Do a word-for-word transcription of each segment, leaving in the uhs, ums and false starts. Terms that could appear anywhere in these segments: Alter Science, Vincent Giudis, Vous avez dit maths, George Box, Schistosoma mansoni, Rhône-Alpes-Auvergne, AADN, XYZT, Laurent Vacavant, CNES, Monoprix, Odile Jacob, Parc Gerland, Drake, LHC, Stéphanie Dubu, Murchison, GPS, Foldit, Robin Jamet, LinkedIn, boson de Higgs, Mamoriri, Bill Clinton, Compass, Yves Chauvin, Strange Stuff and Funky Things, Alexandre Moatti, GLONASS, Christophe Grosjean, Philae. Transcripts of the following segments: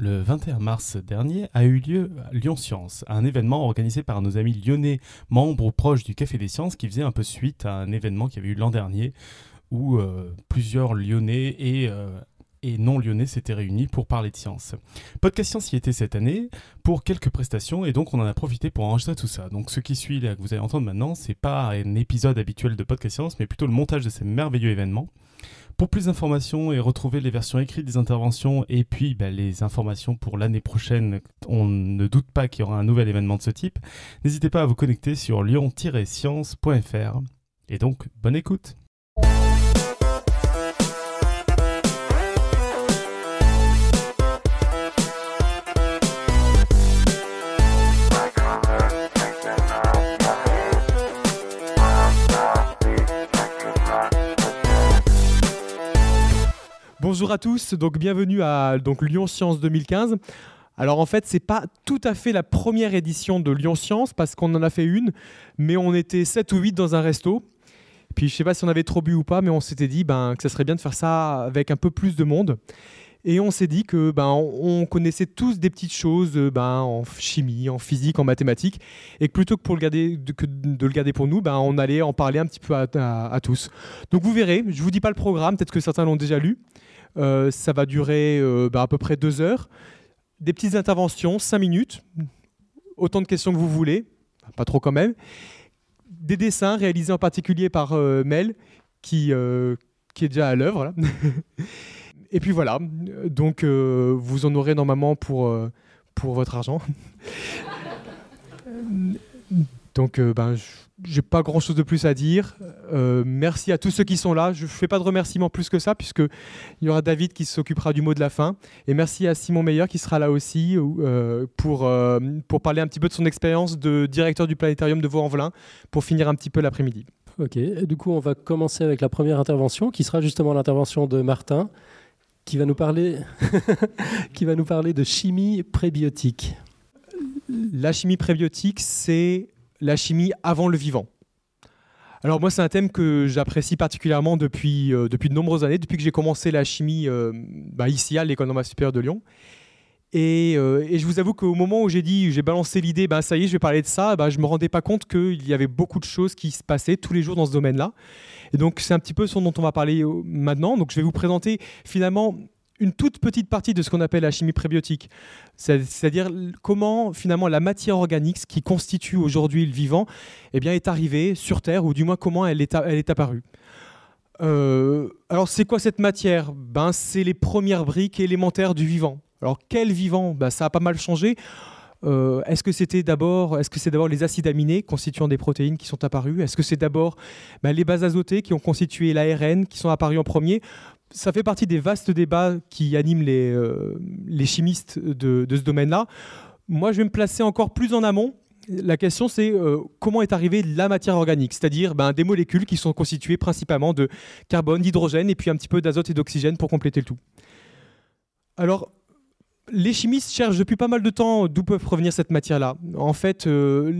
Le vingt et un mars dernier a eu lieu à Lyon Science, un événement organisé par nos amis lyonnais, membres ou proches du Café des Sciences, qui faisait un peu suite à un événement qu'il y avait eu l'an dernier, où euh, plusieurs lyonnais et... Euh, et non-lyonnais s'étaient réunis pour parler de science. Podcast Science y était cette année pour quelques prestations et donc on en a profité pour enregistrer tout ça. Donc ce qui suit là, que vous allez entendre maintenant, c'est pas un épisode habituel de Podcast Science mais plutôt le montage de ces merveilleux événements. Pour plus d'informations et retrouver les versions écrites des interventions et puis bah, les informations pour l'année prochaine, on ne doute pas qu'il y aura un nouvel événement de ce type, n'hésitez pas à vous connecter sur lyon tiret science point f r et donc bonne écoute. Bonjour à tous, donc bienvenue à donc, Lyon Science deux mille quinze. Alors en fait, c'est pas tout à fait la première édition de Lyon Science parce qu'on en a fait une, mais on était sept ou huit dans un resto. Puis je sais pas si on avait trop bu ou pas, mais on s'était dit ben, que ça serait bien de faire ça avec un peu plus de monde. Et on s'est dit que ben, on connaissait tous des petites choses ben, en chimie, en physique, en mathématiques, et que plutôt que, pour le garder, que de le garder pour nous, ben, on allait en parler un petit peu à, à, à tous. Donc vous verrez, je vous dis pas le programme, peut-être que certains l'ont déjà lu. Euh, ça va durer euh, bah, à peu près deux heures. Des petites interventions, cinq minutes, autant de questions que vous voulez, pas trop quand même. Des dessins réalisés en particulier par euh, Mel, qui, euh, qui est déjà à l'œuvre. Là. Et puis voilà, donc euh, vous en aurez normalement pour, euh, pour votre argent. Donc euh, ben, j'ai pas grand chose de plus à dire. Euh, merci à tous ceux qui sont là. Je fais pas de remerciements plus que ça puisque il y aura David qui s'occupera du mot de la fin et merci à Simon Meyer qui sera là aussi euh, pour euh, pour parler un petit peu de son expérience de directeur du Planétarium de Vaulx-en-Velin pour finir un petit peu l'après-midi. OK, et du coup on va commencer avec la première intervention qui sera justement l'intervention de Martin qui va nous parler qui va nous parler de chimie prébiotique. La chimie prébiotique, c'est la chimie avant le vivant. Alors moi, c'est un thème que j'apprécie particulièrement depuis, euh, depuis de nombreuses années, depuis que j'ai commencé la chimie euh, bah ici à l'École normale supérieure de Lyon. Et, euh, et je vous avoue qu'au moment où j'ai dit, j'ai balancé l'idée, bah, ça y est, je vais parler de ça, bah, je ne me rendais pas compte qu'il y avait beaucoup de choses qui se passaient tous les jours dans ce domaine-là. Et donc c'est un petit peu ce dont on va parler maintenant. Donc je vais vous présenter finalement une toute petite partie de ce qu'on appelle la chimie prébiotique, c'est-à-dire comment finalement la matière organique, ce qui constitue aujourd'hui le vivant, eh bien, est arrivée sur Terre, ou du moins comment elle est, a- elle est apparue. Euh, alors c'est quoi cette matière ? Ben, c'est les premières briques élémentaires du vivant. Alors quel vivant ? Ben, ça a pas mal changé. Euh, est-ce que c'était d'abord, est-ce que c'est d'abord les acides aminés constituant des protéines qui sont apparus ? Est-ce que c'est d'abord ben, les bases azotées qui ont constitué l'A R N, qui sont apparues en premier ? Ça fait partie des vastes débats qui animent les, euh, les chimistes de, de ce domaine-là. Moi, je vais me placer encore plus en amont. La question, c'est euh, comment est arrivée la matière organique, c'est-à-dire ben, des molécules qui sont constituées principalement de carbone, d'hydrogène et puis un petit peu d'azote et d'oxygène pour compléter le tout. Alors, les chimistes cherchent depuis pas mal de temps d'où peut provenir cette matière-là. En fait, euh,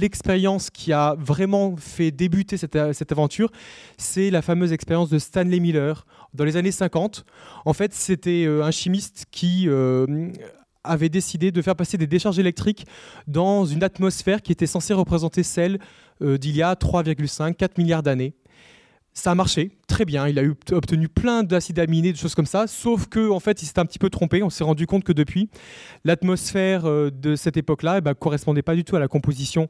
l'expérience qui a vraiment fait débuter cette, cette aventure, c'est la fameuse expérience de Stanley Miller, dans les années cinquante, en fait, c'était un chimiste qui euh, avait décidé de faire passer des décharges électriques dans une atmosphère qui était censée représenter celle euh, d'il y a trois virgule cinq à quatre milliards d'années. Ça a marché, très bien. Il a eu, obtenu plein d'acides aminés, de choses comme ça, sauf qu'en en fait, il s'était un petit peu trompé. On s'est rendu compte que depuis, l'atmosphère euh, de cette époque-là eh ben, correspondait pas du tout à la composition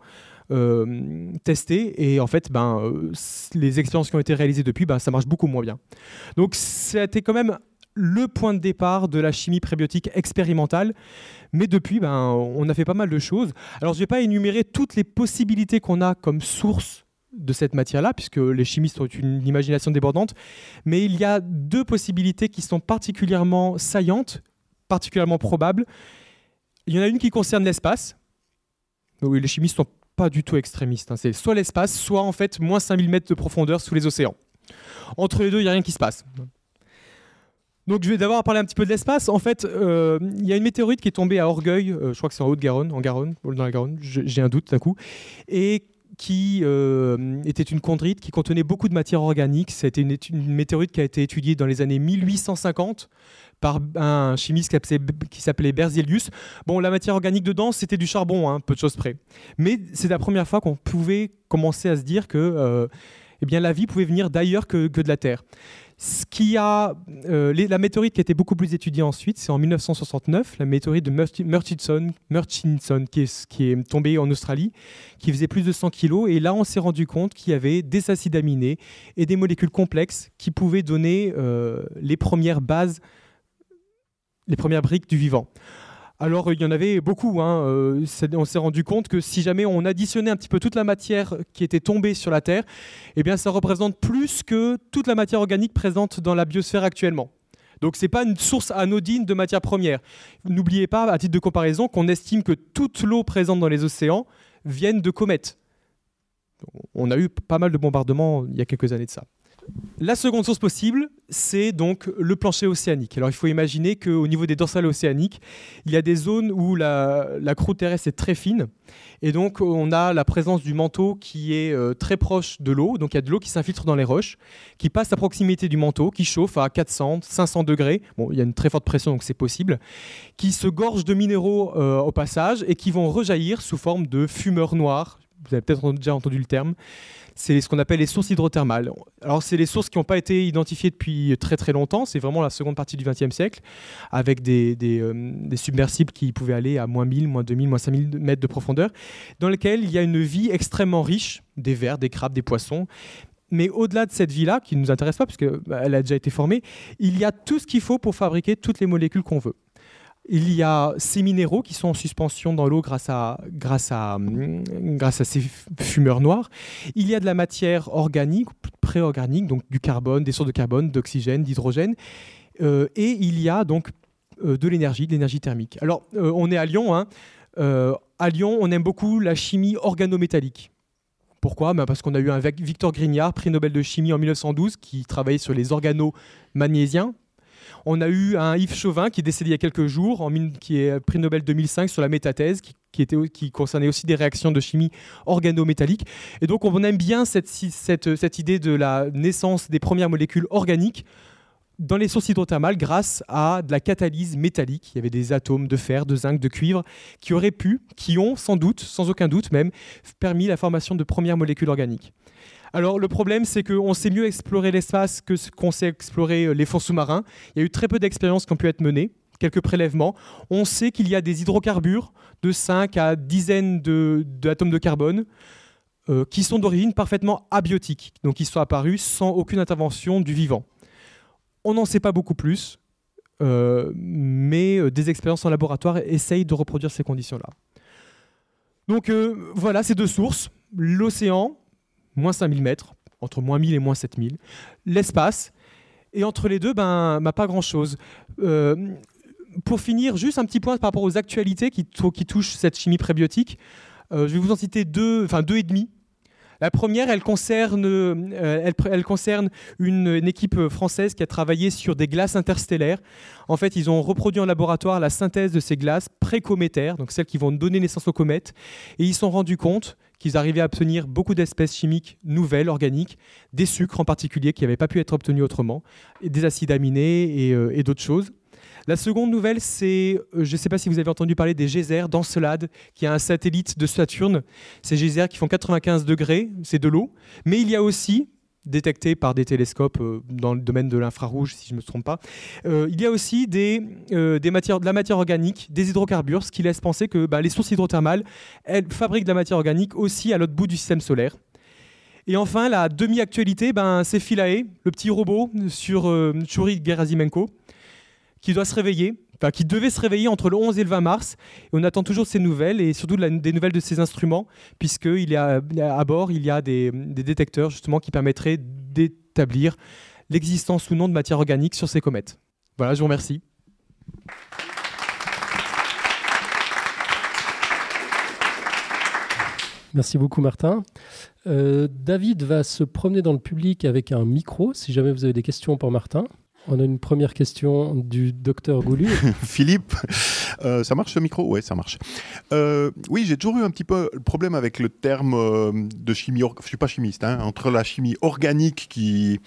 Euh, testé et en fait ben, euh, les expériences qui ont été réalisées depuis ben, ça marche beaucoup moins bien. Donc c'était quand même le point de départ de la chimie prébiotique expérimentale, mais depuis ben, on a fait pas mal de choses. Alors je vais pas énumérer toutes les possibilités qu'on a comme source de cette matière-là puisque les chimistes ont une imagination débordante, mais il y a deux possibilités qui sont particulièrement saillantes, particulièrement probables. Il y en a une qui concerne l'espace. Oui, les chimistes sont pas du tout extrémiste, hein. C'est soit l'espace, soit en fait moins cinq mille mètres de profondeur sous les océans. Entre les deux, il n'y a rien qui se passe. Donc je vais d'abord parler un petit peu de l'espace. En fait, il euh, y a une météorite qui est tombée à Orgueil, euh, je crois que c'est en Haute-Garonne, en Garonne, dans la Garonne, j'ai un doute d'un coup, et qui euh, était une chondrite qui contenait beaucoup de matière organique. C'était une, une météorite qui a été étudiée dans les années mille huit cent cinquante par un chimiste qui s'appelait Berzelius. Bon, la matière organique dedans, c'était du charbon, hein, peu de choses près. Mais c'est la première fois qu'on pouvait commencer à se dire que euh, eh bien, la vie pouvait venir d'ailleurs que, que de la Terre. Ce qui a, euh, les, la météorite qui a été beaucoup plus étudiée ensuite, c'est en mille neuf cent soixante-neuf, la météorite de Murchison, Murchison qui, est, qui est tombée en Australie, qui faisait plus de cent kilos. Et là, on s'est rendu compte qu'il y avait des acides aminés et des molécules complexes qui pouvaient donner euh, les premières bases, les premières briques du vivant. Alors, il y en avait beaucoup. Hein. Euh, on s'est rendu compte que si jamais on additionnait un petit peu toute la matière qui était tombée sur la Terre, eh bien, ça représente plus que toute la matière organique présente dans la biosphère actuellement. Donc, ce n'est pas une source anodine de matière première. N'oubliez pas, à titre de comparaison, qu'on estime que toute l'eau présente dans les océans vient de comètes. On a eu pas mal de bombardements il y a quelques années de ça. La seconde source possible, c'est donc le plancher océanique. Alors il faut imaginer qu'au niveau des dorsales océaniques, il y a des zones où la, la croûte terrestre est très fine. Et donc on a la présence du manteau qui est euh, très proche de l'eau. Donc il y a de l'eau qui s'infiltre dans les roches, qui passe à proximité du manteau, qui chauffe à quatre cents, cinq cents degrés. Bon, il y a une très forte pression, donc c'est possible. Qui se gorge de minéraux euh, au passage et qui vont rejaillir sous forme de fumeurs noirs. Vous avez peut-être déjà entendu le terme. C'est ce qu'on appelle les sources hydrothermales. Alors, c'est les sources qui n'ont pas été identifiées depuis très très longtemps. C'est vraiment la seconde partie du vingtième siècle, avec des, des, euh, des submersibles qui pouvaient aller à moins mille, moins deux mille, moins cinq mille mètres de profondeur, dans lesquelles il y a une vie extrêmement riche, des vers, des crabes, des poissons. Mais au-delà de cette vie-là, qui ne nous intéresse pas, parce qu'elle a déjà été formée, il y a tout ce qu'il faut pour fabriquer toutes les molécules qu'on veut. Il y a ces minéraux qui sont en suspension dans l'eau grâce à, grâce à, grâce à ces fumeurs noirs. Il y a de la matière organique, pré-organique, donc du carbone, des sources de carbone, d'oxygène, d'hydrogène. Euh, et il y a donc euh, de l'énergie, de l'énergie thermique. Alors, euh, on est à Lyon. Hein. Euh, à Lyon, on aime beaucoup la chimie organométallique. Pourquoi ? Ben parce qu'on a eu un Victor Grignard, prix Nobel de chimie en mille neuf cent douze, qui travaillait sur les organomagnésiens. On a eu un Yves Chauvin qui est décédé il y a quelques jours, en, qui est prix Nobel deux mille cinq sur la métathèse, qui, qui, était, qui concernait aussi des réactions de chimie organométallique. Et donc on aime bien cette, cette, cette idée de la naissance des premières molécules organiques dans les sources hydrothermales grâce à de la catalyse métallique. Il y avait des atomes de fer, de zinc, de cuivre qui auraient pu, qui ont sans doute, sans aucun doute même, permis la formation de premières molécules organiques. Alors le problème, c'est qu'on sait mieux explorer l'espace que ce qu'on sait explorer les fonds sous-marins. Il y a eu très peu d'expériences qui ont pu être menées, quelques prélèvements. On sait qu'il y a des hydrocarbures de cinq à dizaines de, d'atomes de carbone euh, qui sont d'origine parfaitement abiotique, donc ils sont apparus sans aucune intervention du vivant. On n'en sait pas beaucoup plus, euh, mais des expériences en laboratoire essayent de reproduire ces conditions-là. Donc euh, voilà, ces deux sources, l'océan, moins cinq mille mètres, entre moins mille et moins sept mille. L'espace, et entre les deux, ben, ben pas grand-chose. Euh, pour finir, juste un petit point par rapport aux actualités qui, qui touchent cette chimie prébiotique. Euh, je vais vous en citer deux, enfin deux et demi. La première, elle concerne, euh, elle, elle concerne une, une équipe française qui a travaillé sur des glaces interstellaires. En fait, ils ont reproduit en laboratoire la synthèse de ces glaces précométaires, donc celles qui vont donner naissance aux comètes, et ils se sont rendus compte qu'ils arrivaient à obtenir beaucoup d'espèces chimiques nouvelles, organiques, des sucres en particulier qui n'avaient pas pu être obtenus autrement, et des acides aminés et, euh, et d'autres choses. La seconde nouvelle, c'est, euh, je ne sais pas si vous avez entendu parler des geysers d'Encelade, qui est un satellite de Saturne. Ces geysers qui font quatre-vingt-quinze degrés, c'est de l'eau. Mais il y a aussi, détecté par des télescopes euh, dans le domaine de l'infrarouge, si je ne me trompe pas, euh, il y a aussi des, euh, des matières, de la matière organique, des hydrocarbures, ce qui laisse penser que bah, les sources hydrothermales, elles fabriquent de la matière organique aussi à l'autre bout du système solaire. Et enfin, la demi-actualité, ben, c'est Philae, le petit robot sur euh, Chouri Gerasimenko, qui doit se réveiller, enfin, qui devait se réveiller entre le onze et le vingt mars. Et on attend toujours ses nouvelles et surtout de la, des nouvelles de ses instruments, puisque il y a, à bord, il y a des, des détecteurs justement qui permettraient d'établir l'existence ou non de matière organique sur ces comètes. Voilà, je vous remercie. Merci beaucoup, Martin. Euh, David va se promener dans le public avec un micro, si jamais vous avez des questions pour Martin. On a une première question du docteur Goulu. Philippe, euh, ça marche ce micro ? Ouais, ça marche. Euh, oui, j'ai toujours eu un petit peu le problème avec le terme euh, de chimie. Or... Je ne suis pas chimiste, hein, entre la chimie organique qui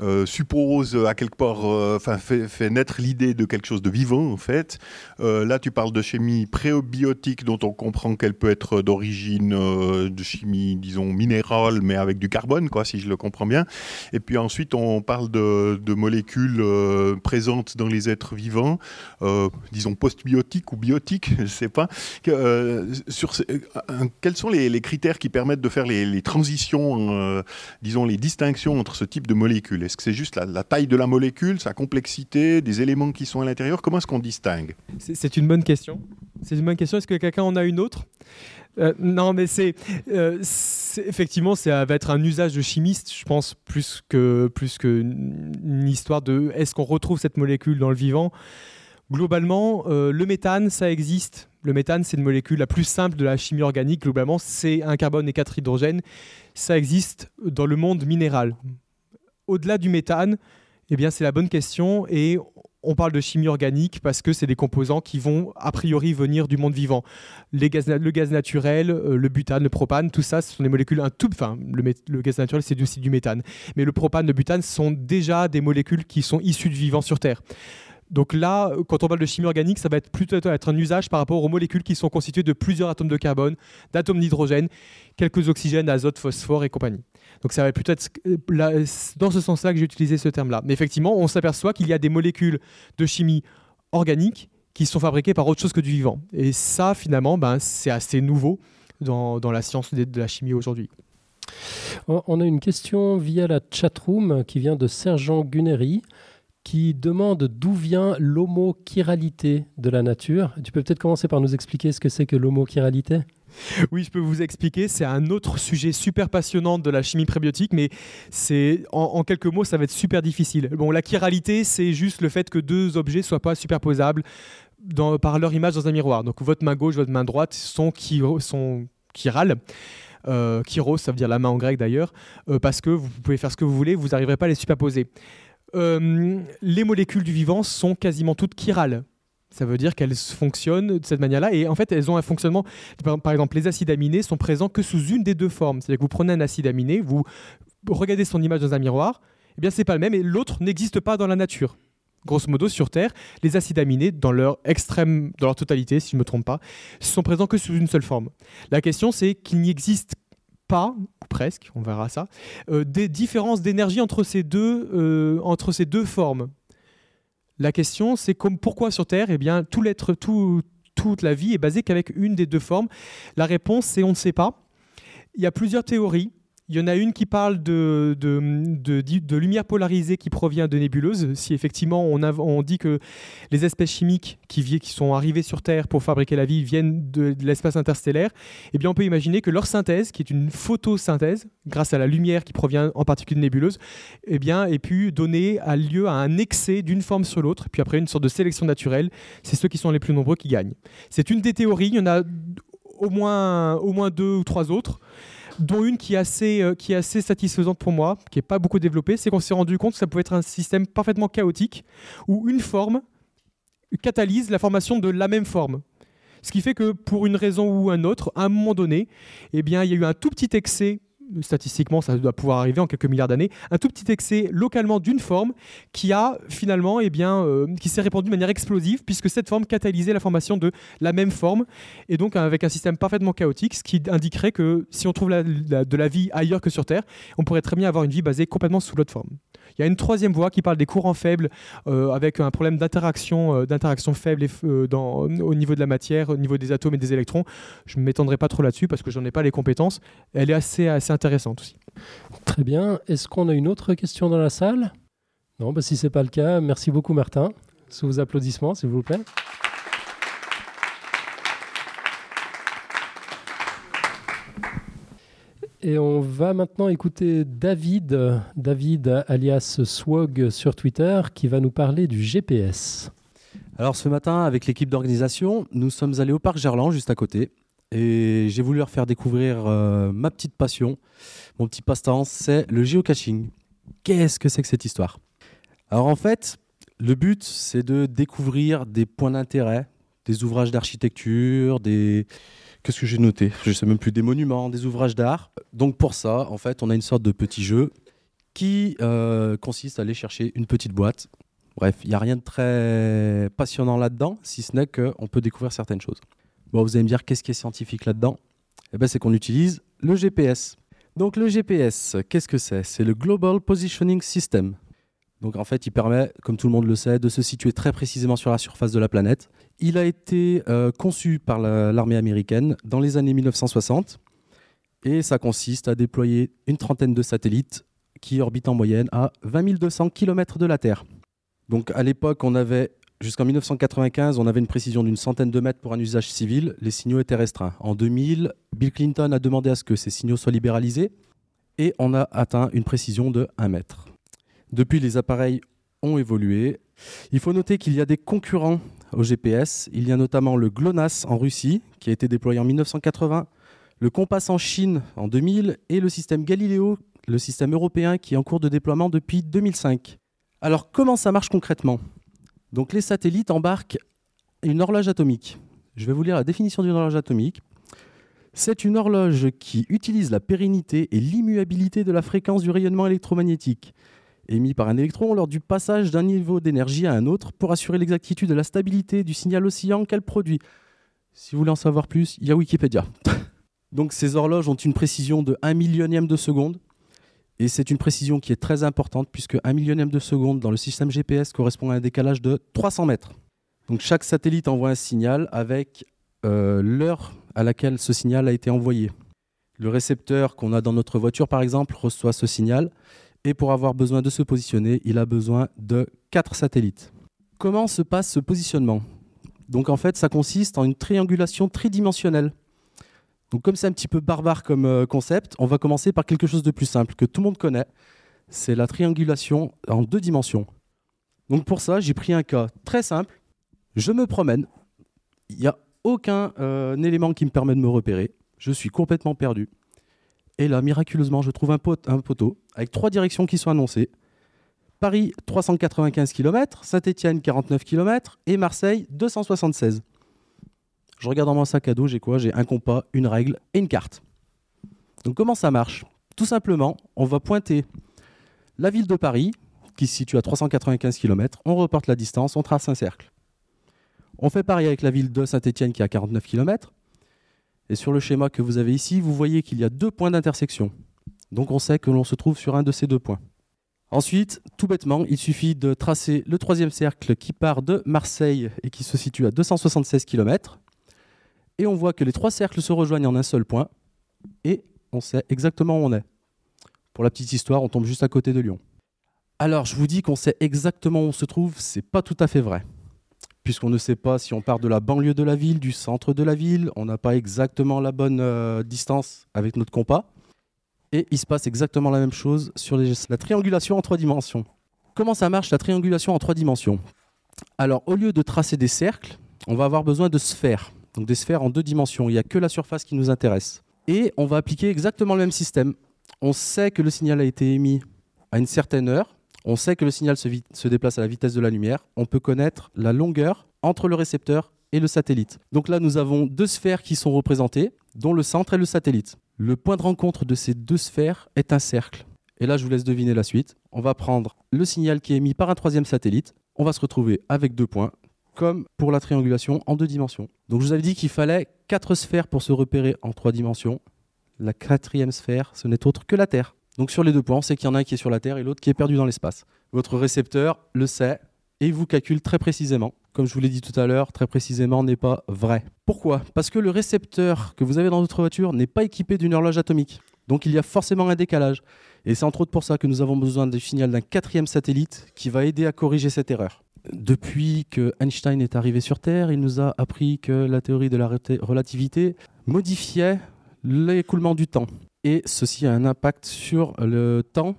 euh, suppose à quelque part, euh, fait, fait naître l'idée de quelque chose de vivant, en fait. Euh, là, tu parles de chimie prébiotique dont on comprend qu'elle peut être d'origine euh, de chimie, disons, minérale, mais avec du carbone, quoi, si je le comprends bien. Et puis ensuite, on parle de, de molécules euh, présentes dans les êtres vivants, euh, disons post-biotiques ou biotiques, je ne sais pas. Euh, sur, euh, quels sont les, les critères qui permettent de faire les, les transitions, euh, disons, les distinctions entre ce type de molécules ? Est-ce que c'est juste la, la taille de la molécule, sa complexité, des éléments qui sont à l'intérieur ? Comment est-ce qu'on distingue ? c'est, c'est une bonne question. C'est une bonne question. Est-ce que quelqu'un en a une autre ? Euh, non, mais c'est, euh, c'est effectivement, ça va être un usage de chimiste, je pense, plus que plus que une histoire de est-ce qu'on retrouve cette molécule dans le vivant. Globalement, euh, le méthane, ça existe. Le méthane, c'est une molécule la plus simple de la chimie organique. Globalement, c'est un carbone et quatre hydrogènes. Ça existe dans le monde minéral. Au-delà du méthane, eh bien, c'est la bonne question et on parle de chimie organique parce que c'est des composants qui vont a priori venir du monde vivant. Les gaz, le gaz naturel, le butane, le propane, tout ça, ce sont des molécules un tout. Enfin, le, le gaz naturel, c'est aussi du méthane. Mais le propane, le butane, ce sont déjà des molécules qui sont issues du vivant sur Terre. Donc là, quand on parle de chimie organique, ça va être plutôt être un usage par rapport aux molécules qui sont constituées de plusieurs atomes de carbone, d'atomes d'hydrogène, quelques oxygènes, azote, phosphore et compagnie. Donc ça va plutôt être dans ce sens-là que j'ai utilisé ce terme-là. Mais effectivement, on s'aperçoit qu'il y a des molécules de chimie organique qui sont fabriquées par autre chose que du vivant. Et ça, finalement, ben, c'est assez nouveau dans, dans la science de la chimie aujourd'hui. On a une question via la chatroom qui vient de Sergent Guneri, qui demande d'où vient l'homochiralité de la nature. Tu peux peut-être commencer par nous expliquer ce que c'est que l'homochiralité ? Oui, je peux vous expliquer. C'est un autre sujet super passionnant de la chimie prébiotique, mais c'est, en, en quelques mots, ça va être super difficile. Bon, la chiralité, c'est juste le fait que deux objets ne soient pas superposables dans, par leur image dans un miroir. Donc votre main gauche, votre main droite sont, qui, sont chirales. Euh, chiros, ça veut dire la main en grec d'ailleurs, euh, parce que vous pouvez faire ce que vous voulez, vous n'arriverez pas à les superposer. Euh, les molécules du vivant sont quasiment toutes chirales. Ça veut dire qu'elles fonctionnent de cette manière-là. Et en fait, elles ont un fonctionnement... Par exemple, les acides aminés sont présents que sous une des deux formes. C'est-à-dire que vous prenez un acide aminé, vous regardez son image dans un miroir, eh bien, c'est pas le même et l'autre n'existe pas dans la nature. Grosso modo, sur Terre, les acides aminés, dans leur extrême, dans leur totalité, si je ne me trompe pas, sont présents que sous une seule forme. La question, c'est qu'il n'existe pas, ou presque, on verra ça, euh, des différences d'énergie entre ces deux, euh, entre ces deux formes. La question, c'est comme pourquoi sur Terre, eh bien, tout l'être, tout, toute la vie est basée qu'avec une des deux formes. La réponse, c'est on ne sait pas. Il y a plusieurs théories. Il y en a une qui parle de, de, de, de lumière polarisée qui provient de nébuleuses. Si effectivement on, a, on dit que les espèces chimiques qui, qui sont arrivées sur Terre pour fabriquer la vie viennent de, de l'espace interstellaire, eh bien on peut imaginer que leur synthèse, qui est une photosynthèse, grâce à la lumière qui provient en particulier de nébuleuses, eh bien, ait pu donner lieu à un excès d'une forme sur l'autre, puis après une sorte de sélection naturelle. C'est ceux qui sont les plus nombreux qui gagnent. C'est une des théories, il y en a au moins, au moins deux ou trois autres, dont une qui est, assez, euh, qui est assez satisfaisante pour moi, qui n'est pas beaucoup développée, c'est qu'on s'est rendu compte que ça pouvait être un système parfaitement chaotique où une forme catalyse la formation de la même forme. Ce qui fait que pour une raison ou un autre, à un moment donné, eh bien, il y a eu un tout petit excès, statistiquement ça doit pouvoir arriver en quelques milliards d'années, un tout petit excès localement d'une forme qui a finalement, eh bien, euh, qui s'est répandue de manière explosive puisque cette forme catalysait la formation de la même forme et donc avec un système parfaitement chaotique, ce qui indiquerait que si on trouve la, la, de la vie ailleurs que sur Terre, on pourrait très bien avoir une vie basée complètement sous l'autre forme. Il y a une troisième voie qui parle des courants faibles euh, avec un problème d'interaction, euh, d'interaction faible et, euh, dans, au niveau de la matière, au niveau des atomes et des électrons. Je ne m'étendrai pas trop là-dessus parce que je n'en ai pas les compétences. Elle est assez, assez intéressante aussi. Très bien. Est-ce qu'on a une autre question dans la salle ? Non, bah, si ce n'est pas le cas, merci beaucoup Martin. Sous vos applaudissements, s'il vous plaît. Et on va maintenant écouter David, David alias Swog sur Twitter, qui va nous parler du G P S. Alors ce matin, avec l'équipe d'organisation, nous sommes allés au Parc Gerland, juste à côté. Et j'ai voulu leur faire découvrir euh, ma petite passion, mon petit passe-temps, c'est le géocaching. Qu'est-ce que c'est que cette histoire ? Alors en fait, le but, c'est de découvrir des points d'intérêt, des ouvrages d'architecture, des... Qu'est-ce que j'ai noté ? Je ne sais même plus, des monuments, des ouvrages d'art. Donc pour ça, en fait, on a une sorte de petit jeu qui euh, consiste à aller chercher une petite boîte. Bref, il n'y a rien de très passionnant là-dedans, si ce n'est qu'on peut découvrir certaines choses. Bon, vous allez me dire, qu'est-ce qui est scientifique là-dedans ? Eh ben, c'est qu'on utilise le G P S. Donc le G P S, qu'est-ce que c'est ? C'est le Global Positioning System. Donc en fait, il permet, comme tout le monde le sait, de se situer très précisément sur la surface de la planète. Il a été euh, conçu par la, l'armée américaine dans les années mille neuf cent soixante. Et ça consiste à déployer une trentaine de satellites qui orbitent en moyenne à vingt mille deux cents kilomètres de la Terre. Donc à l'époque, on avait, jusqu'en mille neuf cent quatre-vingt-quinze, on avait une précision d'une centaine de mètres pour un usage civil. Les signaux étaient restreints. En deux mille, Bill Clinton a demandé à ce que ces signaux soient libéralisés. Et on a atteint une précision de un mètre. Depuis, les appareils ont évolué. Il faut noter qu'il y a des concurrents au G P S. Il y a notamment le GLONASS en Russie, qui a été déployé en mille neuf cent quatre-vingts, le Compass en Chine en deux mille et le système Galileo, le système européen, qui est en cours de déploiement depuis deux mille cinq. Alors, comment ça marche concrètement ? Donc, les satellites embarquent une horloge atomique. Je vais vous lire la définition d'une horloge atomique. C'est une horloge qui utilise la pérennité et l'immuabilité de la fréquence du rayonnement électromagnétique émis par un électron lors du passage d'un niveau d'énergie à un autre pour assurer l'exactitude et la stabilité du signal oscillant qu'elle produit. Si vous voulez en savoir plus, il y a Wikipédia. Donc ces horloges ont une précision de un millionième de seconde, et c'est une précision qui est très importante puisque un millionième de seconde dans le système G P S correspond à un décalage de trois cents mètres. Donc chaque satellite envoie un signal avec euh, l'heure à laquelle ce signal a été envoyé. Le récepteur qu'on a dans notre voiture, par exemple, reçoit ce signal. Et pour avoir besoin de se positionner, il a besoin de quatre satellites. Comment se passe ce positionnement ? Donc en fait, ça consiste en une triangulation tridimensionnelle. Donc comme c'est un petit peu barbare comme concept, on va commencer par quelque chose de plus simple que tout le monde connaît. C'est la triangulation en deux dimensions. Donc pour ça, j'ai pris un cas très simple. Je me promène. Il n'y a aucun euh, élément qui me permet de me repérer. Je suis complètement perdu. Et là, miraculeusement, je trouve un, pot- un poteau avec trois directions qui sont annoncées. Paris, trois cent quatre-vingt-quinze kilomètres, Saint-Étienne, quarante-neuf kilomètres et Marseille, deux cent soixante-seize. Je regarde dans mon sac à dos, j'ai quoi ? J'ai un compas, une règle et une carte. Donc comment ça marche ? Tout simplement, on va pointer la ville de Paris, qui se situe à trois cent quatre-vingt-quinze kilomètres, on reporte la distance, on trace un cercle. On fait pareil avec la ville de Saint-Étienne qui est à quarante-neuf kilomètres. Et sur le schéma que vous avez ici, vous voyez qu'il y a deux points d'intersection. Donc on sait que l'on se trouve sur un de ces deux points. Ensuite, tout bêtement, il suffit de tracer le troisième cercle qui part de Marseille et qui se situe à deux cent soixante-seize kilomètres. Et on voit que les trois cercles se rejoignent en un seul point. Et on sait exactement où on est. Pour la petite histoire, on tombe juste à côté de Lyon. Alors, je vous dis qu'on sait exactement où on se trouve, c'est pas tout à fait vrai. Puisqu'on ne sait pas si on part de la banlieue de la ville, du centre de la ville, on n'a pas exactement la bonne euh, distance avec notre compas. Et il se passe exactement la même chose sur les, la triangulation en trois dimensions. Comment ça marche la triangulation en trois dimensions ? Alors, au lieu de tracer des cercles, on va avoir besoin de sphères. Donc des sphères en deux dimensions, il n'y a que la surface qui nous intéresse. Et on va appliquer exactement le même système. On sait que le signal a été émis à une certaine heure. On sait que le signal se, vit- se déplace à la vitesse de la lumière. On peut connaître la longueur entre le récepteur et le satellite. Donc là, nous avons deux sphères qui sont représentées, dont le centre est le satellite. Le point de rencontre de ces deux sphères est un cercle. Et là, je vous laisse deviner la suite. On va prendre le signal qui est émis par un troisième satellite. On va se retrouver avec deux points, comme pour la triangulation en deux dimensions. Donc je vous avais dit qu'il fallait quatre sphères pour se repérer en trois dimensions. La quatrième sphère, ce n'est autre que la Terre. Donc sur les deux points, on sait qu'il y en a un qui est sur la Terre et l'autre qui est perdu dans l'espace. Votre récepteur le sait et il vous calcule très précisément. Comme je vous l'ai dit tout à l'heure, très précisément n'est pas vrai. Pourquoi ? Parce que le récepteur que vous avez dans votre voiture n'est pas équipé d'une horloge atomique. Donc il y a forcément un décalage. Et c'est entre autres pour ça que nous avons besoin du signal d'un quatrième satellite qui va aider à corriger cette erreur. Depuis que Einstein est arrivé sur Terre, il nous a appris que la théorie de la relativité modifiait l'écoulement du temps. Et ceci a un impact sur le temps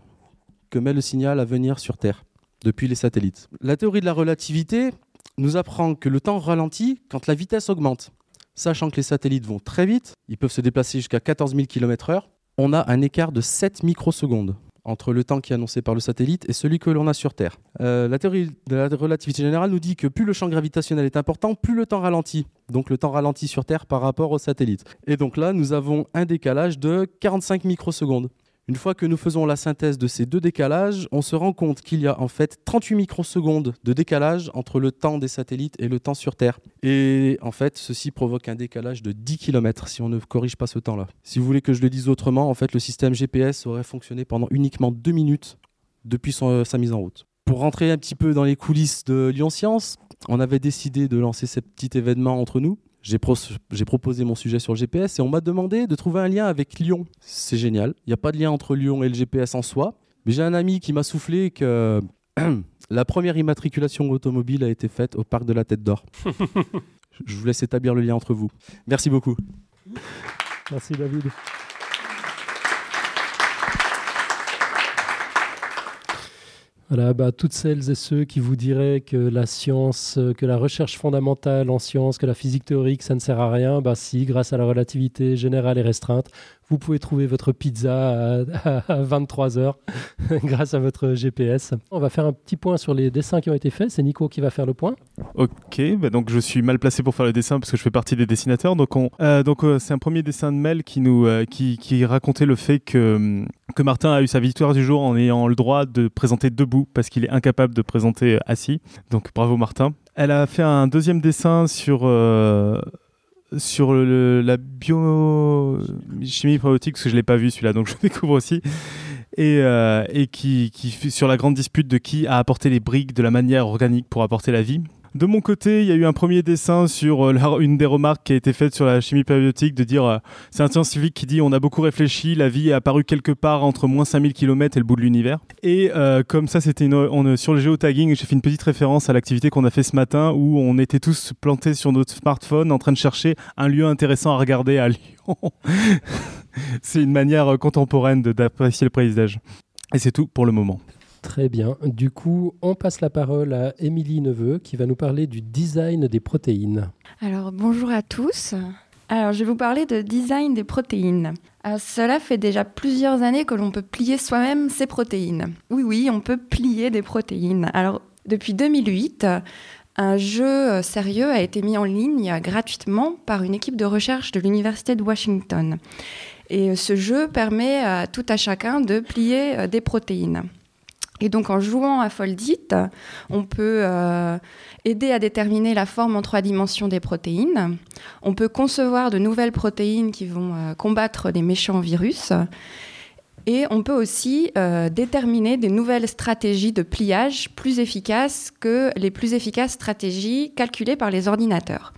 que met le signal à venir sur Terre, depuis les satellites. La théorie de la relativité nous apprend que le temps ralentit quand la vitesse augmente. Sachant que les satellites vont très vite, ils peuvent se déplacer jusqu'à quatorze mille kilomètres heure, on a un écart de sept microsecondes. entre le temps qui est annoncé par le satellite et celui que l'on a sur Terre. Euh, la théorie de la relativité générale nous dit que plus le champ gravitationnel est important, plus le temps ralentit. Donc le temps ralentit sur Terre par rapport au satellite. Et donc là, nous avons un décalage de quarante-cinq microsecondes. Une fois que nous faisons la synthèse de ces deux décalages, on se rend compte qu'il y a en fait trente-huit microsecondes de décalage entre le temps des satellites et le temps sur Terre. Et en fait, ceci provoque un décalage de dix kilomètres si on ne corrige pas ce temps-là. Si vous voulez que je le dise autrement, en fait, le système G P S aurait fonctionné pendant uniquement deux minutes depuis son, sa mise en route. Pour rentrer un petit peu dans les coulisses de Lyon Science, on avait décidé de lancer ce petit événement entre nous. J'ai, pro- j'ai proposé mon sujet sur le G P S et on m'a demandé de trouver un lien avec Lyon. C'est génial, il n'y a pas de lien entre Lyon et le G P S en soi. Mais j'ai un ami qui m'a soufflé que la première immatriculation automobile a été faite au Parc de la Tête d'Or. Je vous laisse établir le lien entre vous. Merci beaucoup. Merci David. Voilà, bah, toutes celles et ceux qui vous diraient que la science, que la recherche fondamentale en science, que la physique théorique, ça ne sert à rien, bah si, grâce à la relativité générale et restreinte, vous pouvez trouver votre pizza à, à vingt-trois heures grâce à votre G P S. On va faire un petit point sur les dessins qui ont été faits. C'est Nico qui va faire le point. Ok, bah donc je suis mal placé pour faire le dessin parce que je fais partie des dessinateurs. Donc, on, euh, donc euh, c'est un premier dessin de Mel qui, nous, euh, qui, qui racontait le fait que, que Martin a eu sa victoire du jour en ayant le droit de présenter debout parce qu'il est incapable de présenter assis. Donc bravo Martin. Elle a fait un deuxième dessin sur, euh, sur le, la biochimie probiotique parce que je ne l'ai pas vu celui-là, donc je découvre aussi. Et, euh, et qui, qui sur la grande dispute de qui a apporté les briques de la manière organique pour apporter la vie. De mon côté, il y a eu un premier dessin sur euh, une des remarques qui a été faite sur la chimie périodique, de dire, euh, c'est un scientifique qui dit « on a beaucoup réfléchi, la vie est apparue quelque part entre moins cinq mille kilomètres et le bout de l'univers ». Et euh, comme ça, c'était une, on, sur le géotagging, j'ai fait une petite référence à l'activité qu'on a fait ce matin où on était tous plantés sur notre smartphone en train de chercher un lieu intéressant à regarder à Lyon. C'est une manière contemporaine de, d'apprécier le paysage. Et c'est tout pour le moment. Très bien. Du coup, on passe la parole à Émilie Neveu qui va nous parler du design des protéines. Alors, bonjour à tous. Alors, je vais vous parler de design des protéines. Euh, cela fait déjà plusieurs années que l'on peut plier soi-même ses protéines. Oui, oui, on peut plier des protéines. Alors, depuis deux mille huit, un jeu sérieux a été mis en ligne gratuitement par une équipe de recherche de l'Université de Washington. Et ce jeu permet à tout à chacun de plier des protéines. Et donc, en jouant à Foldit, on peut euh, aider à déterminer la forme en trois dimensions des protéines. On peut concevoir de nouvelles protéines qui vont euh, combattre les méchants virus. Et on peut aussi euh, déterminer des nouvelles stratégies de pliage plus efficaces que les plus efficaces stratégies calculées par les ordinateurs.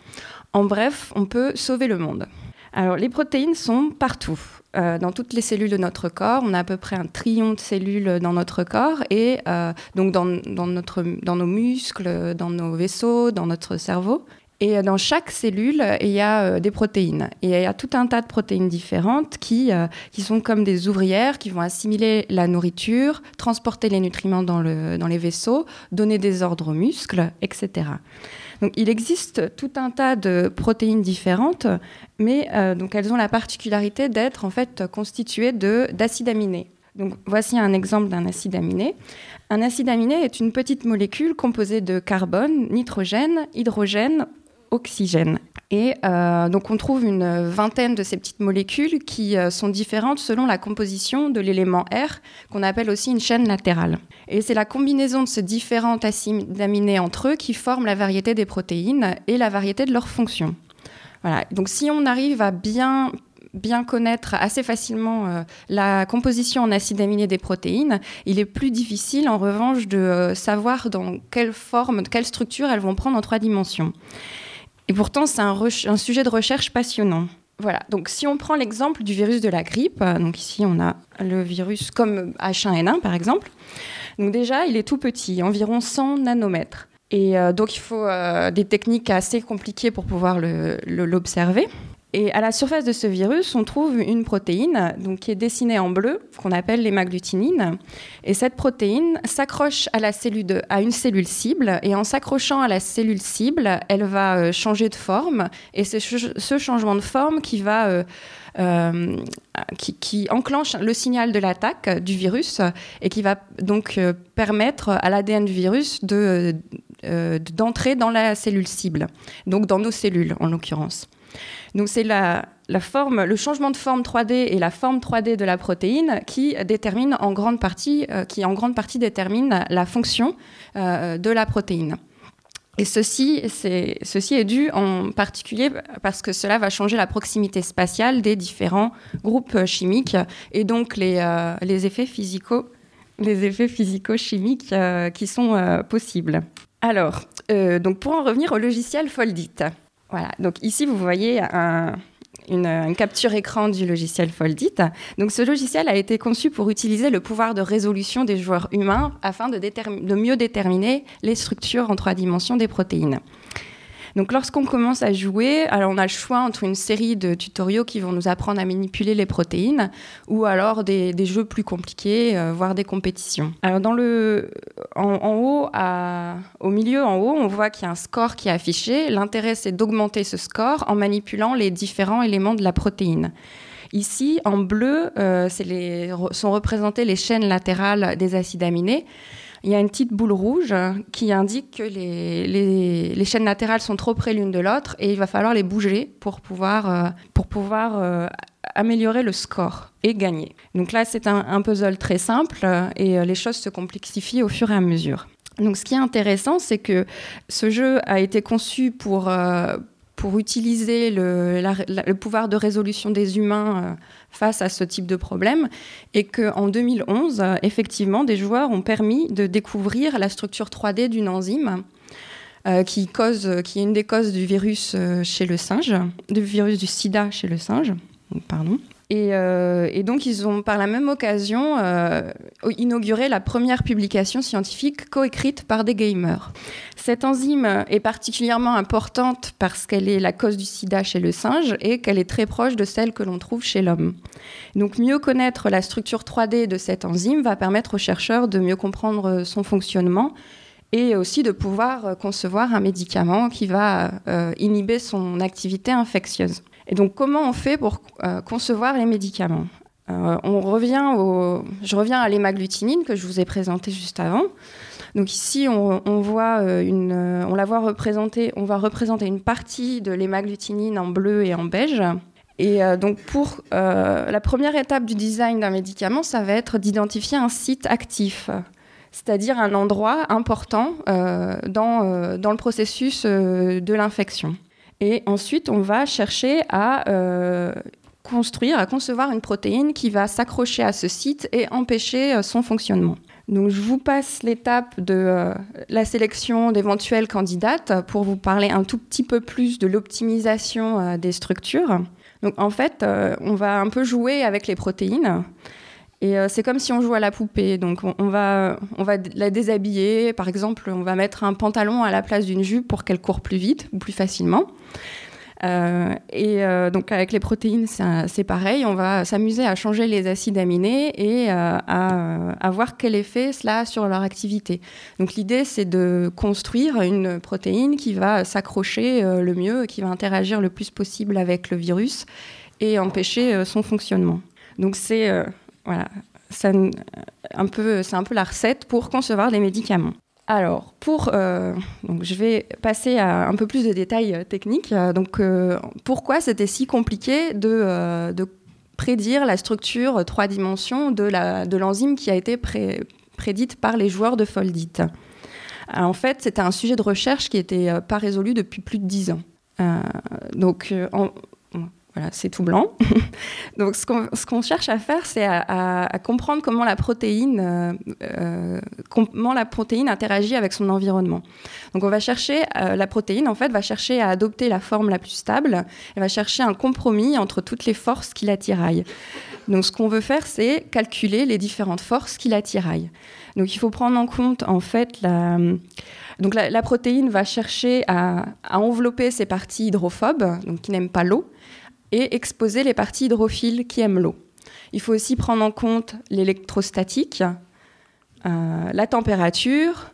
En bref, on peut sauver le monde. Alors, les protéines sont partout. Euh, dans toutes les cellules de notre corps, on a à peu près un trillion de cellules dans notre corps, et euh, donc dans, dans, notre, dans nos muscles, dans nos vaisseaux, dans notre cerveau. Et dans chaque cellule, il y a euh, des protéines. Et il y a tout un tas de protéines différentes qui, euh, qui sont comme des ouvrières, qui vont assimiler la nourriture, transporter les nutriments dans, le, dans les vaisseaux, donner des ordres aux muscles, et cetera. Donc, il existe tout un tas de protéines différentes, mais euh, donc elles ont la particularité d'être en fait constituées de, d'acides aminés. Donc, voici un exemple d'un acide aminé. Un acide aminé est une petite molécule composée de carbone, nitrogène, hydrogène, oxygène. Et euh, donc on trouve une vingtaine de ces petites molécules qui euh, sont différentes selon la composition de l'élément R, qu'on appelle aussi une chaîne latérale. Et c'est la combinaison de ces différents acides aminés entre eux qui forme la variété des protéines et la variété de leurs fonctions. Voilà. Donc si on arrive à bien, bien connaître assez facilement euh, la composition en acides aminés des protéines, il est plus difficile en revanche de euh, savoir dans quelle forme, quelle structure elles vont prendre en trois dimensions. Et pourtant, c'est un, re- un sujet de recherche passionnant. Voilà, donc si on prend l'exemple du virus de la grippe, donc ici on a le virus comme H un N un par exemple, donc déjà il est tout petit, environ cent nanomètres. Et euh, donc il faut euh, des techniques assez compliquées pour pouvoir le, le, l'observer. Et à la surface de ce virus, on trouve une protéine donc, qui est dessinée en bleu, qu'on appelle l'hémagglutinine. Et cette protéine s'accroche à, la cellule de, à une cellule cible. Et en s'accrochant à la cellule cible, elle va euh, changer de forme. Et c'est ch- ce changement de forme qui, va, euh, euh, qui, qui enclenche le signal de l'attaque du virus et qui va donc euh, permettre à l'A D N du virus de, euh, d'entrer dans la cellule cible, donc dans nos cellules en l'occurrence. Donc c'est la, la forme, le changement de forme trois D et la forme trois D de la protéine qui détermine en grande partie, euh, qui en grande partie détermine la fonction euh, de la protéine. Et ceci, c'est, ceci est dû en particulier parce que cela va changer la proximité spatiale des différents groupes chimiques et donc les, euh, les effets physico, les effets physico-chimiques euh, qui sont euh, possibles. Alors, euh, donc pour en revenir au logiciel Foldit. Voilà, donc ici vous voyez un, une, une capture écran du logiciel Foldit. Donc ce logiciel a été conçu pour utiliser le pouvoir de résolution des joueurs humains afin de, détermi- de mieux déterminer les structures en trois dimensions des protéines. Donc lorsqu'on commence à jouer, alors on a le choix entre une série de tutoriaux qui vont nous apprendre à manipuler les protéines ou alors des, des jeux plus compliqués, euh, voire des compétitions. Alors dans le, en, en haut, à, au milieu en haut, on voit qu'il y a un score qui est affiché. L'intérêt, c'est d'augmenter ce score en manipulant les différents éléments de la protéine. Ici, en bleu, euh, c'est les, sont représentées les chaînes latérales des acides aminés. Il y a une petite boule rouge qui indique que les, les, les chaînes latérales sont trop près l'une de l'autre et il va falloir les bouger pour pouvoir, euh, pour pouvoir euh, améliorer le score et gagner. Donc là, c'est un, un puzzle très simple et les choses se complexifient au fur et à mesure. Donc ce qui est intéressant, c'est que ce jeu a été conçu pour... Euh, pour utiliser le, la, la, le pouvoir de résolution des humains euh, face à ce type de problème, et qu'en deux mille onze, euh, effectivement, des joueurs ont permis de découvrir la structure trois D d'une enzyme euh, qui, cause, qui est une des causes du virus euh, chez le singe, du virus du sida chez le singe, pardon. Et, euh, et donc, ils ont, par la même occasion, euh, inauguré la première publication scientifique coécrite par des gamers. Cette enzyme est particulièrement importante parce qu'elle est la cause du sida chez le singe et qu'elle est très proche de celle que l'on trouve chez l'homme. Donc, mieux connaître la structure trois D de cette enzyme va permettre aux chercheurs de mieux comprendre son fonctionnement et aussi de pouvoir concevoir un médicament qui va euh, inhiber son activité infectieuse. Et donc, comment on fait pour euh, concevoir les médicaments ? euh, on revient au, Je reviens à l'hémagglutinine que je vous ai présentée juste avant. Donc ici, on, on, voit une, on la voit représenter, on va représenter une partie de l'hémagglutinine en bleu et en beige. Et euh, donc, pour euh, la première étape du design d'un médicament, ça va être d'identifier un site actif, c'est-à-dire un endroit important euh, dans, euh, dans le processus euh, de l'infection. Et ensuite, on va chercher à euh, construire, à concevoir une protéine qui va s'accrocher à ce site et empêcher euh, son fonctionnement. Donc, je vous passe l'étape de euh, la sélection d'éventuelles candidates pour vous parler un tout petit peu plus de l'optimisation euh, des structures. Donc, en fait, euh, on va un peu jouer avec les protéines. Et euh, c'est comme si on joue à la poupée. Donc, on, on, va, on va la déshabiller. Par exemple, on va mettre un pantalon à la place d'une jupe pour qu'elle court plus vite ou plus facilement. Euh, et euh, donc, avec les protéines, c'est, c'est pareil. On va s'amuser à changer les acides aminés et euh, à, à voir quel effet cela a sur leur activité. Donc, l'idée, c'est de construire une protéine qui va s'accrocher euh, le mieux, qui va interagir le plus possible avec le virus et empêcher euh, son fonctionnement. Donc, c'est... Euh, Voilà, ça, un peu, c'est un peu la recette pour concevoir des médicaments. Alors, pour, euh, donc je vais passer à un peu plus de détails techniques. Donc, euh, pourquoi c'était si compliqué de, euh, de prédire la structure trois dimensions de, la, de l'enzyme qui a été pré, prédite par les joueurs de Foldit ? En fait, c'était un sujet de recherche qui n'était pas résolu depuis plus de dix ans. Euh, donc, en... Voilà, c'est tout blanc. Donc, ce qu'on, ce qu'on cherche à faire, c'est à, à, à comprendre comment la protéine, euh, comment la protéine interagit avec son environnement. Donc, on va chercher euh, la protéine. En fait, va chercher à adopter la forme la plus stable. Elle va chercher un compromis entre toutes les forces qui l'attiraillent. Donc, ce qu'on veut faire, c'est calculer les différentes forces qui l'attiraillent. Donc, il faut prendre en compte, en fait, la. Donc, la, la protéine va chercher à, à envelopper ses parties hydrophobes, donc qui n'aiment pas l'eau, et exposer les parties hydrophiles qui aiment l'eau. Il faut aussi prendre en compte l'électrostatique, euh, la température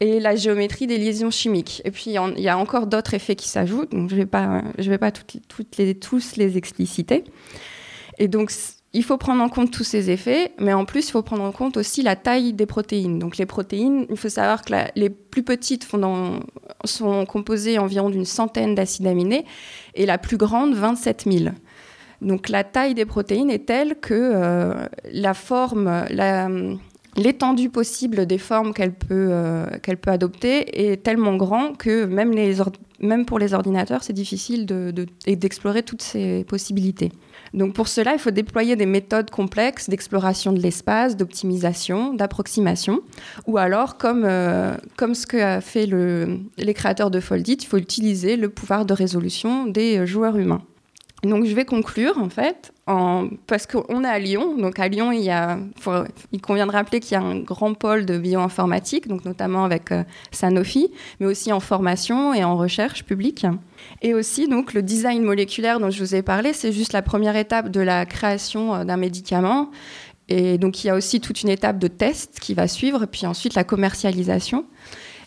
et la géométrie des liaisons chimiques. Et puis, il y a encore d'autres effets qui s'ajoutent, donc je ne vais pas, je vais pas toutes, toutes les, tous les expliciter. Et donc, il faut prendre en compte tous ces effets, mais en plus, il faut prendre en compte aussi la taille des protéines. Donc, les protéines, il faut savoir que la, les plus petites font dans, sont composées environ d'une centaine d'acides aminés et la plus grande, vingt-sept mille. Donc, la taille des protéines est telle que euh, la forme, la, l'étendue possible des formes qu'elle peut, euh, qu'elle peut adopter est tellement grand que même, les or- même pour les ordinateurs, c'est difficile de, de, d'explorer toutes ces possibilités. Donc pour cela, il faut déployer des méthodes complexes d'exploration de l'espace, d'optimisation, d'approximation. Ou alors, comme, euh, comme ce que fait le, les créateurs de Foldit, il faut utiliser le pouvoir de résolution des joueurs humains. Donc je vais conclure, en fait, en, parce qu'on est à Lyon. Donc à Lyon, il, y a, faut, il convient de rappeler qu'il y a un grand pôle de bioinformatique, donc notamment avec euh, Sanofi, mais aussi en formation et en recherche publique. Et aussi, donc, le design moléculaire dont je vous ai parlé, c'est juste la première étape de la création d'un médicament. Et donc, il y a aussi toute une étape de test qui va suivre, puis ensuite la commercialisation.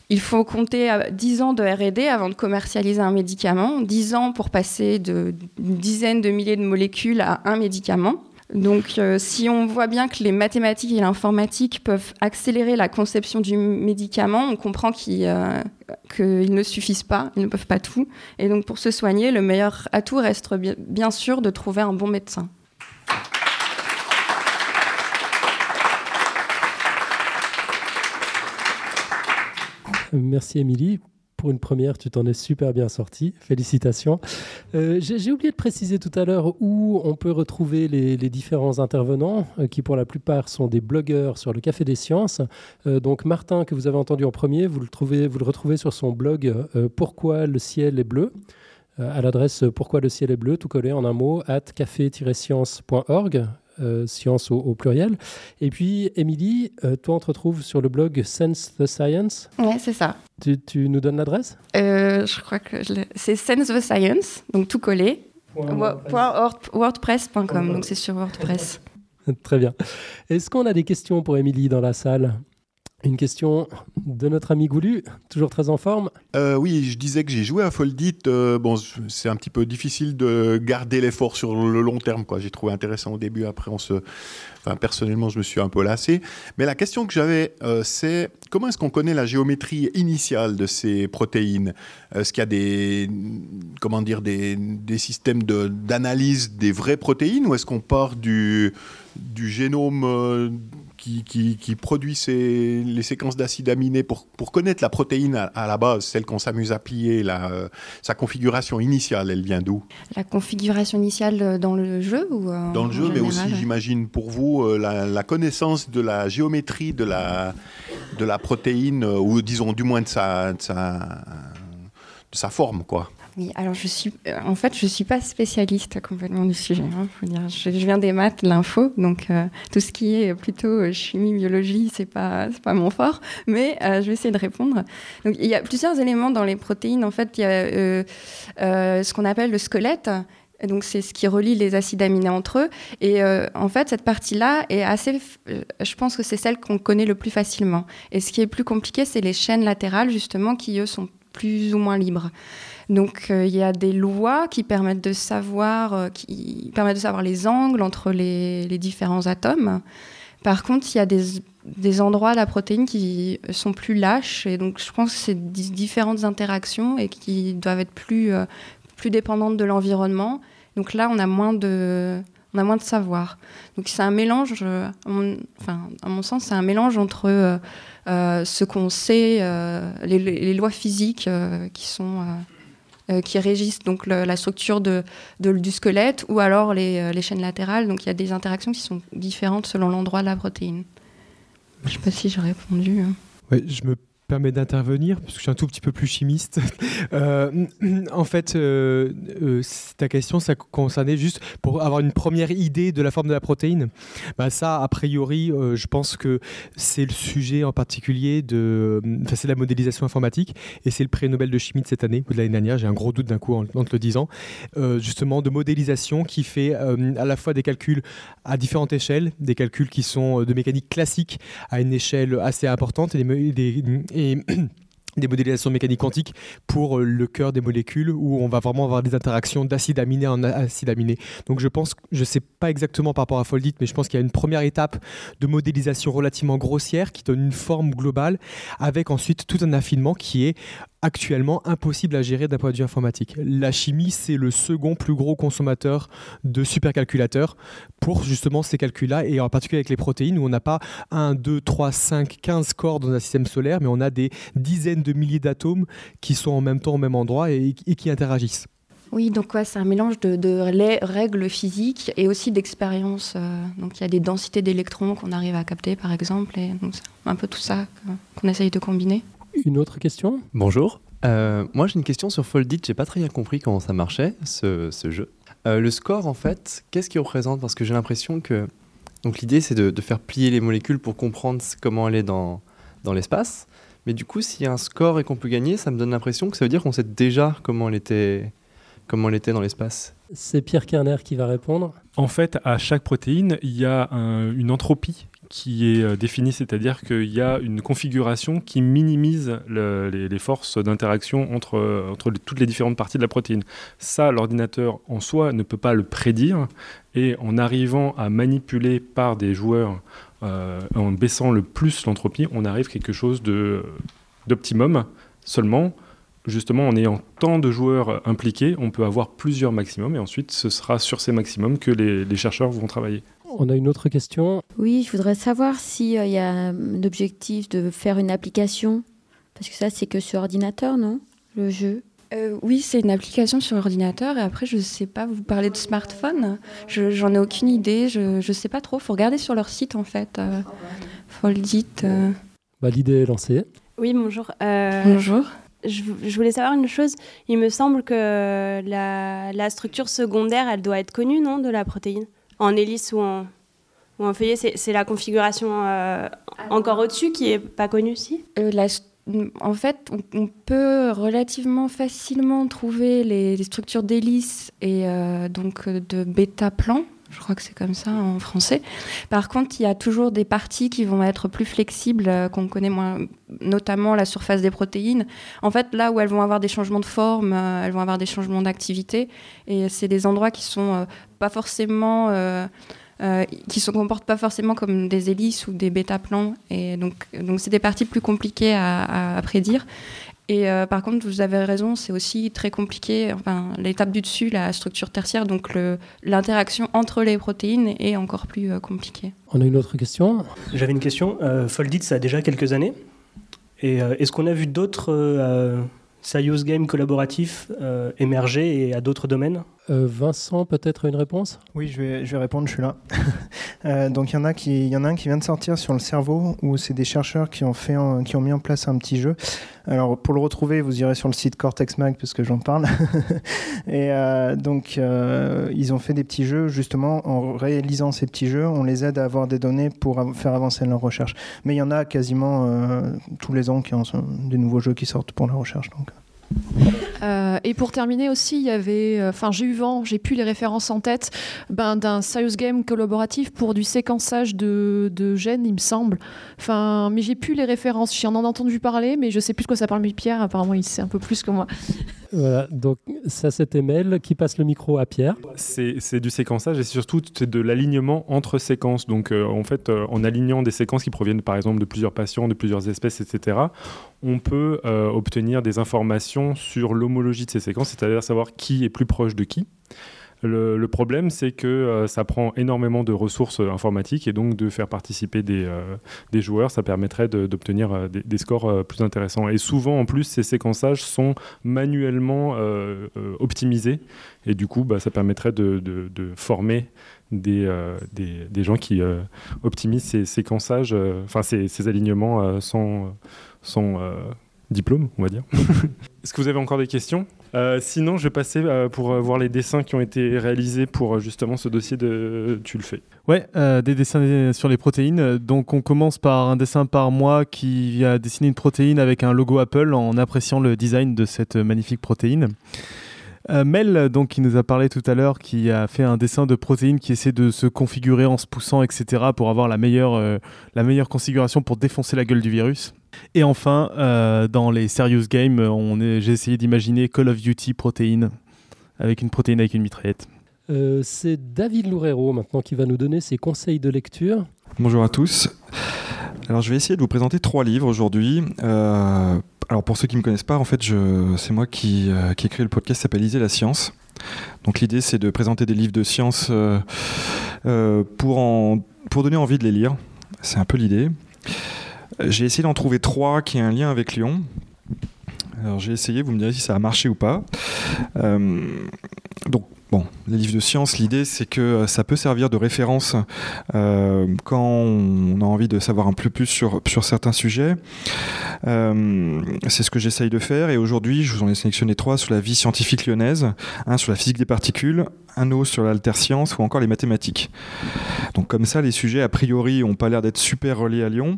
Il faut compter dix ans de R et D avant de commercialiser un médicament, dix ans pour passer de dizaines de milliers de molécules à un médicament. Donc, euh, si on voit bien que les mathématiques et l'informatique peuvent accélérer la conception du médicament, on comprend qu'ils, euh, qu'ils ne suffisent pas, ils ne peuvent pas tout. Et donc, pour se soigner, le meilleur atout reste bien, bien sûr de trouver un bon médecin. Merci, Émilie. Pour une première, tu t'en es super bien sortie. Félicitations. Euh, j'ai, j'ai oublié de préciser tout à l'heure où on peut retrouver les, les différents intervenants, euh, qui pour la plupart sont des blogueurs sur le Café des Sciences. Euh, donc Martin, que vous avez entendu en premier, vous le, trouvez, vous le retrouvez sur son blog euh, « Pourquoi le ciel est bleu ?» euh, à l'adresse « Pourquoi le ciel est bleu ?» tout collé en un mot, at café tiret science point org. Euh, science au, au pluriel. Et puis, Émilie, euh, toi, on te retrouve sur le blog Sense the Science. Oui, c'est ça. Tu, tu nous donnes l'adresse ? euh, Je crois que je l'ai... c'est Sense the Science, donc tout collé, wordpress point com, donc c'est sur WordPress. Très bien. Est-ce qu'on a des questions pour Émilie dans la salle ? Une question de notre ami Goulu, toujours très en forme. Euh, oui, je disais que j'ai joué à Foldit. Euh, bon, c'est un petit peu difficile de garder l'effort sur le long terme, quoi. J'ai trouvé intéressant au début, après on se... Enfin, personnellement, je me suis un peu lassé. Mais la question que j'avais, euh, c'est comment est-ce qu'on connaît la géométrie initiale de ces protéines ? Est-ce qu'il y a des, comment dire, des, des systèmes de, d'analyse des vraies protéines, ou est-ce qu'on part du, du génome euh, Qui, qui, qui produit ces, les séquences d'acides aminés pour, pour connaître la protéine à, à la base, celle qu'on s'amuse à plier, la, euh, sa configuration initiale, elle vient d'où ? La configuration initiale dans le jeu ou euh, dans le jeu, mais aussi, j'imagine, pour vous, euh, la, la connaissance de la géométrie de la, de la protéine, euh, ou disons du moins de sa, de sa, de sa forme, quoi. Oui, alors je suis, en fait, je suis pas spécialiste complètement du sujet. Hein, faut dire, je, je viens des maths, l'info, donc euh, tout ce qui est plutôt chimie, biologie, c'est pas, c'est pas mon fort. Mais euh, je vais essayer de répondre. Donc il y a plusieurs éléments dans les protéines. En fait, il y a euh, euh, ce qu'on appelle le squelette. Donc, c'est ce qui relie les acides aminés entre eux. Et euh, en fait, cette partie-là est assez... Je pense que c'est celle qu'on connaît le plus facilement. Et ce qui est plus compliqué, c'est les chaînes latérales, justement, qui, eux, sont plus ou moins libres. Donc, euh, il y a des lois qui permettent de savoir, euh, qui permettent de savoir les angles entre les, les différents atomes. Par contre, il y a des, des endroits de la protéine qui sont plus lâches. Et donc, je pense que c'est d- différentes interactions et qui doivent être plus... Euh, plus dépendantes de l'environnement. Donc là, on a moins de, on a moins de savoir. Donc c'est un mélange, à mon, enfin, à mon sens, c'est un mélange entre euh, euh, ce qu'on sait, euh, les, les lois physiques euh, qui, sont, euh, euh, qui régissent donc, le, la structure de, de, du squelette, ou alors les, les chaînes latérales. Donc il y a des interactions qui sont différentes selon l'endroit de la protéine. Je ne sais pas si j'ai répondu. Hein. Oui, je me permet d'intervenir, parce que je suis un tout petit peu plus chimiste. Euh, en fait, euh, euh, ta question, ça concernait juste pour avoir une première idée de la forme de la protéine. Bah ça, a priori, euh, je pense que c'est le sujet en particulier de... Enfin, c'est la modélisation informatique, et c'est le prix Nobel de chimie de cette année, ou de l'année dernière, j'ai un gros doute d'un coup en, en te le disant, euh, justement de modélisation qui fait euh, à la fois des calculs à différentes échelles, des calculs qui sont de mécanique classique à une échelle assez importante, et des... des et des modélisations mécaniques quantiques pour le cœur des molécules où on va vraiment avoir des interactions d'acide aminé en acide aminé. Donc je pense, je ne sais pas exactement par rapport à Foldit, mais je pense qu'il y a une première étape de modélisation relativement grossière qui donne une forme globale avec ensuite tout un affinement qui est actuellement impossible à gérer d'un point de vue informatique. La chimie, c'est le second plus gros consommateur de supercalculateurs pour justement ces calculs-là, et en particulier avec les protéines, où on n'a pas un, deux, trois, cinq, quinze corps dans un système solaire, mais on a des dizaines de milliers d'atomes qui sont en même temps au même endroit et, et qui interagissent. Oui, donc ouais, c'est un mélange de, de règles physiques et aussi d'expériences. Euh, donc il y a des densités d'électrons qu'on arrive à capter, par exemple, et donc, c'est un peu tout ça qu'on essaye de combiner. Une autre question ? Bonjour, euh, moi j'ai une question sur Foldit, j'ai pas très bien compris comment ça marchait ce, ce jeu. Euh, le score en fait, qu'est-ce qu'il représente ? Parce que j'ai l'impression que donc, l'idée c'est de, de faire plier les molécules pour comprendre comment elle est dans, dans l'espace, mais du coup s'il y a un score et qu'on peut gagner, ça me donne l'impression que ça veut dire qu'on sait déjà comment elle était, comment elle était dans l'espace. C'est Pierre Kerner qui va répondre. En fait, à chaque protéine, il y a un, une entropie qui est définie, c'est-à-dire qu'il y a une configuration qui minimise le, les, les forces d'interaction entre, entre les, toutes les différentes parties de la protéine. Ça, l'ordinateur en soi ne peut pas le prédire, et en arrivant à manipuler par des joueurs, euh, en baissant le plus l'entropie, on arrive à quelque chose de, d'optimum. Seulement, justement, en ayant tant de joueurs impliqués, on peut avoir plusieurs maximums, et ensuite ce sera sur ces maximums que les, les chercheurs vont travailler. On a une autre question. Oui, je voudrais savoir s'il euh, y a un objectif de faire une application. Parce que ça, c'est que sur ordinateur, non ? Le jeu ? euh, Oui, c'est une application sur ordinateur. Et après, je ne sais pas, vous parlez de smartphone ? je, J'en ai aucune idée. Je ne sais pas trop. Il faut regarder sur leur site, en fait. Euh, Foldit. Euh... Bah, l'idée est lancée. Oui, bonjour. Euh... Bonjour. Je, je voulais savoir une chose. Il me semble que la, la structure secondaire, elle doit être connue, non, de la protéine ? En hélice ou en, ou en feuillet, c'est, c'est la configuration euh, encore au-dessus qui n'est pas connue, si euh, la, En fait, on, on peut relativement facilement trouver les, les structures d'hélice et euh, donc de bêta-plan, je crois que c'est comme ça en français. Par contre, il y a toujours des parties qui vont être plus flexibles, euh, qu'on connaît moins, notamment la surface des protéines. En fait, là où elles vont avoir des changements de forme, euh, elles vont avoir des changements d'activité, et c'est des endroits qui sont... Euh, pas forcément, euh, euh, qui se comportent pas forcément comme des hélices ou des bêta-plans. Et donc, donc c'est des parties plus compliquées à, à prédire. Et euh, par contre, vous avez raison, c'est aussi très compliqué. Enfin, l'étape du dessus, la structure tertiaire, donc le, l'interaction entre les protéines est encore plus euh, compliquée. On a une autre question. J'avais une question. Euh, Foldit, ça a déjà quelques années. Et euh, est-ce qu'on a vu d'autres euh, serious games collaboratifs euh, émerger et à d'autres domaines ? Euh, Vincent, peut-être une réponse ? Oui, je vais, je vais répondre, je suis là. euh, donc, il y en a qui, il y en a un qui vient de sortir sur le cerveau, où c'est des chercheurs qui ont, fait un, qui ont mis en place un petit jeu. Alors, pour le retrouver, vous irez sur le site Cortex Mag, parce que j'en parle. Et euh, donc, euh, ils ont fait des petits jeux, justement, en réalisant ces petits jeux, on les aide à avoir des données pour av- faire avancer leur recherche. Mais il y en a quasiment euh, tous les ans qui ont des nouveaux jeux qui sortent pour la recherche, donc... Euh, et pour terminer aussi, il y avait, enfin euh, j'ai eu vent, j'ai plus les références en tête, ben, d'un serious game collaboratif pour du séquençage de, de gènes, il me semble. Enfin, mais j'ai plus les références. J'en ai entendu parler, mais je sais plus de quoi ça parle. Mais Pierre, apparemment, il sait un peu plus que moi. Voilà, donc ça c'était Mel qui passe le micro à Pierre. C'est, c'est du séquençage et surtout c'est de l'alignement entre séquences. Donc euh, en fait, euh, en alignant des séquences qui proviennent par exemple de plusieurs patients, de plusieurs espèces, et cetera, on peut euh, obtenir des informations sur l'homologie de ces séquences, c'est-à-dire savoir qui est plus proche de qui. Le, le problème, c'est que euh, ça prend énormément de ressources euh, informatiques, et donc de faire participer des, euh, des joueurs, ça permettrait de, d'obtenir euh, des, des scores euh, plus intéressants. Et souvent, en plus, ces séquençages sont manuellement euh, euh, optimisés, et du coup, bah, ça permettrait de, de, de former des, euh, des, des gens qui euh, optimisent ces séquençages, enfin euh, ces, ces alignements euh, sans, son euh, diplôme, on va dire. Est-ce que vous avez encore des questions ? Euh, sinon, je vais passer euh, pour euh, voir les dessins qui ont été réalisés pour euh, justement ce dossier de euh, Tu le fais. Ouais, euh, des dessins sur les protéines. Donc, on commence par un dessin par moi qui a dessiné une protéine avec un logo Apple en appréciant le design de cette magnifique protéine. Euh, Mel, donc, qui nous a parlé tout à l'heure, qui a fait un dessin de protéine qui essaie de se configurer en se poussant, et cetera, pour avoir la meilleure, euh, la meilleure configuration pour défoncer la gueule du virus. Et enfin, euh, dans les Serious Games, on est, j'ai essayé d'imaginer Call of Duty protéine, avec une protéine avec une mitraillette. Euh, c'est David Loureiro maintenant qui va nous donner ses conseils de lecture. Bonjour à tous. Alors, je vais essayer de vous présenter trois livres aujourd'hui. Euh, alors, pour ceux qui ne me connaissent pas, en fait, je, c'est moi qui, euh, qui ai créé le podcast qui s'appelle Lisez la science. Donc, l'idée, c'est de présenter des livres de science euh, euh, pour, en, pour donner envie de les lire. C'est un peu l'idée. J'ai essayé d'en trouver trois qui aient un lien avec Lyon. Alors j'ai essayé, vous me direz si ça a marché ou pas. Euh, donc bon, les livres de science, l'idée c'est que ça peut servir de référence euh, quand on a envie de savoir un peu plus sur, sur certains sujets. Euh, c'est ce que j'essaye de faire et aujourd'hui je vous en ai sélectionné trois sur la vie scientifique lyonnaise, un sur la physique des particules, un autre sur l'alter science ou encore les mathématiques. Donc comme ça les sujets a priori n'ont pas l'air d'être super reliés à Lyon.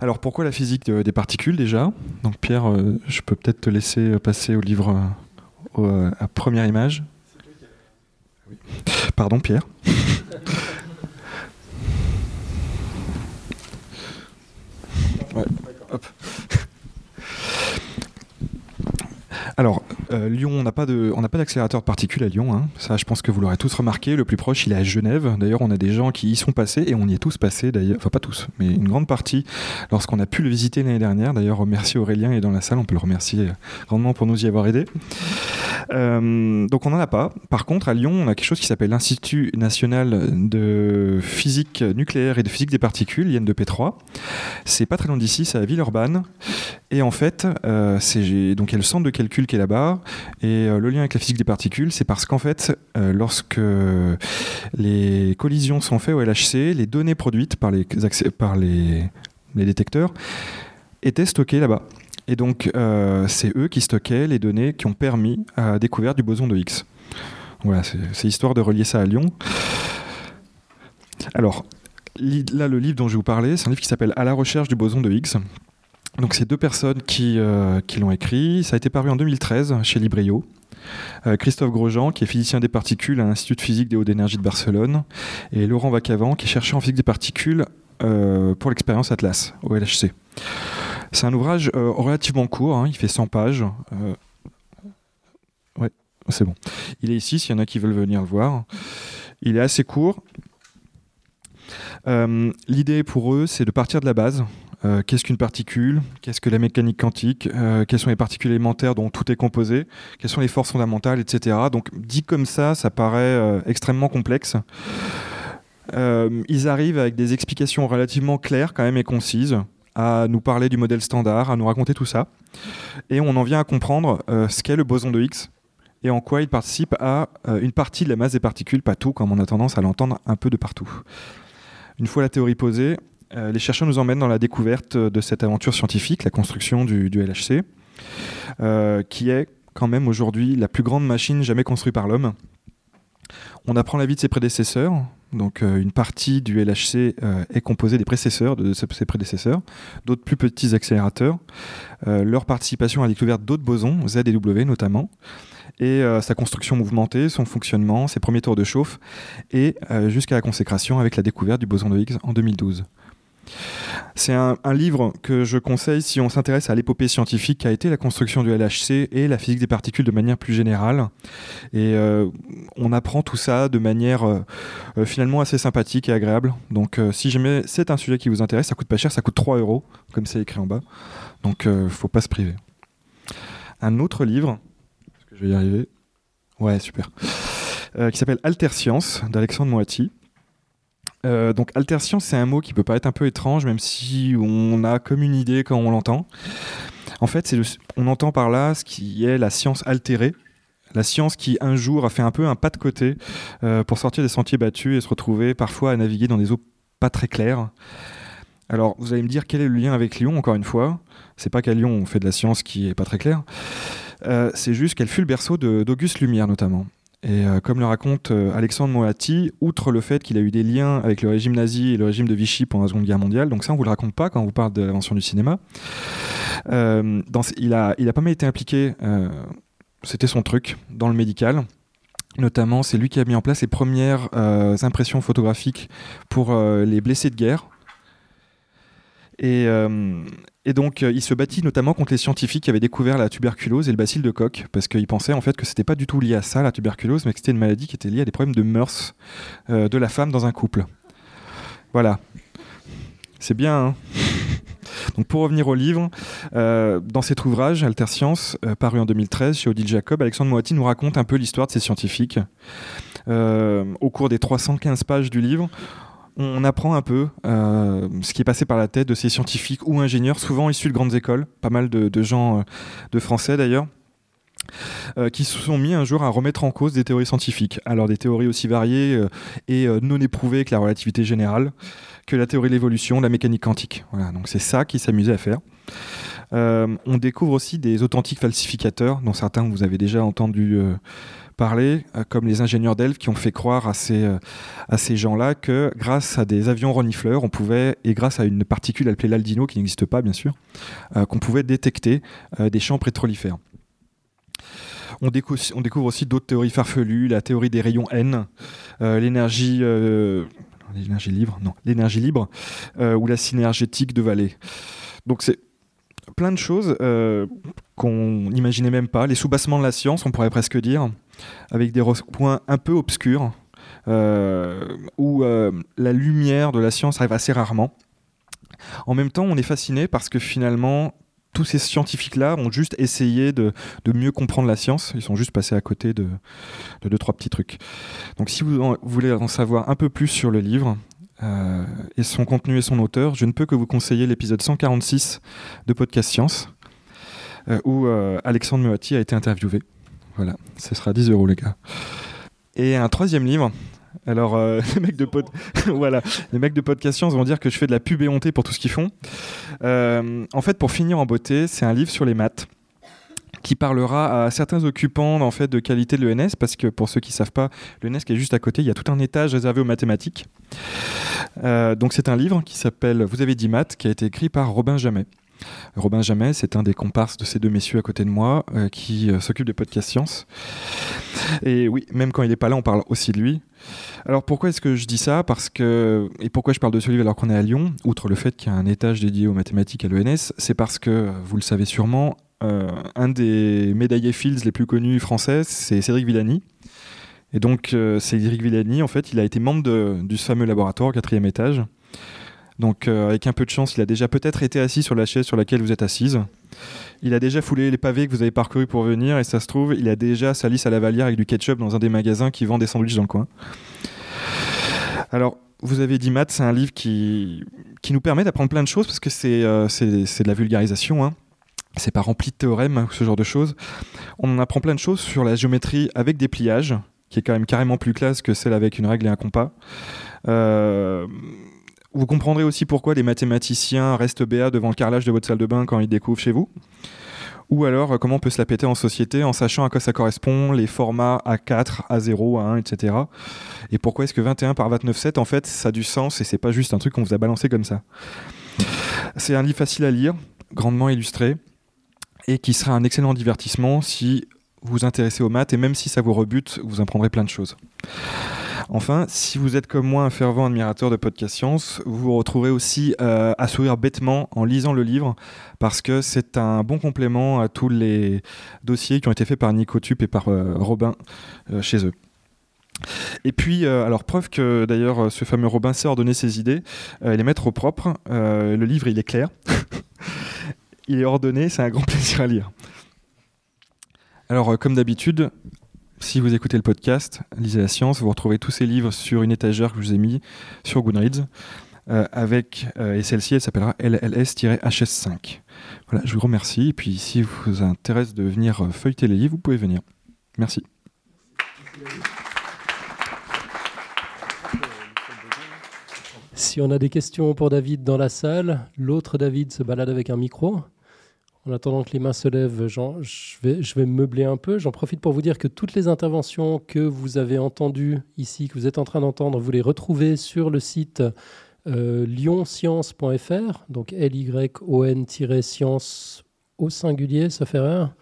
Alors pourquoi la physique des particules déjà ? Donc Pierre, euh, je peux peut-être te laisser passer au livre euh, au, euh, à première image. Oui. Pardon Pierre. Ouais. Hop. Alors, euh, Lyon, on n'a pas de, on n'a pas d'accélérateur de particules à Lyon. Hein. Ça, je pense que vous l'aurez tous remarqué. Le plus proche, il est à Genève. D'ailleurs, on a des gens qui y sont passés et on y est tous passés. D'ailleurs, enfin pas tous, mais une grande partie lorsqu'on a pu le visiter l'année dernière. D'ailleurs, remercie Aurélien qui est dans la salle. On peut le remercier grandement pour nous y avoir aidés. Euh, donc, on n'en a pas. Par contre, à Lyon, on a quelque chose qui s'appelle l'Institut national de physique nucléaire et de physique des particules, I N deux P trois. C'est pas très loin d'ici. C'est à Villeurbanne. Et en fait, euh, c'est donc il y a le centre de calcul qui est là-bas et euh, le lien avec la physique des particules c'est parce qu'en fait euh, lorsque les collisions sont faites au L H C, les données produites par les, par les, les détecteurs étaient stockées là-bas et donc euh, c'est eux qui stockaient les données qui ont permis la découverte du boson de Higgs. Voilà, c'est, c'est histoire de relier ça à Lyon. Alors là le livre dont je vais vous parler c'est un livre qui s'appelle « À la recherche du boson de Higgs ». Donc c'est deux personnes qui, euh, qui l'ont écrit. Ça a été paru en deux mille treize chez Librio. Euh, Christophe Grosjean, qui est physicien des particules à l'Institut de physique des hautes d'énergie de Barcelone. Et Laurent Vacavant, qui est chercheur en physique des particules euh, pour l'expérience Atlas, au L H C. C'est un ouvrage euh, relativement court, hein, il fait cent pages. Euh... Ouais, c'est bon. Il est ici, s'il y en a qui veulent venir le voir. Il est assez court. Euh, l'idée pour eux, c'est de partir de la base. Euh, qu'est-ce qu'une particule ? Qu'est-ce que la mécanique quantique ? euh, Quelles sont les particules élémentaires dont tout est composé ? Quelles sont les forces fondamentales, et cetera. Donc dit comme ça, ça paraît euh, extrêmement complexe. Euh, ils arrivent avec des explications relativement claires quand même et concises à nous parler du modèle standard, à nous raconter tout ça. Et on en vient à comprendre euh, ce qu'est le boson de Higgs et en quoi il participe à euh, une partie de la masse des particules, pas tout, comme on a tendance à l'entendre un peu de partout. Une fois la théorie posée, Euh, les chercheurs nous emmènent dans la découverte de cette aventure scientifique, la construction du, du L H C, euh, qui est quand même aujourd'hui la plus grande machine jamais construite par l'homme. On apprend la vie de ses prédécesseurs, donc euh, une partie du L H C euh, est composée des prédécesseurs, de, de ses prédécesseurs, d'autres plus petits accélérateurs, euh, leur participation à la découverte d'autres bosons, Z et W notamment, et euh, sa construction mouvementée, son fonctionnement, ses premiers tours de chauffe, et euh, jusqu'à la consécration avec la découverte du boson de Higgs en deux mille douze. C'est un, un livre que je conseille si on s'intéresse à l'épopée scientifique qu'a été la construction du L H C et la physique des particules de manière plus générale. Et euh, on apprend tout ça de manière euh, finalement assez sympathique et agréable. Donc euh, si jamais c'est un sujet qui vous intéresse, ça coûte pas cher, ça coûte trois euros, comme c'est écrit en bas. Donc euh, faut pas se priver. Un autre livre, est-ce que je vais y arriver ? Ouais, super. Euh, qui s'appelle Alter Science d'Alexandre Moatti. Euh, donc Alter Science, c'est un mot qui peut paraître un peu étrange, même si on a comme une idée quand on l'entend. En fait, c'est le, on entend par là ce qui est la science altérée, la science qui un jour a fait un peu un pas de côté euh, pour sortir des sentiers battus et se retrouver parfois à naviguer dans des eaux pas très claires. Alors, vous allez me dire, quel est le lien avec Lyon, encore une fois ? C'est pas qu'à Lyon, on fait de la science qui est pas très claire. Euh, c'est juste qu'elle fut le berceau de, d'Auguste Lumière, notamment. Et euh, comme le raconte euh, Alexandre Moatti, outre le fait qu'il a eu des liens avec le régime nazi et le régime de Vichy pendant la Seconde Guerre mondiale, donc ça, on vous le raconte pas quand on vous parle de l'invention du cinéma, euh, dans, il, a, il a pas mal été impliqué, euh, c'était son truc, dans le médical. Notamment, c'est lui qui a mis en place les premières euh, impressions photographiques pour euh, les blessés de guerre. Et, euh, et donc, euh, il se battit notamment contre les scientifiques qui avaient découvert la tuberculose et le bacille de Koch, parce qu'ils pensaient en fait que c'était pas du tout lié à ça, la tuberculose, mais que c'était une maladie qui était liée à des problèmes de mœurs euh, de la femme dans un couple. Voilà. C'est bien, hein ? Donc pour revenir au livre, euh, dans cet ouvrage, Alter Science, euh, paru en deux mille treize chez Odile Jacob, Alexandre Moatti nous raconte un peu l'histoire de ces scientifiques. Euh, au cours des trois cent quinze pages du livre, on apprend un peu euh, ce qui est passé par la tête de ces scientifiques ou ingénieurs, souvent issus de grandes écoles, pas mal de, de gens, euh, de Français d'ailleurs, Euh, qui se sont mis un jour à remettre en cause des théories scientifiques. Alors des théories aussi variées euh, et euh, non éprouvées que la relativité générale, que la théorie de l'évolution, la mécanique quantique. Voilà, donc c'est ça qu'ils s'amusaient à faire. Euh, on découvre aussi des authentiques falsificateurs, dont certains vous avez déjà entendu euh, parler, euh, comme les ingénieurs d'Elf qui ont fait croire à ces, euh, à ces gens-là que grâce à des avions renifleurs, on pouvait, et grâce à une particule appelée l'aldino qui n'existe pas bien sûr, euh, qu'on pouvait détecter euh, des champs pétrolifères. On découvre, on découvre aussi d'autres théories farfelues, la théorie des rayons N, euh, l'énergie, euh, l'énergie libre, non, l'énergie libre euh, ou la synergétique de Vallée. Donc c'est plein de choses euh, qu'on n'imaginait même pas, les soubassements de la science, on pourrait presque dire, avec des recoins un peu obscurs, euh, où euh, la lumière de la science arrive assez rarement. En même temps, on est fasciné parce que finalement, tous ces scientifiques-là ont juste essayé de, de mieux comprendre la science. Ils sont juste passés à côté de, de deux, trois petits trucs. Donc si vous, en, vous voulez en savoir un peu plus sur le livre euh, et son contenu et son auteur, je ne peux que vous conseiller l'épisode cent quarante-six de Podcast Science euh, où euh, Alexandre Moatti a été interviewé. Voilà, ce sera dix euros les gars. Et un troisième livre... Alors, euh, les, mecs de pod... voilà. les mecs de Podcast Science vont dire que je fais de la pub et honté pour tout ce qu'ils font. Euh, en fait, pour finir en beauté, c'est un livre sur les maths qui parlera à certains occupants en fait, de qualité de l'E N S, parce que pour ceux qui ne savent pas, l'E N S qui est juste à côté, il y a tout un étage réservé aux mathématiques. Euh, donc, c'est un livre qui s'appelle « Vous avez dit maths » qui a été écrit par Robin Jamet. Robin Jamet, c'est un des comparses de ces deux messieurs à côté de moi euh, qui euh, s'occupe des podcasts science. Et oui, même quand il n'est pas là, on parle aussi de lui. Alors pourquoi est-ce que je dis ça ? Parce que, et pourquoi je parle de ce livre alors qu'on est à Lyon ? Outre le fait qu'il y a un étage dédié aux mathématiques à l'E N S, c'est parce que, vous le savez sûrement, euh, un des médaillés Fields les plus connus français, c'est Cédric Villani. Et donc euh, Cédric Villani, en fait, il a été membre de, du fameux laboratoire au quatrième étage. Donc euh, avec un peu de chance, il a déjà peut-être été assis sur la chaise sur laquelle vous êtes assise. Il a déjà foulé les pavés que vous avez parcourus pour venir et ça se trouve, il a déjà sa lisse à la Vallière avec du ketchup dans un des magasins qui vend des sandwichs dans le coin. Alors, vous avez dit maths, c'est un livre qui, qui nous permet d'apprendre plein de choses parce que c'est, euh, c'est, c'est de la vulgarisation, hein. C'est pas rempli de théorèmes hein, ou ce genre de choses. On apprend plein de choses sur la géométrie avec des pliages, qui est quand même carrément plus classe que celle avec une règle et un compas. Euh... Vous comprendrez aussi pourquoi les mathématiciens restent béats devant le carrelage de votre salle de bain quand ils découvrent chez vous. Ou alors, comment on peut se la péter en société en sachant à quoi ça correspond, les formats A quatre, A zéro, A un, et cetera. Et pourquoi est-ce que vingt et un par vingt-neuf sept, en fait, ça a du sens et c'est pas juste un truc qu'on vous a balancé comme ça. C'est un livre facile à lire, grandement illustré, et qui sera un excellent divertissement si vous vous intéressez aux maths, et même si ça vous rebute, vous en prendrez plein de choses. Enfin, si vous êtes comme moi un fervent admirateur de Podcast Science, vous vous retrouverez aussi euh, à sourire bêtement en lisant le livre, parce que c'est un bon complément à tous les dossiers qui ont été faits par Nico Tup et par euh, Robin euh, chez eux. Et puis, euh, alors preuve que d'ailleurs ce fameux Robin sait ordonner ses idées euh, et les mettre au propre, euh, le livre il est clair, il est ordonné, c'est un grand plaisir à lire. Alors euh, comme d'habitude, si vous écoutez le podcast, Lisez la science, vous retrouvez tous ces livres sur une étagère que je vous ai mis sur Goodreads. Euh, avec, euh, et celle-ci, elle s'appellera L L S H S cinq. Voilà, je vous remercie. Et puis, si vous intéresse de venir feuilleter les livres, vous pouvez venir. Merci. Merci. Si on a des questions pour David dans la salle, l'autre David se balade avec un micro. En attendant que les mains se lèvent, Jean, je vais, je vais meubler un peu. J'en profite pour vous dire que toutes les interventions que vous avez entendues ici, que vous êtes en train d'entendre, vous les retrouvez sur le site euh, lion science point f r, donc L Y O N science au singulier, ça fait rire.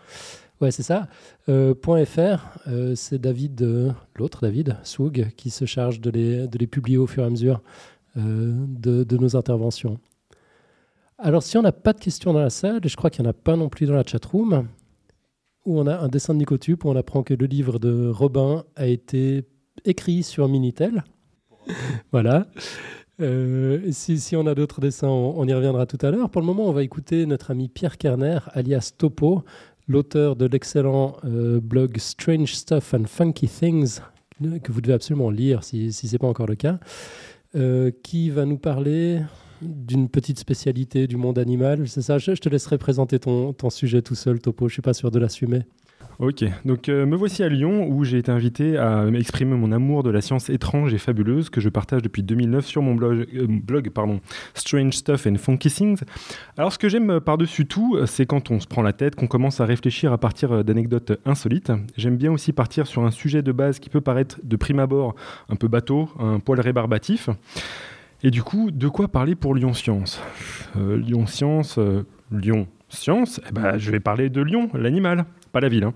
Ouais, c'est ça. Euh, .fr, euh, c'est David, euh, l'autre David, Soug, qui se charge de les, de les publier au fur et à mesure euh, de, de nos interventions. Alors, si on n'a pas de questions dans la salle, et je crois qu'il n'y en a pas non plus dans la chatroom, où on a un dessin de Nicotube, où on apprend que le livre de Robin a été écrit sur Minitel. Voilà. Euh, si, si on a d'autres dessins, on, on y reviendra tout à l'heure. Pour le moment, on va écouter notre ami Pierre Kerner, alias Topo, l'auteur de l'excellent euh, blog Strange Stuff and Funky Things, que vous devez absolument lire si, si ce n'est pas encore le cas, euh, qui va nous parler d'une petite spécialité du monde animal. C'est ça, je, je te laisserai présenter ton, ton sujet tout seul, Topo, je ne suis pas sûr de l'assumer. Ok, donc euh, me voici à Lyon où j'ai été invité à exprimer mon amour de la science étrange et fabuleuse que je partage depuis deux mille neuf sur mon blog, euh, blog pardon, Strange Stuff and Funky Things. Alors ce que j'aime par-dessus tout, c'est quand on se prend la tête, qu'on commence à réfléchir à partir d'anecdotes insolites. J'aime bien aussi partir sur un sujet de base qui peut paraître de prime abord un peu bateau, un poil rébarbatif. Et du coup, de quoi parler pour Lyon Science ? euh, Lyon Science, euh, Lyon Science, eh ben, je vais parler de Lyon, l'animal. Pas la ville. Hein.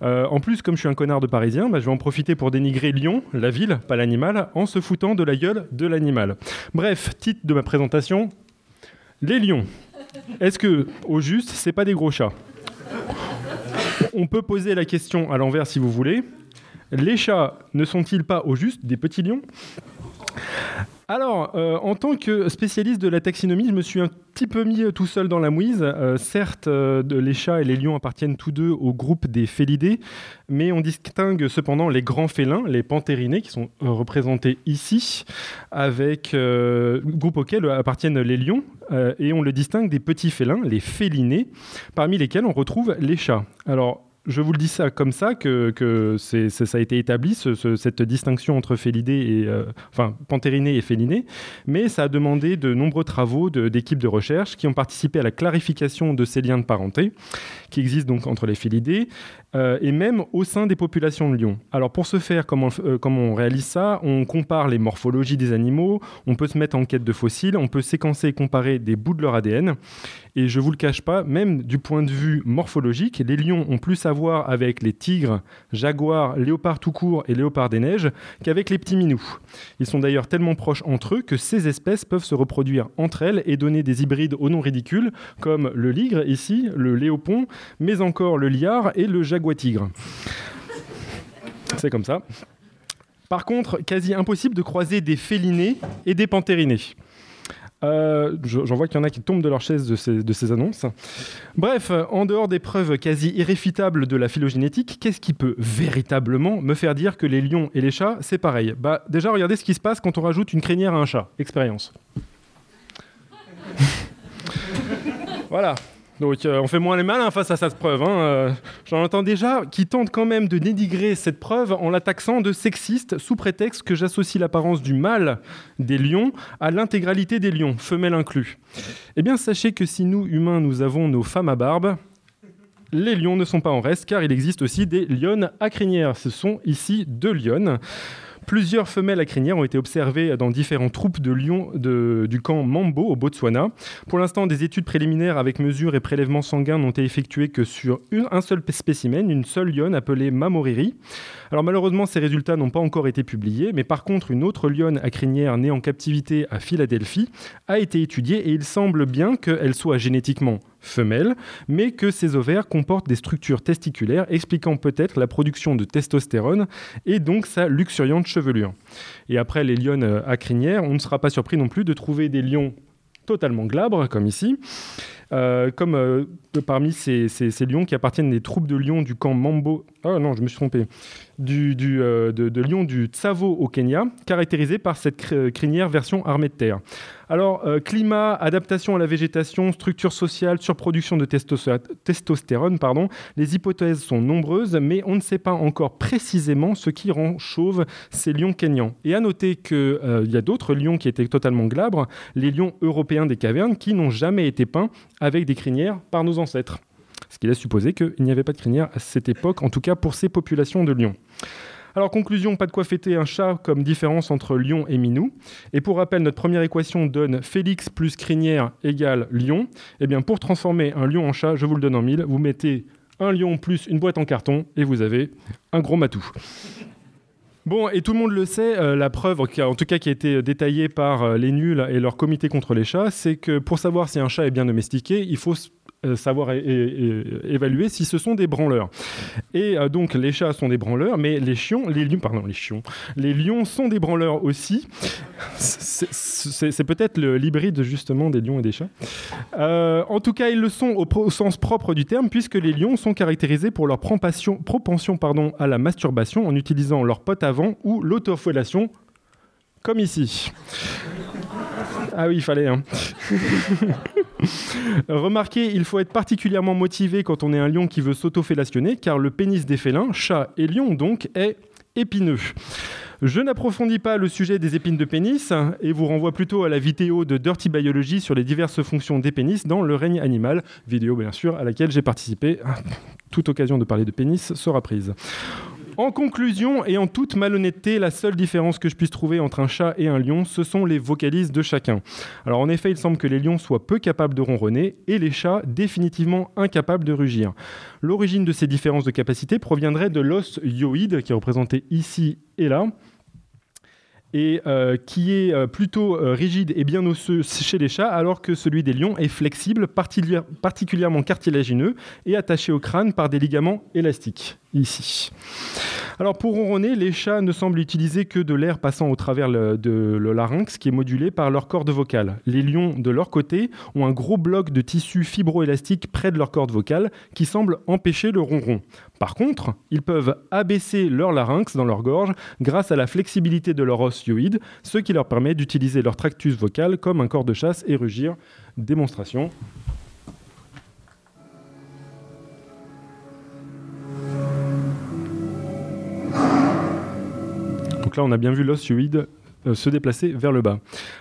Euh, en plus, comme je suis un connard de Parisien, bah, je vais en profiter pour dénigrer Lyon, la ville, pas l'animal, en se foutant de la gueule de l'animal. Bref, titre de ma présentation, les lions. Est-ce que, au juste, c'est pas des gros chats ? On peut poser la question à l'envers si vous voulez. Les chats ne sont-ils pas, au juste, des petits lions ? Alors, euh, en tant que spécialiste de la taxinomie, je me suis un petit peu mis tout seul dans la mouise. Euh, certes, euh, les chats et les lions appartiennent tous deux au groupe des félidés, mais on distingue cependant les grands félins, les pantérinés, qui sont représentés ici, avec euh, groupe auquel appartiennent les lions, euh, et on le distingue des petits félins, les félinés, parmi lesquels on retrouve les chats. Alors, je vous le dis ça comme ça, que, que c'est, ça, ça a été établi, ce, ce, cette distinction entre félidés et, euh, enfin, pantérinés et félinés, mais ça a demandé de nombreux travaux de, d'équipes de recherche qui ont participé à la clarification de ces liens de parenté qui existent donc entre les félidés euh, et même au sein des populations de lions. Alors pour ce faire, comment euh, comment on réalise ça ? On compare les morphologies des animaux, on peut se mettre en quête de fossiles, on peut séquencer et comparer des bouts de leur A D N. Et je ne vous le cache pas, même du point de vue morphologique, les lions ont plus à voir avec les tigres, jaguars, léopards tout court et léopards des neiges qu'avec les petits minous. Ils sont d'ailleurs tellement proches entre eux que ces espèces peuvent se reproduire entre elles et donner des hybrides aux noms ridicules comme le ligre ici, le léopon, mais encore le liard et le jaguatigre. C'est comme ça. Par contre, quasi impossible de croiser des félinés et des pantérinés. Euh, j'en vois qu'il y en a qui tombent de leur chaise de ces, de ces annonces. Bref, en dehors des preuves quasi irréfutables de la phylogénétique, qu'est-ce qui peut véritablement me faire dire que les lions et les chats, c'est pareil ? Bah, déjà, regardez ce qui se passe quand on rajoute une crinière à un chat. Expérience. Voilà. Donc, euh, on fait moins les malins face à cette preuve. Hein. Euh, j'en entends déjà qui tentent quand même de dénigrer cette preuve en la taxant de sexiste sous prétexte que j'associe l'apparence du mâle des lions à l'intégralité des lions, femelles inclus. Eh bien, sachez que si nous, humains, nous avons nos femmes à barbe, les lions ne sont pas en reste, car il existe aussi des lionnes à crinière. Ce sont ici deux lionnes. Plusieurs femelles à crinière ont été observées dans différents troupes de lions de, du camp Mambo au Botswana. Pour l'instant, des études préliminaires avec mesures et prélèvements sanguins n'ont été effectuées que sur une, un seul spécimen, une seule lionne appelée Mamoriri. Alors malheureusement, ces résultats n'ont pas encore été publiés, mais par contre, une autre lionne à crinière née en captivité à Philadelphie a été étudiée et il semble bien qu'elle soit génétiquement femelle, mais que ses ovaires comportent des structures testiculaires expliquant peut-être la production de testostérone et donc sa luxuriante chevelure. Et après les lionnes à crinière, on ne sera pas surpris non plus de trouver des lions totalement glabres, comme ici, euh, comme euh, parmi ces, ces, ces lions qui appartiennent des troupes de lions du camp Mambo, oh non, je me suis trompé, du, du, euh, de, de lions du Tsavo au Kenya, caractérisés par cette cr- crinière version armée de terre. Alors, euh, climat, adaptation à la végétation, structure sociale, surproduction de testo- testostérone, pardon. Les hypothèses sont nombreuses, mais on ne sait pas encore précisément ce qui rend chauve ces lions kenyans. Et à noter qu'il euh, y a d'autres lions qui étaient totalement glabres, les lions européens des cavernes qui n'ont jamais été peints avec des crinières par nos ancêtres. Ce qui laisse supposer qu'il n'y avait pas de crinière à cette époque, en tout cas pour ces populations de lions. Alors, conclusion, pas de quoi fêter un chat comme différence entre lion et minou. Et pour rappel, notre première équation donne Félix plus crinière égale lion. Eh bien, pour transformer un lion en chat, je vous le donne en mille, vous mettez un lion plus une boîte en carton et vous avez un gros matou. Bon, et tout le monde le sait, euh, la preuve, en tout cas qui a été détaillée par euh, les nuls et leur comité contre les chats, c'est que pour savoir si un chat est bien domestiqué, il faut savoir é- é- évaluer si ce sont des branleurs. Et euh, donc, les chats sont des branleurs, mais les chions, les lions, pardon, les chions, les lions sont des branleurs aussi. C'est, c'est, c'est peut-être le, l'hybride, justement, des lions et des chats. Euh, en tout cas, ils le sont au, pro- au sens propre du terme, puisque les lions sont caractérisés pour leur propension, propension pardon, à la masturbation en utilisant leur pote avant ou l'autofelation, comme ici. Ah oui, il fallait, hein. Remarquez, il faut être particulièrement motivé quand on est un lion qui veut s'auto-fellationner, car le pénis des félins, chat et lion donc, est épineux. Je n'approfondis pas le sujet des épines de pénis et vous renvoie plutôt à la vidéo de Dirty Biology sur les diverses fonctions des pénis dans le règne animal, vidéo bien sûr à laquelle j'ai participé. Toute occasion de parler de pénis sera prise. En conclusion et en toute malhonnêteté, la seule différence que je puisse trouver entre un chat et un lion, ce sont les vocalises de chacun. Alors en effet, il semble que les lions soient peu capables de ronronner et les chats définitivement incapables de rugir. L'origine de ces différences de capacité proviendrait de l'os hyoïde, qui est représenté ici et là, et euh, qui est euh, plutôt euh, rigide et bien osseux chez les chats, alors que celui des lions est flexible, particuli- particulièrement cartilagineux et attaché au crâne par des ligaments élastiques, ici. Alors pour ronronner, les chats ne semblent utiliser que de l'air passant au travers le, de le larynx, qui est modulé par leur corde vocale. Les lions, de leur côté, ont un gros bloc de tissu fibroélastique près de leur corde vocale, qui semble empêcher le ronron. Par contre, ils peuvent abaisser leur larynx dans leur gorge grâce à la flexibilité de leur os, ce qui leur permet d'utiliser leur tractus vocal comme un corps de chasse et rugir. Démonstration. Donc là, on a bien vu l'os hyoïde se déplacer vers le bas.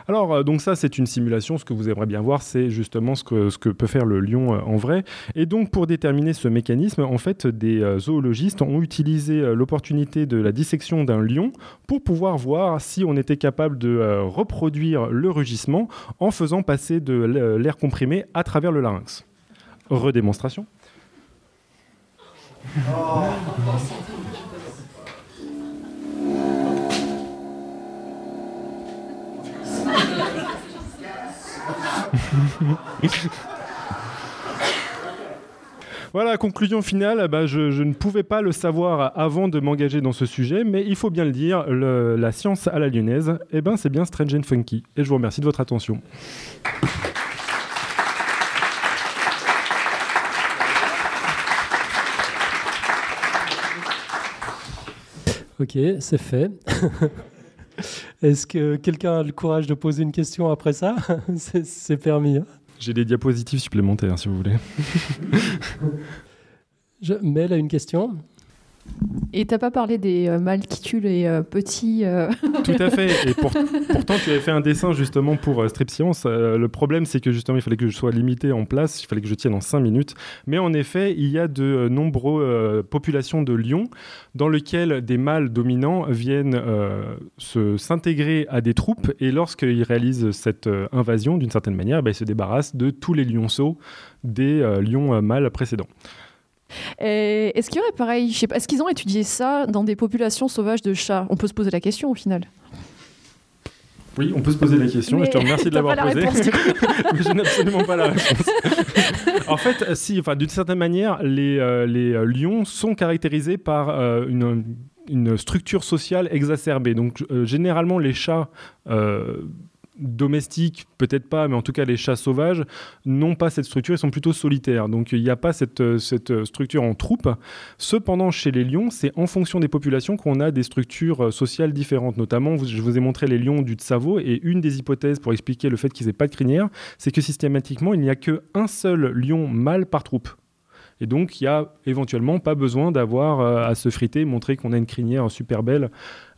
Alors, euh, donc ça, c'est une simulation. Ce que vous aimeriez bien voir, c'est justement ce que, ce que peut faire le lion euh, en vrai. Et donc, pour déterminer ce mécanisme, en fait, des euh, zoologistes ont utilisé euh, l'opportunité de la dissection d'un lion pour pouvoir voir si on était capable de euh, reproduire le rugissement en faisant passer de l'air comprimé à travers le larynx. Redémonstration. Oh. Voilà, conclusion finale, bah je, je ne pouvais pas le savoir avant de m'engager dans ce sujet, mais il faut bien le dire, le, la science à la lyonnaise, eh ben c'est bien Strange and Funky, et je vous remercie de votre attention. Ok, c'est fait. Est-ce que quelqu'un a le courage de poser une question après ça ? c'est, c'est permis. Hein, j'ai des diapositives supplémentaires, si vous voulez. Je, Mel a une question ? Et t'as pas parlé des euh, mâles qui tuent les euh, petits... Euh... Tout à fait. Et pour, pourtant, tu avais fait un dessin justement pour euh, Strip Science. Euh, le problème, c'est que justement, il fallait que je sois limité en place. Il fallait que je tienne en cinq minutes. Mais en effet, il y a de euh, nombreuses euh, populations de lions dans lesquelles des mâles dominants viennent euh, se, s'intégrer à des troupes. Et lorsqu'ils réalisent cette euh, invasion, d'une certaine manière, bah, ils se débarrassent de tous les lionceaux des euh, lions euh, mâles précédents. Et est-ce qu'il y aurait pareil, je sais pas, est-ce qu'ils ont étudié ça dans des populations sauvages de chats ? On peut se poser la question au final. Oui, on peut se poser la question. Mais et je te remercie de l'avoir la posée. Mais je n'ai absolument pas la réponse. En fait, si, enfin, d'une certaine manière, les, euh, les euh, lions sont caractérisés par euh, une, une une structure sociale exacerbée. Donc euh, généralement les chats euh, domestiques, peut-être pas, mais en tout cas les chats sauvages n'ont pas cette structure, ils sont plutôt solitaires, donc il n'y a pas cette, cette structure en troupe. Cependant, chez les lions, c'est en fonction des populations qu'on a des structures sociales différentes, notamment, je vous ai montré les lions du Tsavo, et une des hypothèses pour expliquer le fait qu'ils n'aient pas de crinière, c'est que systématiquement, il n'y a qu'un seul lion mâle par troupe. Et donc, il n'y a éventuellement pas besoin d'avoir euh, à se friter, montrer qu'on a une crinière super belle.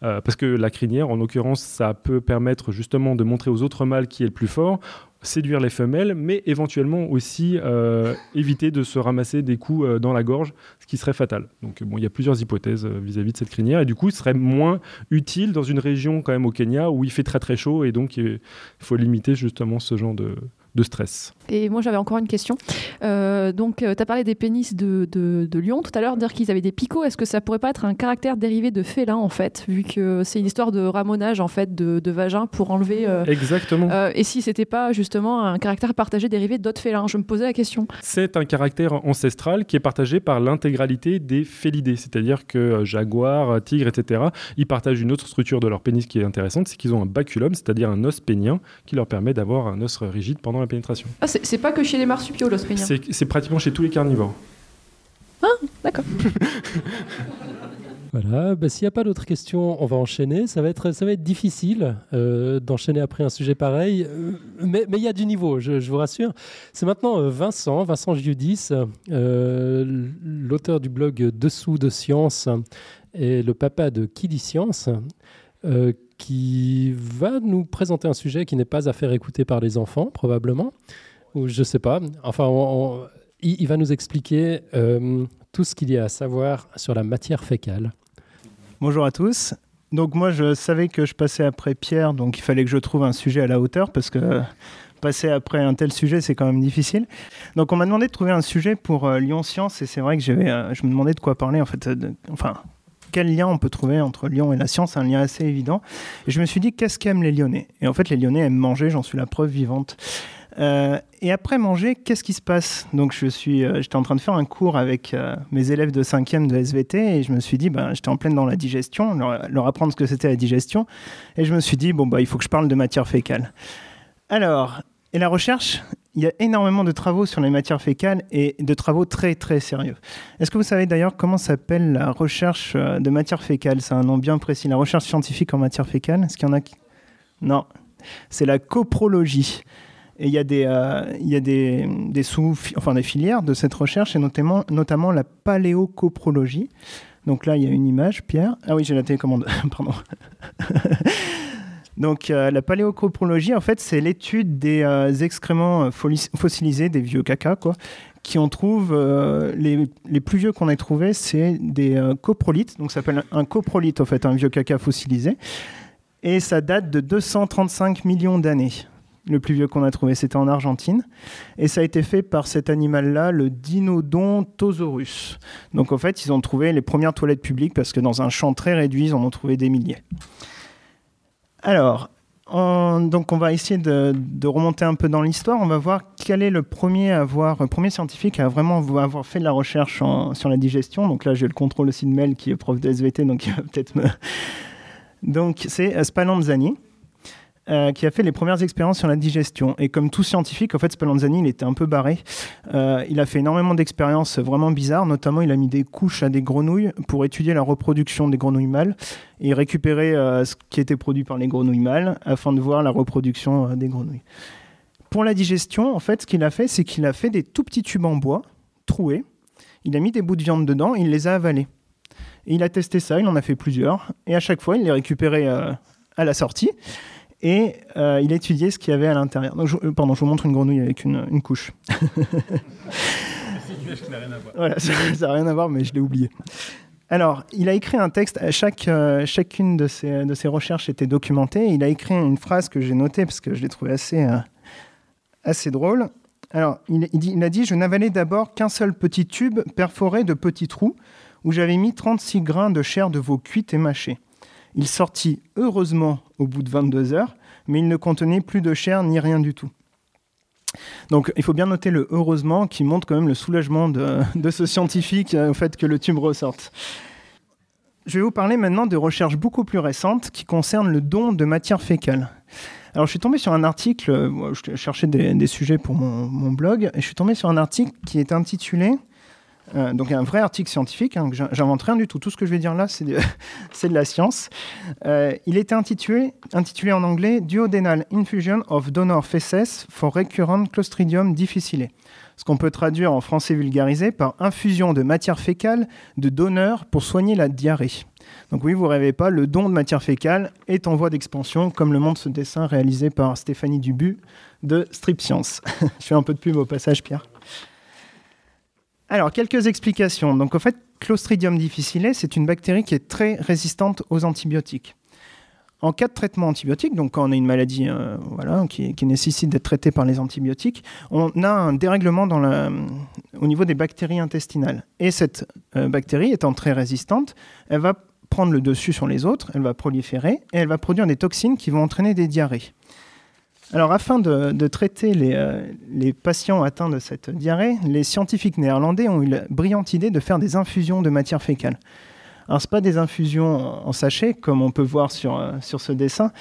Euh, parce que la crinière, en l'occurrence, ça peut permettre justement de montrer aux autres mâles qui est le plus fort, séduire les femelles, mais éventuellement aussi euh, éviter de se ramasser des coups euh, dans la gorge, ce qui serait fatal. Donc, bon, il y a plusieurs hypothèses euh, vis-à-vis de cette crinière. Et du coup, il serait moins utile dans une région quand même au Kenya où il fait très très chaud. Et donc, il faut limiter justement ce genre de... de stress. Et moi, j'avais encore une question. Euh, donc, euh, tu as parlé des pénis de, de, de lions tout à l'heure, dire qu'ils avaient des picots. Est-ce que ça pourrait pas être un caractère dérivé de félin, en fait, vu que c'est une histoire de ramonage, en fait, de, de vagin pour enlever... Euh, Exactement. Euh, et si c'était pas, justement, un caractère partagé dérivé d'autres félins ? Je me posais la question. C'est un caractère ancestral qui est partagé par l'intégralité des félidés, c'est-à-dire que euh, jaguars, tigres, et cetera, ils partagent une autre structure de leur pénis qui est intéressante, c'est qu'ils ont un baculum, c'est-à-dire un os pénien, qui leur permet d'avoir un os rigide pendant la pénétration. Ah, c'est, c'est pas que chez les marsupiaux, l'os pénien. C'est, c'est pratiquement chez tous les carnivores. Ah, d'accord. Voilà, bah, s'il n'y a pas d'autres questions, on va enchaîner. Ça va être, ça va être difficile euh, d'enchaîner après un sujet pareil, euh, mais il y a du niveau, je, je vous rassure. C'est maintenant euh, Vincent, Vincent Giudis, euh, l'auteur du blog Dessous de Science et le papa de Kidiscience, euh, qui va nous présenter un sujet qui n'est pas à faire écouter par les enfants, probablement, ou je ne sais pas. Enfin, on, on, il, il va nous expliquer euh, tout ce qu'il y a à savoir sur la matière fécale. Bonjour à tous. Donc moi, je savais que je passais après Pierre, donc il fallait que je trouve un sujet à la hauteur, parce que euh, passer après un tel sujet, c'est quand même difficile. Donc on m'a demandé de trouver un sujet pour euh, Lyon Science, et c'est vrai que j'avais, euh, je me demandais de quoi parler, en fait, euh, de, enfin... quel lien on peut trouver entre Lyon et la science, un lien assez évident. Et je me suis dit, qu'est-ce qu'aiment les Lyonnais ? Et en fait, les Lyonnais aiment manger, j'en suis la preuve vivante. Euh, et après manger, qu'est-ce qui se passe ? Donc, je suis, euh, j'étais en train de faire un cours avec euh, mes élèves de cinquième de S V T, et je me suis dit, ben, j'étais en pleine dans la digestion, leur, leur apprendre ce que c'était la digestion, et je me suis dit, bon, bah, il faut que je parle de matière fécale. Alors, et la recherche ? Il y a énormément de travaux sur les matières fécales et de travaux très, très sérieux. Est-ce que vous savez d'ailleurs comment s'appelle la recherche de matière fécale ? C'est un nom bien précis. La recherche scientifique en matière fécale, est-ce qu'il y en a qui... Non, c'est la coprologie. Et il y a des, euh, il y a des, des, sous, enfin, des filières de cette recherche, et notamment, notamment la paléocoprologie. Donc là, il y a une image, Pierre. Ah oui, j'ai la télécommande, pardon. Donc, euh, la paléocoprologie, en fait, c'est l'étude des euh, excréments folis- fossilisés, des vieux caca, quoi, qui on trouve, euh, les, les plus vieux qu'on ait trouvés, c'est des euh, coprolites. Donc, ça s'appelle un coprolite, en fait, un vieux caca fossilisé. Et ça date de deux cent trente-cinq millions d'années, le plus vieux qu'on a trouvé. C'était en Argentine. Et ça a été fait par cet animal-là, le Dinodontosaurus. Donc, en fait, ils ont trouvé les premières toilettes publiques, parce que dans un champ très réduit, ils en ont trouvé des milliers. Alors, on, donc on va essayer de, de remonter un peu dans l'histoire. On va voir quel est le premier, à avoir, le premier scientifique à vraiment avoir fait de la recherche en, sur la digestion. Donc là, j'ai le contrôle aussi de Mel qui est prof de S V T, donc il va peut-être me... Donc c'est Spallanzani euh, qui a fait les premières expériences sur la digestion. Et comme tout scientifique, en fait, Spallanzani, il était un peu barré. Euh, il a fait énormément d'expériences vraiment bizarres. Notamment, il a mis des couches à des grenouilles pour étudier la reproduction des grenouilles mâles. Et récupérer euh, ce qui était produit par les grenouilles mâles afin de voir la reproduction euh, des grenouilles. Pour la digestion, en fait, ce qu'il a fait, c'est qu'il a fait des tout petits tubes en bois, troués. Il a mis des bouts de viande dedans, il les a avalés. Et il a testé ça, il en a fait plusieurs. Et à chaque fois, il les récupérait euh, à la sortie et euh, il étudiait ce qu'il y avait à l'intérieur. Donc, je, euh, pardon, je vous montre une grenouille avec une, une couche. Ça n'a rien à voir. Voilà, ça n'a rien à voir, mais je l'ai oublié. Alors, il a écrit un texte, chaque, euh, chacune de ses, de ses recherches était documentée. Il a écrit une phrase que j'ai notée parce que je l'ai trouvée assez, euh, assez drôle. Alors, il, il, dit, il a dit « Je n'avalais d'abord qu'un seul petit tube perforé de petits trous où j'avais mis trente-six grains de chair de veau cuite et mâchée. Il sortit heureusement au bout de vingt-deux heures, mais il ne contenait plus de chair ni rien du tout. » Donc, il faut bien noter le « heureusement » qui montre quand même le soulagement de, de ce scientifique au fait que le tube ressorte. Je vais vous parler maintenant de recherches beaucoup plus récentes qui concernent le don de matière fécale. Alors, je suis tombé sur un article, je cherchais des, des sujets pour mon, mon blog, et je suis tombé sur un article qui est intitulé, euh, donc un vrai article scientifique, hein, que j'invente rien du tout, tout ce que je vais dire là, c'est de, c'est de la science. Euh, il était intitulé, intitulé en anglais « Duodenal infusion of donor feces for recurrent Clostridium difficile », ce qu'on peut traduire en français vulgarisé par « infusion de matière fécale de donneurs pour soigner la diarrhée ». Donc oui, vous ne rêvez pas, le don de matière fécale est en voie d'expansion, comme le montre ce dessin réalisé par Stéphanie Dubu de Strip Science. Je fais un peu de pub au passage, Pierre. Alors, quelques explications. Donc en fait, Clostridium difficile, c'est une bactérie qui est très résistante aux antibiotiques. En cas de traitement antibiotique, donc quand on a une maladie euh, voilà, qui, qui nécessite d'être traitée par les antibiotiques, on a un dérèglement dans la, au niveau des bactéries intestinales. Et cette euh, bactérie étant très résistante, elle va prendre le dessus sur les autres, elle va proliférer et elle va produire des toxines qui vont entraîner des diarrhées. Alors, afin de, de traiter les, euh, les patients atteints de cette diarrhée, les scientifiques néerlandais ont eu la brillante idée de faire des infusions de matière fécale. Alors, ce n'est pas des infusions en sachet, comme on peut voir sur, euh, sur ce dessin,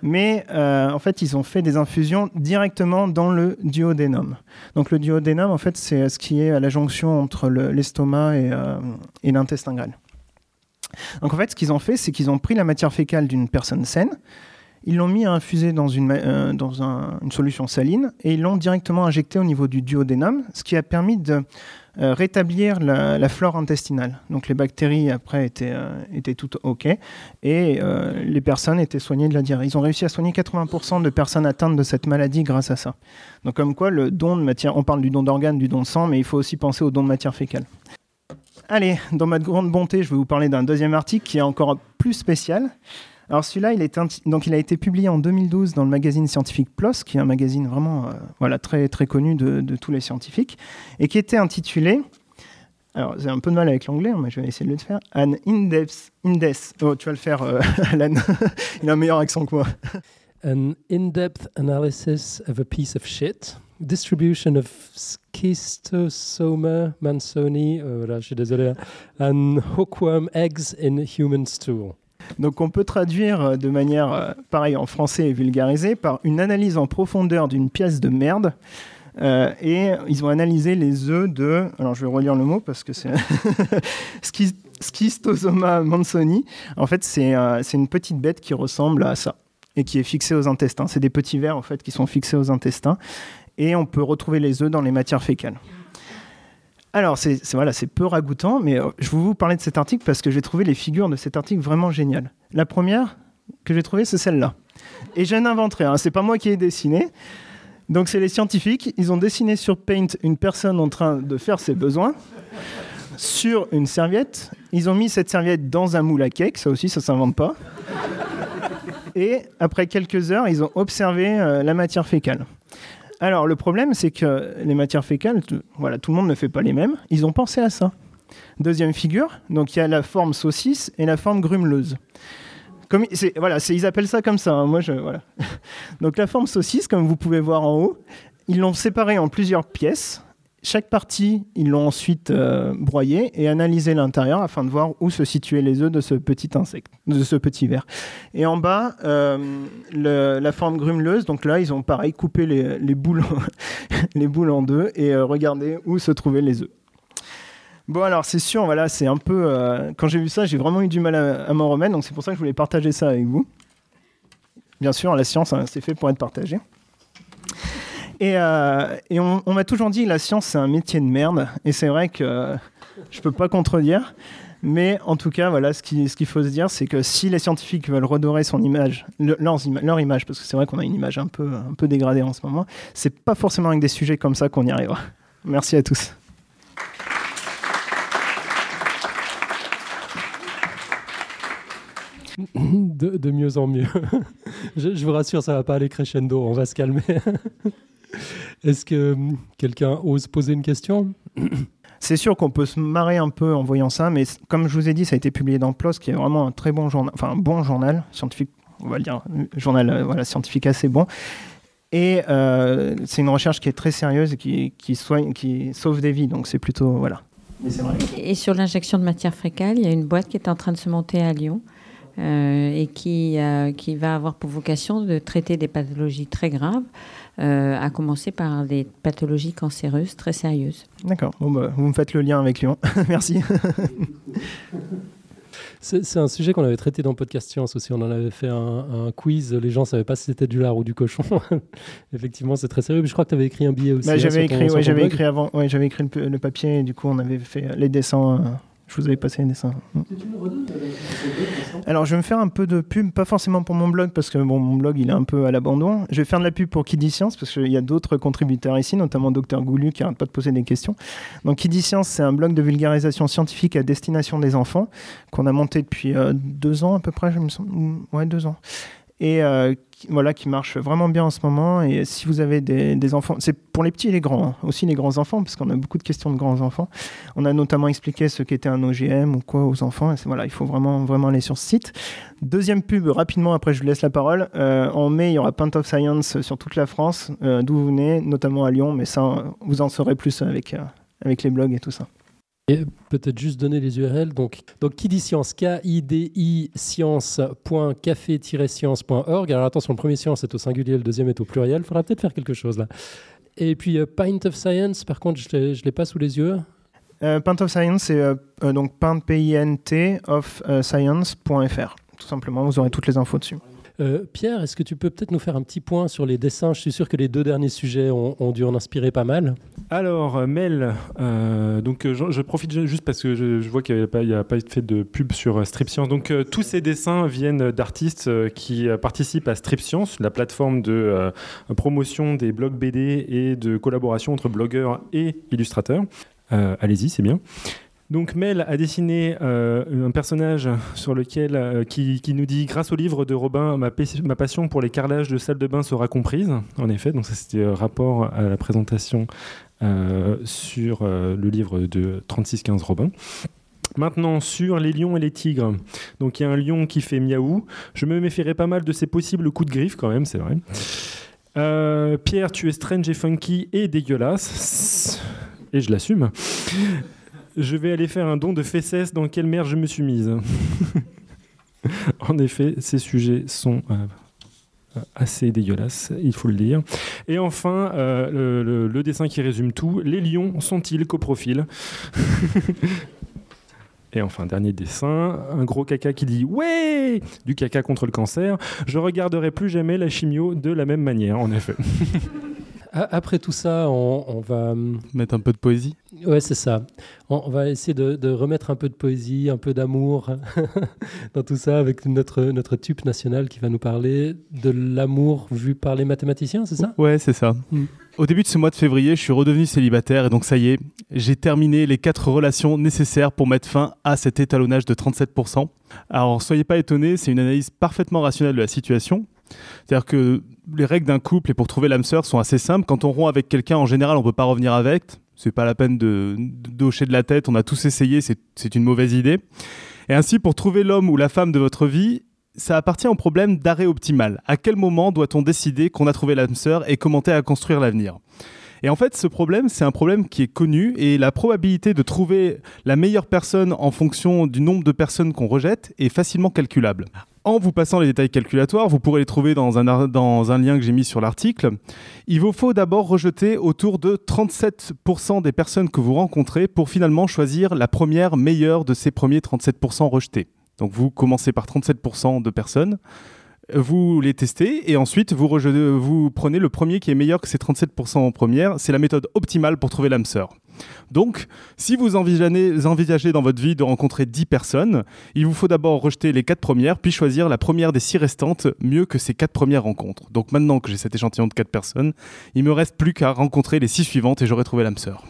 mais euh, en fait, ils ont fait des infusions directement dans le duodénum. Donc, le duodénum, en fait, c'est ce qui est à la jonction entre le, l'estomac et, euh, et l'intestin grêle. Donc en fait, ce qu'ils ont fait, c'est qu'ils ont pris la matière fécale d'une personne saine, ils l'ont mis à infuser dans une, euh, dans un, une solution saline et ils l'ont directement injectée au niveau du duodénum, ce qui a permis de euh, rétablir la, la flore intestinale. Donc les bactéries, après, étaient, euh, étaient toutes OK et euh, les personnes étaient soignées de la diarrhée. Ils ont réussi à soigner quatre-vingts pour cent de personnes atteintes de cette maladie grâce à ça. Donc comme quoi, le don de matière, on parle du don d'organes, du don de sang, mais il faut aussi penser au don de matière fécale. Allez, dans ma grande bonté, je vais vous parler d'un deuxième article qui est encore plus spécial. Alors celui-là, il, est inti- donc il a été publié en deux mille douze dans le magazine scientifique PLOS, qui est un magazine vraiment euh, voilà, très, très connu de, de tous les scientifiques, et qui était intitulé, alors j'ai un peu de mal avec l'anglais, mais je vais essayer de le faire, « An in-depth, in-depth, oh, tu vas le faire, euh, Alan, il a un meilleur accent que moi. « An in-depth analysis of a piece of shit ». Distribution of Schistosoma mansoni, euh, là, je suis désolé, and hookworm eggs in human stool. Donc on peut traduire de manière euh, pareil en français et vulgarisée par une analyse en profondeur d'une pièce de merde. Euh, et ils ont analysé les œufs de, alors je vais relire le mot parce que c'est Schistosoma mansoni. En fait, c'est, euh, c'est une petite bête qui ressemble à ça et qui est fixée aux intestins. C'est des petits vers en fait qui sont fixés aux intestins. Et on peut retrouver les œufs dans les matières fécales. Alors, c'est, c'est, voilà, c'est peu ragoûtant, mais je vais vous parler de cet article parce que j'ai trouvé les figures de cet article vraiment géniales. La première que j'ai trouvée, c'est celle-là. Et je n'invente rien, hein, c'est pas moi qui ai dessiné. Donc, c'est les scientifiques. Ils ont dessiné sur Paint une personne en train de faire ses besoins. Sur une serviette, ils ont mis cette serviette dans un moule à cake. Ça aussi, ça ne s'invente pas. Et après quelques heures, ils ont observé euh, la matière fécale. Alors, le problème, c'est que les matières fécales, t- voilà, tout le monde ne fait pas les mêmes. Ils ont pensé à ça. Deuxième figure, donc il y a la forme saucisse et la forme grumeleuse. Comme, c'est, voilà, c'est, ils appellent ça comme ça. Hein, moi, je, voilà. Donc, la forme saucisse, comme vous pouvez voir en haut, ils l'ont séparée en plusieurs pièces. Chaque partie, ils l'ont ensuite euh, broyée et analysée l'intérieur afin de voir où se situaient les œufs de ce petit insecte, de ce petit ver. Et en bas, euh, le, la forme grumeleuse. Donc là, ils ont pareil coupé les, les, boules, les boules en deux et euh, regardé où se trouvaient les œufs. Bon, alors c'est sûr, voilà, c'est un peu. Euh, quand j'ai vu ça, j'ai vraiment eu du mal à, à m'en remettre. Donc c'est pour ça que je voulais partager ça avec vous. Bien sûr, la science, hein, c'est fait pour être partagée. Et, euh, et on, on m'a toujours dit que la science, c'est un métier de merde. Et c'est vrai que euh, je ne peux pas contredire. Mais en tout cas, voilà, ce, qui, ce qu'il faut se dire, c'est que si les scientifiques veulent redorer son image, le, leur, leur image, parce que c'est vrai qu'on a une image un peu, un peu dégradée en ce moment, ce n'est pas forcément avec des sujets comme ça qu'on y arrivera. Merci à tous. De, de mieux en mieux. Je, je vous rassure, ça ne va pas aller crescendo. On va se calmer. Est-ce que quelqu'un ose poser une question ? C'est sûr qu'on peut se marrer un peu en voyant ça, mais comme je vous ai dit, ça a été publié dans PLOS, qui est vraiment un très bon journal, enfin un bon journal scientifique, on va le dire, journal voilà, scientifique assez bon. Et euh, c'est une recherche qui est très sérieuse et qui, qui, soigne, qui sauve des vies, donc c'est plutôt, voilà. Mais c'est vrai. Et sur l'injection de matière fécale, il y a une boîte qui est en train de se monter à Lyon. euh, et qui, euh, qui va avoir pour vocation de traiter des pathologies très graves, euh, à commencer par des pathologies cancéreuses très sérieuses. D'accord, bon, bah, vous me faites le lien avec Lyon, merci. C'est, c'est un sujet qu'on avait traité dans Podcast Science aussi. On en avait fait un, un quiz. Les gens ne savaient pas si c'était du lard ou du cochon. Effectivement, c'est très sérieux. Mais je crois que tu avais écrit un billet aussi. Bah, j'avais, hein, écrit, ton, ouais, j'avais écrit avant. Ouais, j'avais écrit le, le papier. Et du coup, on avait fait les dessins. Euh, je vous avais passé les dessins. Alors, je vais me faire un peu de pub. Pas forcément pour mon blog, parce que bon, mon blog, il est un peu à l'abandon. Je vais faire de la pub pour Kidiscience, parce qu'il y a d'autres contributeurs ici, notamment Docteur Goulu, qui n'arrête pas de poser des questions. Donc, Kidiscience, c'est un blog de vulgarisation scientifique à destination des enfants, qu'on a monté depuis euh, deux ans à peu près, je me semble. Ouais, deux ans. Et euh, qui, voilà, qui marche vraiment bien en ce moment. Et si vous avez des, des enfants, c'est pour les petits et les grands, hein, aussi les grands enfants, parce qu'on a beaucoup de questions de grands enfants. On a notamment expliqué ce qu'était un O G M ou quoi aux enfants. Et voilà, il faut vraiment, vraiment aller sur ce site. Deuxième pub, rapidement, après je vous laisse la parole. Euh, en mai, il y aura Pint of Science sur toute la France, euh, d'où vous venez, notamment à Lyon. Mais ça, vous en saurez plus avec, euh, avec les blogs et tout ça. Et peut-être juste donner les U R L. Donc, donc Kidiscience, K I D I science point café tiret science point org. Alors attention, le premier science est au singulier, le deuxième est au pluriel. Il faudra peut-être faire quelque chose là. Et puis euh, Pint of Science, par contre, je ne l'ai pas sous les yeux. Euh, Pint of Science, c'est euh, euh, donc pint, P I N T, of euh, science point F R. Tout simplement, vous aurez toutes les infos dessus. Euh, Pierre, est-ce que tu peux peut-être nous faire un petit point sur les dessins ? Je suis sûr que les deux derniers sujets ont, ont dû en inspirer pas mal. Alors, Mel, euh, donc, je, je profite juste parce que je, je vois qu'il n'y a pas fait de pub sur Strip Science. Donc, euh, tous ces dessins viennent d'artistes euh, qui participent à Strip Science, la plateforme de euh, promotion des blogs B D et de collaboration entre blogueurs et illustrateurs. Euh, allez-y, c'est bien. Donc Mel a dessiné euh, un personnage sur lequel, euh, qui, qui nous dit « Grâce au livre de Robin, ma, pa- ma passion pour les carrelages de salle de bain sera comprise ». En effet, donc ça c'était euh, rapport à la présentation euh, sur euh, le livre de trente-six quinze Robin. Maintenant, sur les lions et les tigres. Donc il y a un lion qui fait miaou. Je me méfierais pas mal de ses possibles coups de griffe quand même, c'est vrai. Euh, Pierre, tu es strange et funky et dégueulasse. Et je l'assume. Je vais aller faire un don de fesses dans quelle merde je me suis mise. En effet, ces sujets sont euh, assez dégueulasses, il faut le dire. Et enfin, euh, le, le, le dessin qui résume tout, les lions sont-ils coprophiles ? Et enfin, dernier dessin, un gros caca qui dit « Ouais !» du caca contre le cancer. Je regarderai plus jamais la chimio de la même manière, en effet. Après tout ça, on, on va... mettre un peu de poésie. Ouais, c'est ça. On, on va essayer de, de remettre un peu de poésie, un peu d'amour dans tout ça, avec notre, notre tube national qui va nous parler de l'amour vu par les mathématiciens, c'est ça ? Ouais, c'est ça. Mmh. Au début de ce mois de février, je suis redevenu célibataire et donc ça y est, j'ai terminé les quatre relations nécessaires pour mettre fin à cet étalonnage de trente-sept pour cent. Alors, soyez pas étonnés, c'est une analyse parfaitement rationnelle de la situation. C'est-à-dire que les règles d'un couple et pour trouver l'âme sœur sont assez simples. Quand on rompt avec quelqu'un, en général, on ne peut pas revenir avec. Ce n'est pas la peine de, de hocher de la tête. On a tous essayé, c'est, c'est une mauvaise idée. Et ainsi, pour trouver l'homme ou la femme de votre vie, ça appartient au problème d'arrêt optimal. À quel moment doit-on décider qu'on a trouvé l'âme sœur et commencer à construire l'avenir ? Et en fait, ce problème, c'est un problème qui est connu et la probabilité de trouver la meilleure personne en fonction du nombre de personnes qu'on rejette est facilement calculable. En vous passant les détails calculatoires, vous pourrez les trouver dans un, dans un lien que j'ai mis sur l'article. Il vous faut d'abord rejeter autour de trente-sept pour cent des personnes que vous rencontrez pour finalement choisir la première meilleure de ces premiers trente-sept pour cent rejetés. Donc vous commencez par trente-sept pour cent de personnes, vous les testez et ensuite vous, rejetez, vous prenez le premier qui est meilleur que ces trente-sept pour cent en première. C'est la méthode optimale pour trouver l'âme sœur. Donc, si vous envisagez, envisagez dans votre vie de rencontrer dix personnes, il vous faut d'abord rejeter les quatre premières, puis choisir la première des six restantes, mieux que ces quatre premières rencontres. Donc maintenant que j'ai cet échantillon de quatre personnes, il me reste plus qu'à rencontrer les six suivantes et j'aurai trouvé l'âme sœur.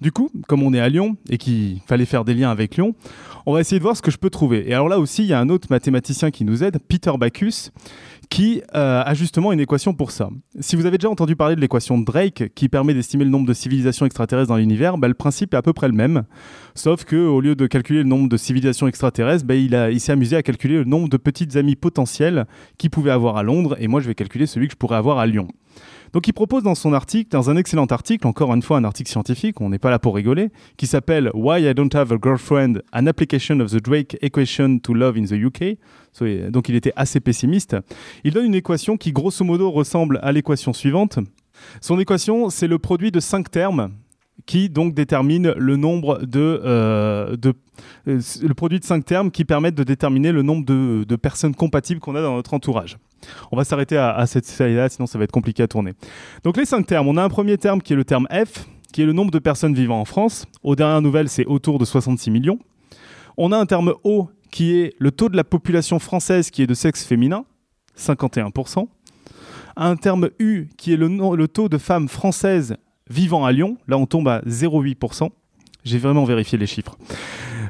Du coup, comme on est à Lyon et qu'il fallait faire des liens avec Lyon, on va essayer de voir ce que je peux trouver. Et alors là aussi, il y a un autre mathématicien qui nous aide, Peter Backus, qui euh, a justement une équation pour ça. Si vous avez déjà entendu parler de l'équation de Drake, qui permet d'estimer le nombre de civilisations extraterrestres dans l'univers, bah, le principe est à peu près le même, sauf qu'au lieu de calculer le nombre de civilisations extraterrestres, bah, il, a, il s'est amusé à calculer le nombre de petites amies potentielles qu'il pouvait avoir à Londres, et moi je vais calculer celui que je pourrais avoir à Lyon. Donc il propose dans son article, dans un excellent article, encore une fois un article scientifique, on n'est pas là pour rigoler, qui s'appelle « Why I don't have a girlfriend, an application of the Drake equation to love in the U K ». Donc il était assez pessimiste. Il donne une équation qui grosso modo ressemble à l'équation suivante. Son équation, c'est le produit de cinq termes qui donc détermine le nombre de, euh, de euh, le produit de cinq termes qui permettent de déterminer le nombre de, de personnes compatibles qu'on a dans notre entourage. On va s'arrêter à, à cette série-là, sinon ça va être compliqué à tourner. Donc les cinq termes, on a un premier terme qui est le terme F, qui est le nombre de personnes vivant en France. Aux dernières nouvelles, c'est autour de soixante-six millions. On a un terme O, qui est le taux de la population française qui est de sexe féminin, cinquante et un pour cent. Un terme U, qui est le, le taux de femmes françaises vivant à Lyon, là on tombe à zéro virgule huit pour cent. J'ai vraiment vérifié les chiffres.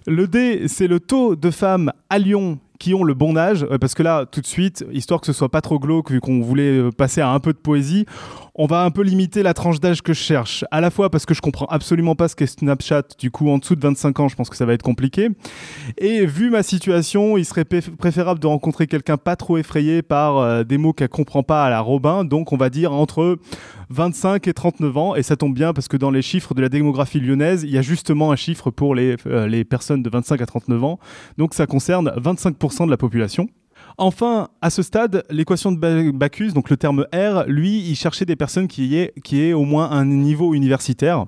Le D, c'est le taux de femmes à Lyon qui ont le bon âge, parce que là, tout de suite, histoire que ce soit pas trop glauque, vu qu'on voulait passer à un peu de poésie, on va un peu limiter la tranche d'âge que je cherche. À la fois parce que je comprends absolument pas ce qu'est Snapchat, du coup, en dessous de vingt-cinq ans, je pense que ça va être compliqué. Et vu ma situation, il serait p- préférable de rencontrer quelqu'un pas trop effrayé par euh, des mots qu'elle comprend pas à la Robin, donc on va dire entre vingt-cinq et trente-neuf ans, et ça tombe bien parce que dans les chiffres de la démographie lyonnaise, il y a justement un chiffre pour les, euh, les personnes de vingt-cinq à trente-neuf ans, donc ça concerne vingt-cinq pour cent de la population. Enfin, à ce stade, l'équation de Backus, donc le terme R, lui, il cherchait des personnes qui aient, qui aient au moins un niveau universitaire.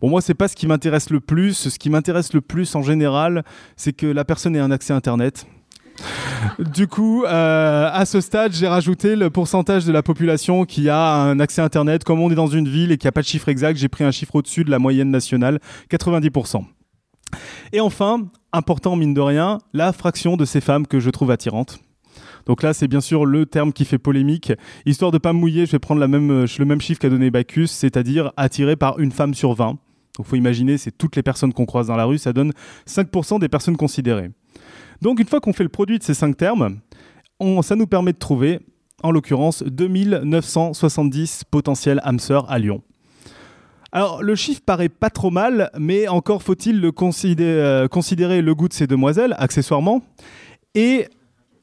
Bon, moi, c'est pas ce qui m'intéresse le plus. Ce qui m'intéresse le plus, en général, c'est que la personne ait un accès à Internet. Du coup, euh, à ce stade, j'ai rajouté le pourcentage de la population qui a un accès à Internet. Comme on est dans une ville et qu'il n'y a pas de chiffre exact, j'ai pris un chiffre au-dessus de la moyenne nationale, quatre-vingt-dix pour cent. Et enfin, important mine de rien, la fraction de ces femmes que je trouve attirantes. Donc là, c'est bien sûr le terme qui fait polémique. Histoire de ne pas me mouiller, je vais prendre la même, le même chiffre qu'a donné Backus, c'est-à-dire attiré par une femme sur vingt. Donc il faut imaginer, c'est toutes les personnes qu'on croise dans la rue, ça donne cinq pour cent des personnes considérées. Donc une fois qu'on fait le produit de ces cinq termes, on, ça nous permet de trouver, en l'occurrence, deux mille neuf cent soixante-dix potentiels âmes sœurs à Lyon. Alors, le chiffre paraît pas trop mal, mais encore faut-il le considérer, euh, considérer le goût de ces demoiselles, accessoirement. Et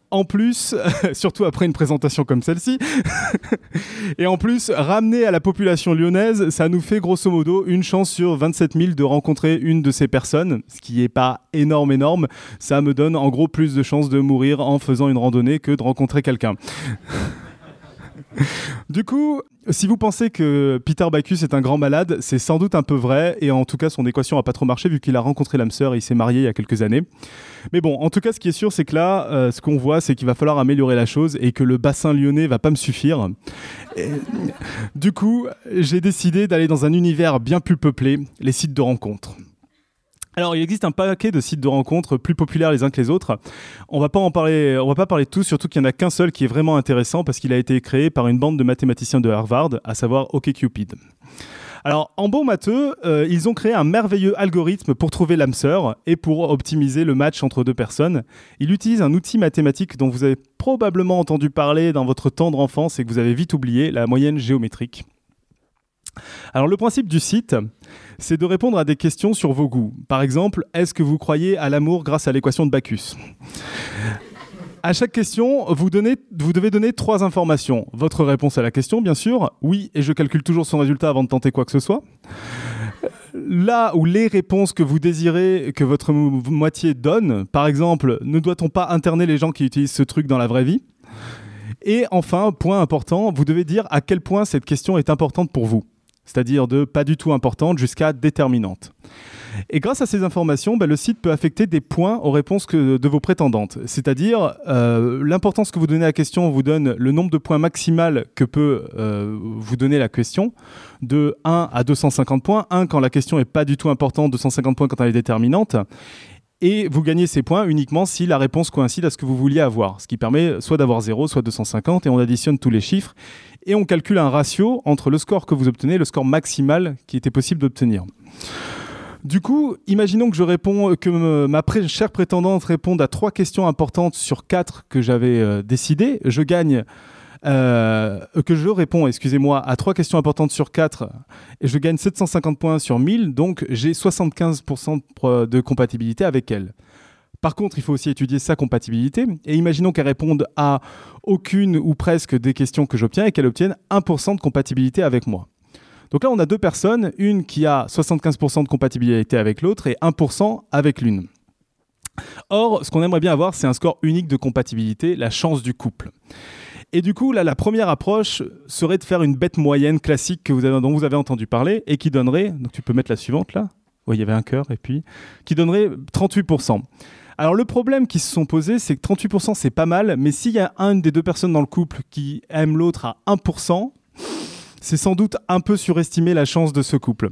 en plus, surtout après une présentation comme celle-ci, et en plus, ramener à la population lyonnaise, ça nous fait grosso modo une chance sur vingt-sept mille de rencontrer une de ces personnes, ce qui n'est pas énorme, énorme. Ça me donne en gros plus de chances de mourir en faisant une randonnée que de rencontrer quelqu'un. Du coup, si vous pensez que Peter Backus est un grand malade, c'est sans doute un peu vrai, et en tout cas son équation n'a pas trop marché vu qu'il a rencontré l'âme sœur et il s'est marié il y a quelques années. Mais bon, en tout cas ce qui est sûr c'est que là, euh, ce qu'on voit c'est qu'il va falloir améliorer la chose et que le bassin lyonnais va pas me suffire. Et, du coup, j'ai décidé d'aller dans un univers bien plus peuplé, les sites de rencontres. Alors, il existe un paquet de sites de rencontres plus populaires les uns que les autres. On va pas en parler, on va pas parler de tous, surtout qu'il n'y en a qu'un seul qui est vraiment intéressant parce qu'il a été créé par une bande de mathématiciens de Harvard, à savoir OkCupid. Alors, en bon matheux, euh, ils ont créé un merveilleux algorithme pour trouver l'âme sœur et pour optimiser le match entre deux personnes. Ils utilisent un outil mathématique dont vous avez probablement entendu parler dans votre tendre enfance et que vous avez vite oublié, la moyenne géométrique. Alors, le principe du site, c'est de répondre à des questions sur vos goûts. Par exemple, est-ce que vous croyez à l'amour grâce à l'équation de Backus ? À chaque question, vous, donnez, vous devez donner trois informations. Votre réponse à la question, bien sûr. Oui, et je calcule toujours son résultat avant de tenter quoi que ce soit. Là où les réponses que vous désirez que votre moitié donne, par exemple, ne doit-on pas interner les gens qui utilisent ce truc dans la vraie vie ? Et enfin, point important, vous devez dire à quel point cette question est importante pour vous. C'est-à-dire de pas du tout importante jusqu'à déterminante. Et grâce à ces informations, bah, le site peut affecter des points aux réponses que de vos prétendantes. C'est-à-dire, euh, l'importance que vous donnez à la question vous donne le nombre de points maximal que peut euh, vous donner la question, de un à deux cent cinquante points, un quand la question n'est pas du tout importante, deux cent cinquante points quand elle est déterminante. Et vous gagnez ces points uniquement si la réponse coïncide à ce que vous vouliez avoir, ce qui permet soit d'avoir zéro, soit deux cent cinquante, et on additionne tous les chiffres, et on calcule un ratio entre le score que vous obtenez et le score maximal qui était possible d'obtenir. Du coup, imaginons que je réponds, que me, ma pré- chère prétendante réponde à trois questions importantes sur quatre que j'avais euh, décidées. Je gagne, euh, que je réponds, excusez-moi, à trois questions importantes sur quatre et je gagne sept cent cinquante points sur mille, donc j'ai soixante-quinze pour cent de compatibilité avec elle. Par contre, il faut aussi étudier sa compatibilité. Et imaginons qu'elle réponde à aucune ou presque des questions que j'obtiens et qu'elle obtienne un pour cent de compatibilité avec moi. Donc là, on a deux personnes, une qui a soixante-quinze pour cent de compatibilité avec l'autre et un pour cent avec l'une. Or, ce qu'on aimerait bien avoir, c'est un score unique de compatibilité, la chance du couple. Et du coup, là, la première approche serait de faire une bête moyenne classique que vous avez, dont vous avez entendu parler et qui donnerait... Donc tu peux mettre la suivante, là. Oui, il y avait un cœur, et puis... Qui donnerait trente-huit pour cent. Alors le problème qui se sont posés, c'est que trente-huit pour cent c'est pas mal, mais s'il y a une des deux personnes dans le couple qui aime l'autre à un pour cent, c'est sans doute un peu surestimer la chance de ce couple.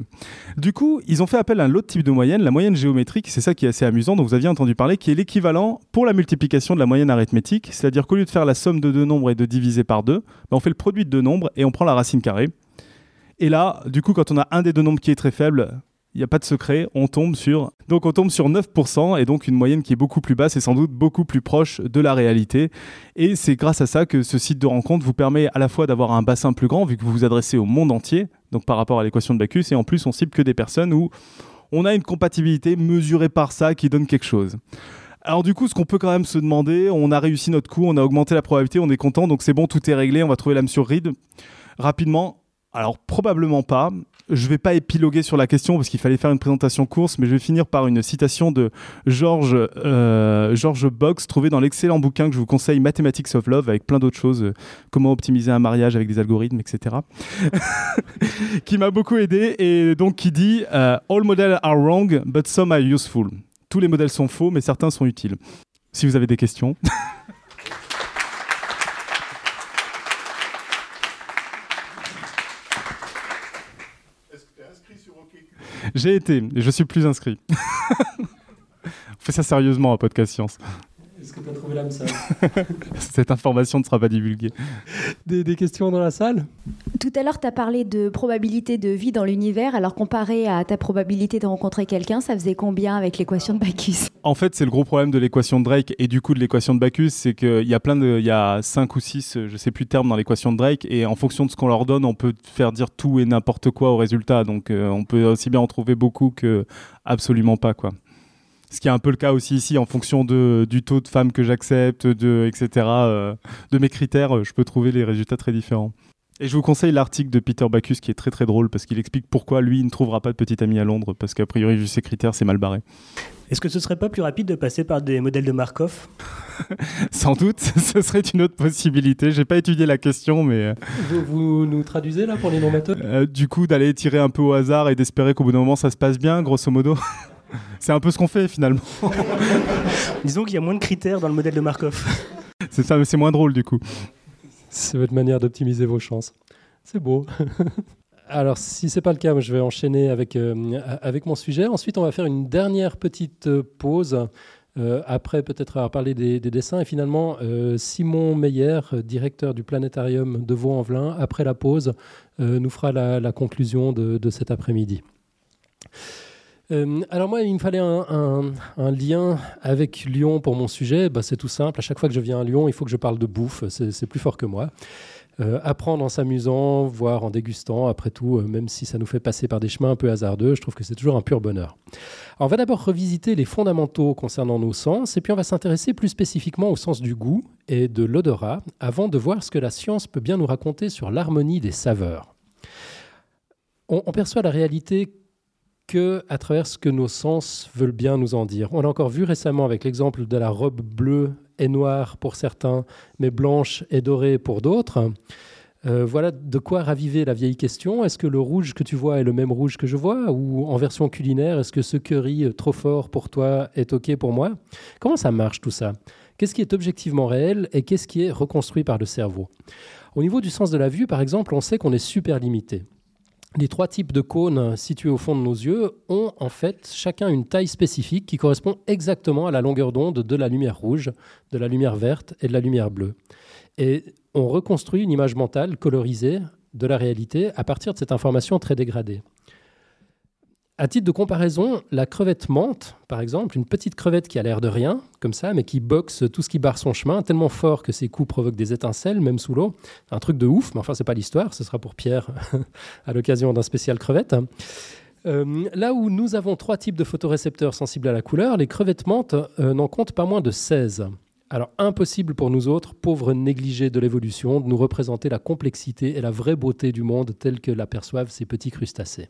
Du coup, ils ont fait appel à un autre type de moyenne, la moyenne géométrique, c'est ça qui est assez amusant, dont vous aviez entendu parler, qui est l'équivalent pour la multiplication de la moyenne arithmétique, c'est-à-dire qu'au lieu de faire la somme de deux nombres et de diviser par deux, on fait le produit de deux nombres et on prend la racine carrée. Et là, du coup, quand on a un des deux nombres qui est très faible... Il n'y a pas de secret, on tombe sur donc on tombe sur neuf pour cent et donc une moyenne qui est beaucoup plus basse et sans doute beaucoup plus proche de la réalité. Et c'est grâce à ça que ce site de rencontre vous permet à la fois d'avoir un bassin plus grand vu que vous vous adressez au monde entier, donc par rapport à l'équation de Backus, et en plus on cible que des personnes où on a une compatibilité mesurée par ça qui donne quelque chose. Alors du coup, ce qu'on peut quand même se demander, on a réussi notre coup, on a augmenté la probabilité, on est content, donc c'est bon, tout est réglé, on va trouver l'âme sur ride rapidement. Alors probablement pas. Je ne vais pas épiloguer sur la question parce qu'il fallait faire une présentation courte, mais je vais finir par une citation de George, euh, George Box, trouvée dans l'excellent bouquin que je vous conseille, Mathematics of Love, avec plein d'autres choses, euh, comment optimiser un mariage avec des algorithmes, et cetera, qui m'a beaucoup aidé et donc qui dit euh, « All models are wrong, but some are useful ». Tous les modèles sont faux, mais certains sont utiles. Si vous avez des questions... J'ai été, je suis plus inscrit. On fait ça sérieusement à Podcast Science. Est-ce que tu as trouvé l'âme sœur ? Cette information ne sera pas divulguée. Des, des questions dans la salle ? Tout à l'heure, tu as parlé de probabilité de vie dans l'univers. Alors, comparé à ta probabilité de rencontrer quelqu'un, ça faisait combien avec l'équation de Backus ? En fait, c'est le gros problème de l'équation de Drake et du coup de l'équation de Backus, c'est qu'il y a plein de, il y a cinq ou six, je ne sais plus de termes dans l'équation de Drake, et en fonction de ce qu'on leur donne, on peut faire dire tout et n'importe quoi au résultat. Donc, euh, on peut aussi bien en trouver beaucoup que absolument pas, quoi. Ce qui est un peu le cas aussi ici, en fonction de, du taux de femmes que j'accepte, de, et cetera, euh, de mes critères, je peux trouver les résultats très différents. Et je vous conseille l'article de Peter Backus qui est très très drôle parce qu'il explique pourquoi lui il ne trouvera pas de petite amie à Londres parce qu'a priori, vu ses critères, c'est mal barré. Est-ce que ce serait pas plus rapide de passer par des modèles de Markov ? Sans doute, ce serait une autre possibilité. J'ai pas étudié la question, mais... Vous, vous nous traduisez là pour les non-matheux ? euh, Du coup, d'aller tirer un peu au hasard et d'espérer qu'au bout d'un moment, ça se passe bien, grosso modo. C'est un peu ce qu'on fait finalement. Disons qu'il y a moins de critères dans le modèle de Markov. C'est ça, mais c'est moins drôle du coup. C'est votre manière d'optimiser vos chances. C'est beau. Alors si c'est pas le cas, je vais enchaîner avec, euh, avec mon sujet. Ensuite, on va faire une dernière petite pause. Euh, après peut-être avoir parlé des, des dessins et finalement euh, Simon Meyer, directeur du Planétarium de Vaulx-en-Velin, après la pause, euh, nous fera la, la conclusion de, de cet après-midi. Euh, alors moi, il me fallait un, un, un lien avec Lyon pour mon sujet. Bah, c'est tout simple. À chaque fois que je viens à Lyon, il faut que je parle de bouffe. C'est, c'est plus fort que moi. Euh, apprendre en s'amusant, voire en dégustant. Après tout, euh, même si ça nous fait passer par des chemins un peu hasardeux, je trouve que c'est toujours un pur bonheur. Alors, on va d'abord revisiter les fondamentaux concernant nos sens. Et puis, on va s'intéresser plus spécifiquement au sens du goût et de l'odorat avant de voir ce que la science peut bien nous raconter sur l'harmonie des saveurs. On, on perçoit la réalité que à travers ce que nos sens veulent bien nous en dire. On l'a encore vu récemment avec l'exemple de la robe bleue et noire pour certains, mais blanche et dorée pour d'autres. Euh, voilà de quoi raviver la vieille question. Est-ce que le rouge que tu vois est le même rouge que je vois ? Ou en version culinaire, est-ce que ce curry trop fort pour toi est OK pour moi ? Comment ça marche tout ça ? Qu'est-ce qui est objectivement réel et qu'est-ce qui est reconstruit par le cerveau ? Au niveau du sens de la vue, par exemple, on sait qu'on est super limité. Les trois types de cônes situés au fond de nos yeux ont en fait chacun une taille spécifique qui correspond exactement à la longueur d'onde de la lumière rouge, de la lumière verte et de la lumière bleue. Et on reconstruit une image mentale colorisée de la réalité à partir de cette information très dégradée. À titre de comparaison, la crevette mante, par exemple, une petite crevette qui a l'air de rien, comme ça, mais qui boxe tout ce qui barre son chemin, tellement fort que ses coups provoquent des étincelles, même sous l'eau. Un truc de ouf, mais enfin, c'est pas l'histoire, ce sera pour Pierre à l'occasion d'un spécial crevette. Euh, là où nous avons trois types de photorécepteurs sensibles à la couleur, les crevettes mantes euh, n'en comptent pas moins de seize. Alors, impossible pour nous autres, pauvres négligés de l'évolution, de nous représenter la complexité et la vraie beauté du monde telle que l'aperçoivent ces petits crustacés.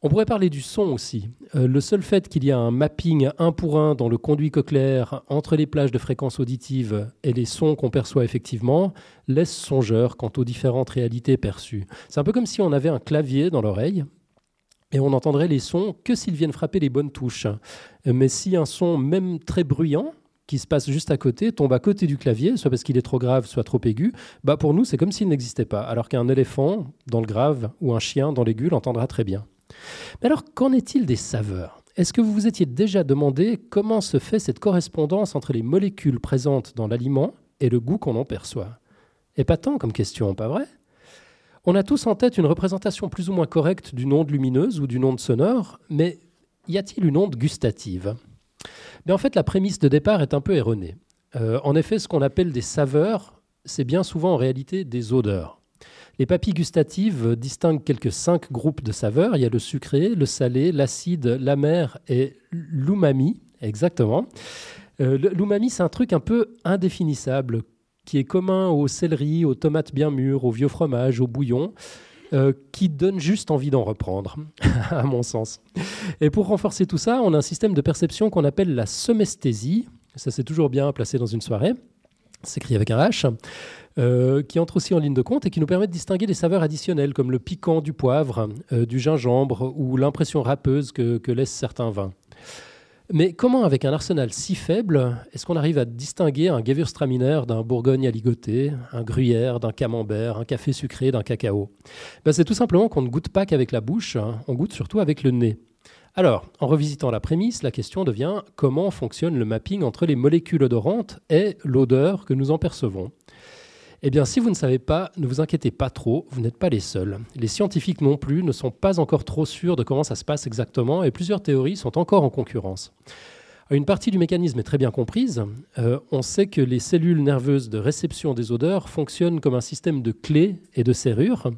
On pourrait parler du son aussi. Euh, le seul fait qu'il y a un mapping un pour un dans le conduit cochléaire entre les plages de fréquences auditives et les sons qu'on perçoit effectivement laisse songeur quant aux différentes réalités perçues. C'est un peu comme si on avait un clavier dans l'oreille et on n'entendrait les sons que s'ils viennent frapper les bonnes touches. Mais si un son, même très bruyant, qui se passe juste à côté, tombe à côté du clavier, soit parce qu'il est trop grave, soit trop aigu, bah pour nous, c'est comme s'il n'existait pas, alors qu'un éléphant dans le grave ou un chien dans l'aigu l'entendra très bien. Mais alors, qu'en est-il des saveurs ? Est-ce que vous vous étiez déjà demandé comment se fait cette correspondance entre les molécules présentes dans l'aliment et le goût qu'on en perçoit ? Épatant comme question, pas vrai ? On a tous en tête une représentation plus ou moins correcte d'une onde lumineuse ou d'une onde sonore, mais y a-t-il une onde gustative ? Mais en fait, la prémisse de départ est un peu erronée. Euh, en effet, ce qu'on appelle des saveurs, c'est bien souvent en réalité des odeurs. Les papilles gustatives distinguent quelques cinq groupes de saveurs. Il y a le sucré, le salé, l'acide, l'amer et l'umami, exactement. Euh, l'umami, c'est un truc un peu indéfinissable, qui est commun aux céleris, aux tomates bien mûres, aux vieux fromages, aux bouillons. Euh, qui donne juste envie d'en reprendre, à mon sens. Et pour renforcer tout ça, on a un système de perception qu'on appelle la somesthésie. Ça, c'est toujours bien placé dans une soirée. C'est écrit avec un H. Euh, qui entre aussi en ligne de compte et qui nous permet de distinguer des saveurs additionnelles, comme le piquant du poivre, euh, du gingembre ou l'impression râpeuse que, que laissent certains vins. Mais comment, avec un arsenal si faible, est-ce qu'on arrive à distinguer un gewürztraminer d'un bourgogne à ligoter, un gruyère d'un camembert, un café sucré d'un cacao ? Ben, c'est tout simplement qu'on ne goûte pas qu'avec la bouche, hein, on goûte surtout avec le nez. Alors, en revisitant la prémisse, la question devient comment fonctionne le mapping entre les molécules odorantes et l'odeur que nous en percevons ? Eh bien, si vous ne savez pas, ne vous inquiétez pas trop, vous n'êtes pas les seuls. Les scientifiques non plus ne sont pas encore trop sûrs de comment ça se passe exactement et plusieurs théories sont encore en concurrence. Une partie du mécanisme est très bien comprise. Euh, on sait que les cellules nerveuses de réception des odeurs fonctionnent comme un système de clés et de serrures.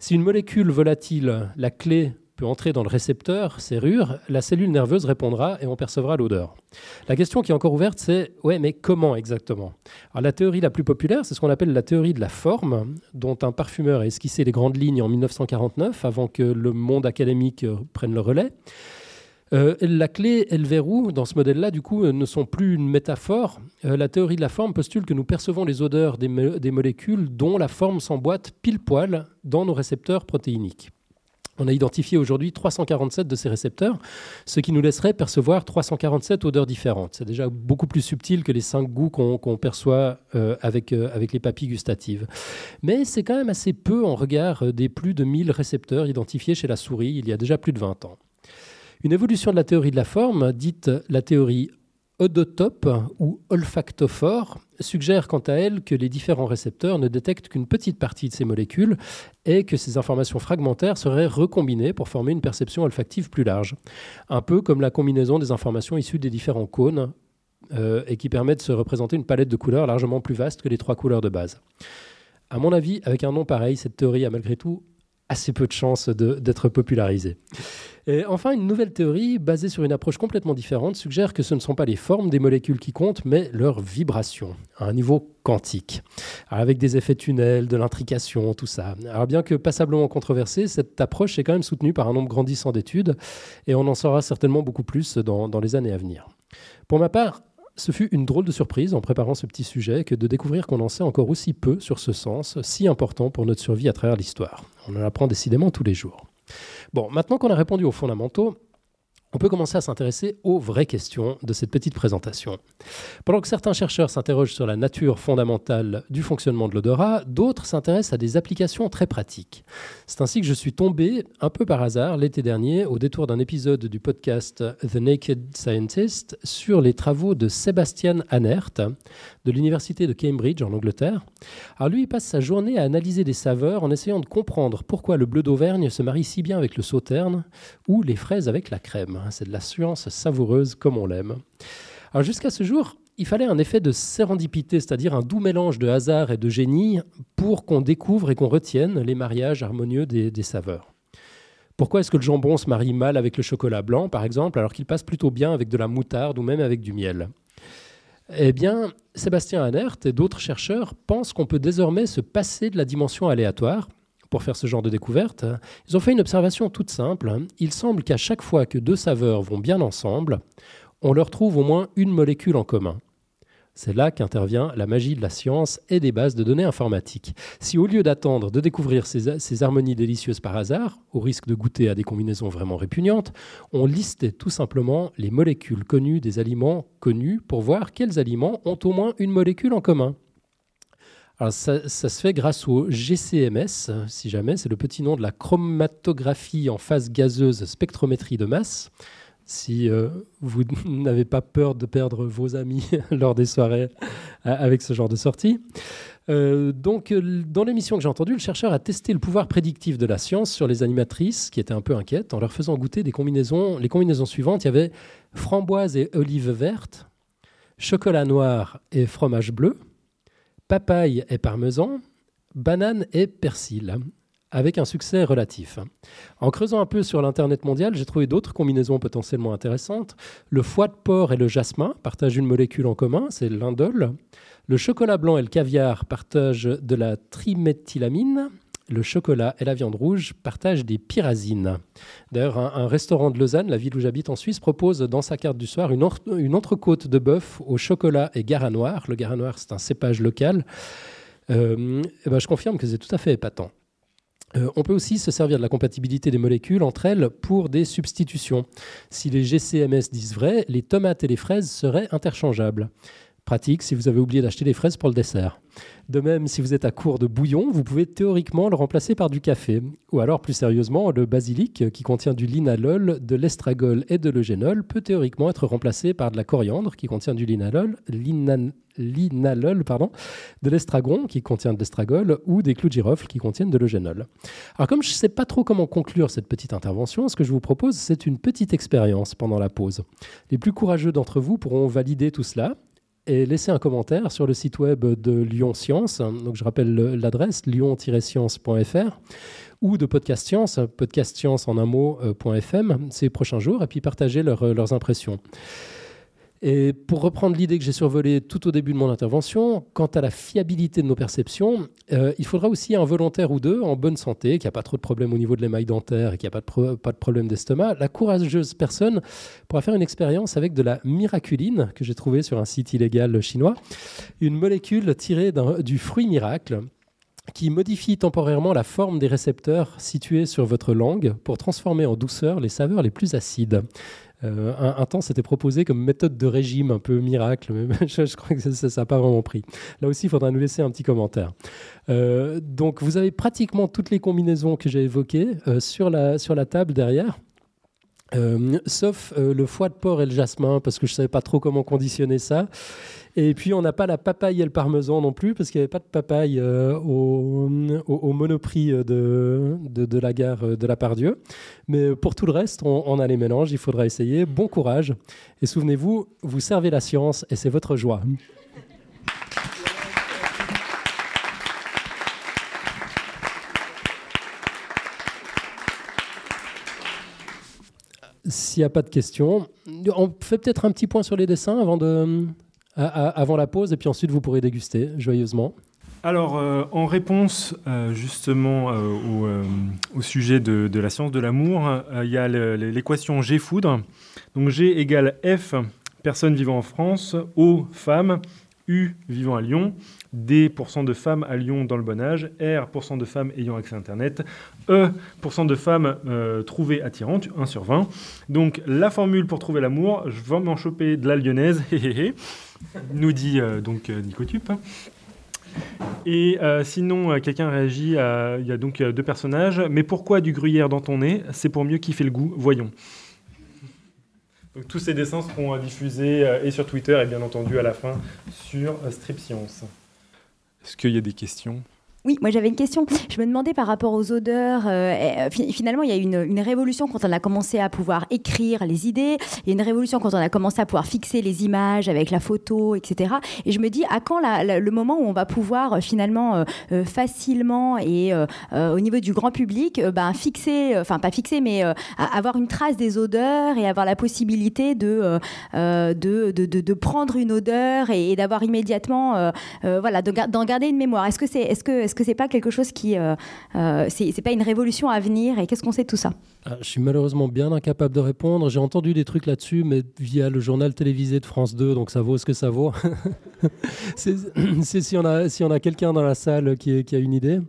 Si une molécule volatile, la clé, peut entrer dans le récepteur, serrure, la cellule nerveuse répondra et on percevra l'odeur. La question qui est encore ouverte, c'est ouais, mais comment exactement ? Alors, la théorie la plus populaire, c'est ce qu'on appelle la théorie de la forme, dont un parfumeur a esquissé les grandes lignes en dix-neuf cent quarante-neuf, avant que le monde académique prenne le relais. Euh, la clé et le verrou, dans ce modèle-là, du coup, ne sont plus une métaphore. Euh, la théorie de la forme postule que nous percevons les odeurs des, mo- des molécules dont la forme s'emboîte pile poil dans nos récepteurs protéiniques. On a identifié aujourd'hui trois cent quarante-sept de ces récepteurs, ce qui nous laisserait percevoir trois cent quarante-sept odeurs différentes. C'est déjà beaucoup plus subtil que les cinq goûts qu'on, qu'on perçoit euh, avec, euh, avec les papilles gustatives. Mais c'est quand même assez peu en regard des plus de mille récepteurs identifiés chez la souris il y a déjà plus de vingt ans. Une évolution de la théorie de la forme, dite la théorie odotope ou olfactophore, suggère quant à elle que les différents récepteurs ne détectent qu'une petite partie de ces molécules et que ces informations fragmentaires seraient recombinées pour former une perception olfactive plus large. Un peu comme la combinaison des informations issues des différents cônes euh, et qui permet de se représenter une palette de couleurs largement plus vaste que les trois couleurs de base. À mon avis, avec un nom pareil, cette théorie a malgré tout assez peu de chances de, d'être popularisée. Et enfin, une nouvelle théorie, basée sur une approche complètement différente, suggère que ce ne sont pas les formes des molécules qui comptent, mais leurs vibrations, à un niveau quantique. Alors, avec des effets tunnels, de l'intrication, tout ça. Alors, bien que passablement controversée, cette approche est quand même soutenue par un nombre grandissant d'études, et on en saura certainement beaucoup plus dans, dans les années à venir. Pour ma part, ce fut une drôle de surprise, en préparant ce petit sujet, que de découvrir qu'on en sait encore aussi peu sur ce sens, si important pour notre survie à travers l'histoire. On en apprend décidément tous les jours. Bon, maintenant qu'on a répondu aux fondamentaux, on peut commencer à s'intéresser aux vraies questions de cette petite présentation. Pendant que certains chercheurs s'interrogent sur la nature fondamentale du fonctionnement de l'odorat, d'autres s'intéressent à des applications très pratiques. C'est ainsi que je suis tombé, un peu par hasard, l'été dernier, au détour d'un épisode du podcast The Naked Scientist, sur les travaux de Sebastian Anert, de l'université de Cambridge, en Angleterre. Alors lui, il passe sa journée à analyser des saveurs en essayant de comprendre pourquoi le bleu d'Auvergne se marie si bien avec le sauterne ou les fraises avec la crème. C'est de la science savoureuse comme on l'aime. Alors jusqu'à ce jour, il fallait un effet de sérendipité, c'est-à-dire un doux mélange de hasard et de génie pour qu'on découvre et qu'on retienne les mariages harmonieux des, des saveurs. Pourquoi est-ce que le jambon se marie mal avec le chocolat blanc, par exemple, alors qu'il passe plutôt bien avec de la moutarde ou même avec du miel ? Eh bien, Sébastien Anert et d'autres chercheurs pensent qu'on peut désormais se passer de la dimension aléatoire pour faire ce genre de découverte. Ils ont fait une observation toute simple. Il semble qu'à chaque fois que deux saveurs vont bien ensemble, on leur trouve au moins une molécule en commun. C'est là qu'intervient la magie de la science et des bases de données informatiques. Si au lieu d'attendre de découvrir ces, ces harmonies délicieuses par hasard, au risque de goûter à des combinaisons vraiment répugnantes, on listait tout simplement les molécules connues des aliments connus pour voir quels aliments ont au moins une molécule en commun. Alors ça, ça se fait grâce au G C M S, si jamais, c'est le petit nom de la chromatographie en phase gazeuse spectrométrie de masse. Si euh, vous n'avez pas peur de perdre vos amis lors des soirées avec ce genre de sortie. Euh, donc, dans l'émission que j'ai entendue, le chercheur a testé le pouvoir prédictif de la science sur les animatrices qui étaient un peu inquiètes en leur faisant goûter des combinaisons. Les combinaisons suivantes, il y avait framboise et olive verte, chocolat noir et fromage bleu, papaye et parmesan, banane et persil, avec un succès relatif. En creusant un peu sur l'Internet mondial, j'ai trouvé d'autres combinaisons potentiellement intéressantes. Le foie de porc et le jasmin partagent une molécule en commun, c'est l'indole. Le chocolat blanc et le caviar partagent de la triméthylamine. Le chocolat et la viande rouge partagent des pyrazines. D'ailleurs, un, un restaurant de Lausanne, la ville où j'habite en Suisse, propose dans sa carte du soir une, or- une entrecôte de bœuf au chocolat et Gara noir. Le Gara noir, c'est un cépage local. Euh, et ben, je confirme que c'est tout à fait épatant. Euh, on peut aussi se servir de la compatibilité des molécules entre elles pour des substitutions. Si les G C M S disent vrai, les tomates et les fraises seraient interchangeables. Pratique si vous avez oublié d'acheter des fraises pour le dessert. De même, si vous êtes à court de bouillon, vous pouvez théoriquement le remplacer par du café. Ou alors, plus sérieusement, le basilic, qui contient du linalol, de l'estragol et de l'eugénol, peut théoriquement être remplacé par de la coriandre, qui contient du linalol, linan, linalol pardon, de l'estragon, qui contient de l'estragol, ou des clous de girofle, qui contiennent de l'eugénol. Alors, comme je ne sais pas trop comment conclure cette petite intervention, ce que je vous propose, c'est une petite expérience pendant la pause. Les plus courageux d'entre vous pourront valider tout cela et laissez un commentaire sur le site web de Lyon Science, donc je rappelle l'adresse lyon tiret science point f r, ou de Podcast Science, Podcast Science en un mot point f m, ces prochains jours, et puis partagez leur, leurs impressions. Et pour reprendre l'idée que j'ai survolée tout au début de mon intervention, quant à la fiabilité de nos perceptions, euh, il faudra aussi un volontaire ou deux en bonne santé, qui n'a pas trop de problèmes au niveau de l'émail dentaire et qui n'a pas de, pro- pas de problème d'estomac. La courageuse personne pourra faire une expérience avec de la miraculine, que j'ai trouvée sur un site illégal chinois, une molécule tirée d'un, du fruit miracle, qui modifie temporairement la forme des récepteurs situés sur votre langue pour transformer en douceur les saveurs les plus acides. Euh, un, un temps, c'était proposé comme méthode de régime un peu miracle, mais je, je crois que ça n'a pas vraiment pris. Là aussi, il faudra nous laisser un petit commentaire. Euh, donc, vous avez pratiquement toutes les combinaisons que j'ai évoquées euh, sur, la, sur la table derrière. Euh, sauf euh, le foie de porc et le jasmin parce que je ne savais pas trop comment conditionner ça, et puis on n'a pas la papaye et le parmesan non plus parce qu'il n'y avait pas de papaye euh, au, au, au Monoprix de, de, de la gare de la Pardieu, mais pour tout le reste on, on a les mélanges, il faudra essayer. Bon courage et souvenez-vous, vous servez la science et c'est votre joie. S'il n'y a pas de questions, on fait peut-être un petit point sur les dessins avant, de, à, à, avant la pause, et puis ensuite vous pourrez déguster joyeusement. Alors, euh, en réponse euh, justement euh, au, euh, au sujet de, de la science de l'amour, il euh, y a le, l'équation G foudre. Donc G égale F, personne vivant en France, O, femme, U vivant à Lyon, D pourcent de femmes à Lyon dans le bon âge, R pourcent de femmes ayant accès à Internet, E pourcent de femmes euh, trouvées attirantes, un sur vingt. Donc la formule pour trouver l'amour, je vais m'en choper de la lyonnaise, nous dit euh, donc euh, Nicotup. Et euh, sinon, euh, quelqu'un réagit, il euh, y a donc euh, deux personnages. Mais pourquoi du gruyère dans ton nez? C'est pour mieux kiffer le goût, voyons. Donc tous ces dessins seront euh, diffusés euh, et sur Twitter et bien entendu à la fin sur euh, Strip Science. Est-ce qu'il y a des questions ? Oui, moi j'avais une question. Je me demandais par rapport aux odeurs. Euh, finalement, il y a eu une, une révolution quand on a commencé à pouvoir écrire les idées. Il y a une révolution quand on a commencé à pouvoir fixer les images avec la photo, et cetera. Et je me dis, à quand la, la, le moment où on va pouvoir finalement euh, facilement et euh, euh, au niveau du grand public, euh, ben, fixer, enfin pas fixer, mais euh, avoir une trace des odeurs et avoir la possibilité de, euh, de, de, de, de prendre une odeur et, et d'avoir immédiatement, euh, euh, voilà, de, d'en garder une mémoire. Est-ce que c'est, est-ce que Est-ce que c'est pas quelque chose qui, euh, euh, c'est, c'est pas une révolution à venir? Et qu'est-ce qu'on sait de tout ça? ah, Je suis malheureusement bien incapable de répondre. J'ai entendu des trucs là-dessus, mais via le journal télévisé de France deux, donc ça vaut ce que ça vaut. c'est, c'est si on a, si on a quelqu'un dans la salle qui, qui a une idée.